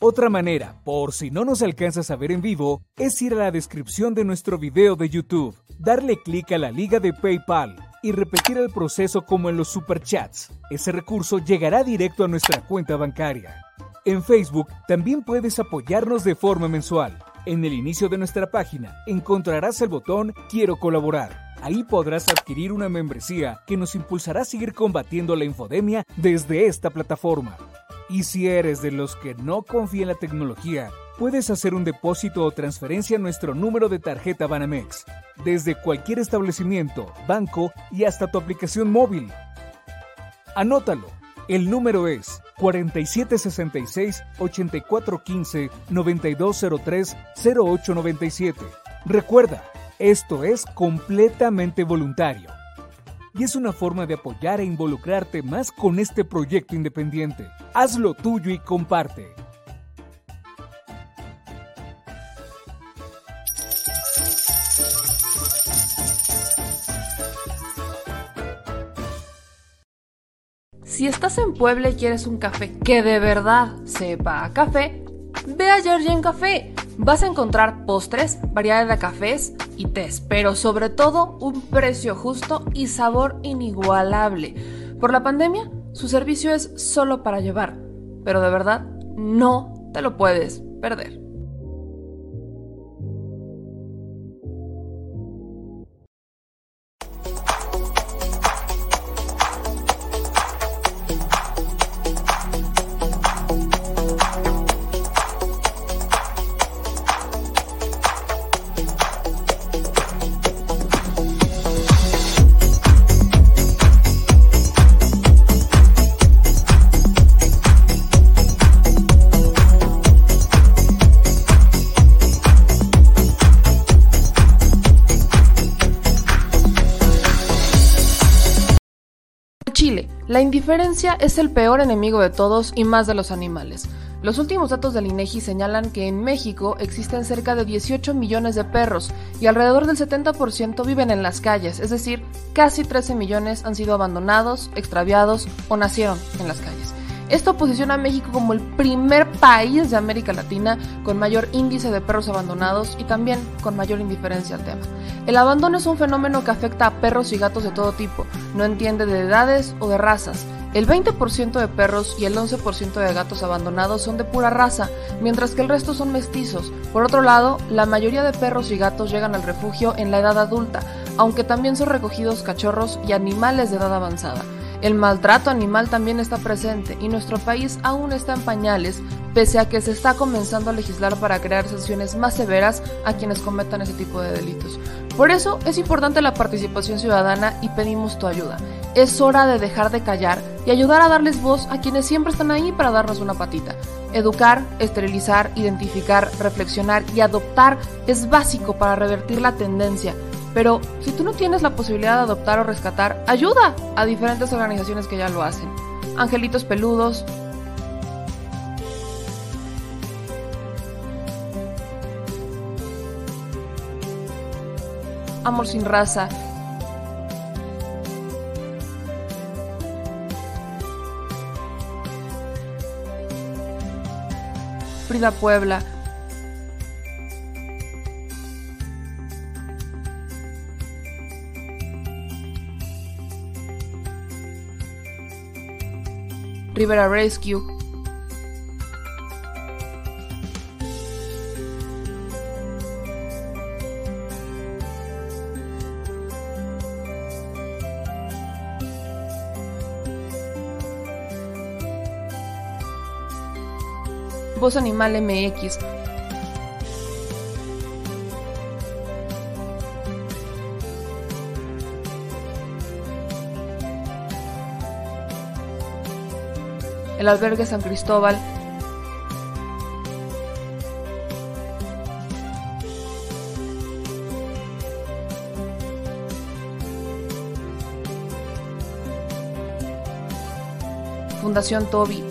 Otra manera, por si no nos alcanzas a ver en vivo, es ir a la descripción de nuestro video de YouTube, darle clic a la liga de PayPal y repetir el proceso como en los superchats. Ese recurso llegará directo a nuestra cuenta bancaria. En Facebook también puedes apoyarnos de forma mensual. En el inicio de nuestra página encontrarás el botón Quiero colaborar. Ahí podrás adquirir una membresía que nos impulsará a seguir combatiendo la infodemia desde esta plataforma. Y si eres de los que no confía en la tecnología, puedes hacer un depósito o transferencia a nuestro número de tarjeta Banamex, desde cualquier establecimiento, banco y hasta tu aplicación móvil. Anótalo. El número es 4766-8415-9203-0897. Recuerda, esto es completamente voluntario. Y es una forma de apoyar e involucrarte más con este proyecto independiente. Hazlo tuyo y comparte. Si estás en Puebla y quieres un café que de verdad sepa a café, ve a Georgian Café. Vas a encontrar postres, variedad de cafés y tés, pero sobre todo un precio justo y sabor inigualable. Por la pandemia, su servicio es solo para llevar, pero de verdad no te lo puedes perder. La indiferencia es el peor enemigo de todos y más de los animales. Los últimos datos del INEGI señalan que en México existen cerca de 18 millones de perros y alrededor del 70% viven en las calles, es decir, casi 13 millones han sido abandonados, extraviados o nacieron en las calles. Esto posiciona a México como el primer país de América Latina con mayor índice de perros abandonados y también con mayor indiferencia al tema. El abandono es un fenómeno que afecta a perros y gatos de todo tipo, no entiende de edades o de razas. El 20% de perros y el 11% de gatos abandonados son de pura raza, mientras que el resto son mestizos. Por otro lado, la mayoría de perros y gatos llegan al refugio en la edad adulta, aunque también son recogidos cachorros y animales de edad avanzada. El maltrato animal también está presente y nuestro país aún está en pañales, pese a que se está comenzando a legislar para crear sanciones más severas a quienes cometan ese tipo de delitos. Por eso es importante la participación ciudadana y pedimos tu ayuda. Es hora de dejar de callar y ayudar a darles voz a quienes siempre están ahí para darnos una patita. Educar, esterilizar, identificar, reflexionar y adoptar es básico para revertir la tendencia. Pero si tú no tienes la posibilidad de adoptar o rescatar, ayuda a diferentes organizaciones que ya lo hacen. Angelitos Peludos. Amor Sin Raza. Frida Puebla. Rivera Rescue. Voz Animal MX. El Albergue San Cristóbal. Fundación Toby.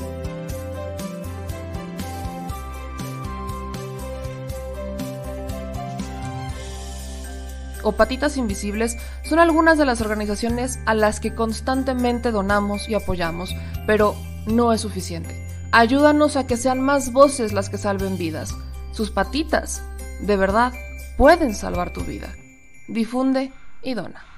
O Patitas Invisibles son algunas de las organizaciones a las que constantemente donamos y apoyamos, pero no es suficiente. Ayúdanos a que sean más voces las que salven vidas. Sus patitas, de verdad, pueden salvar tu vida. Difunde y dona.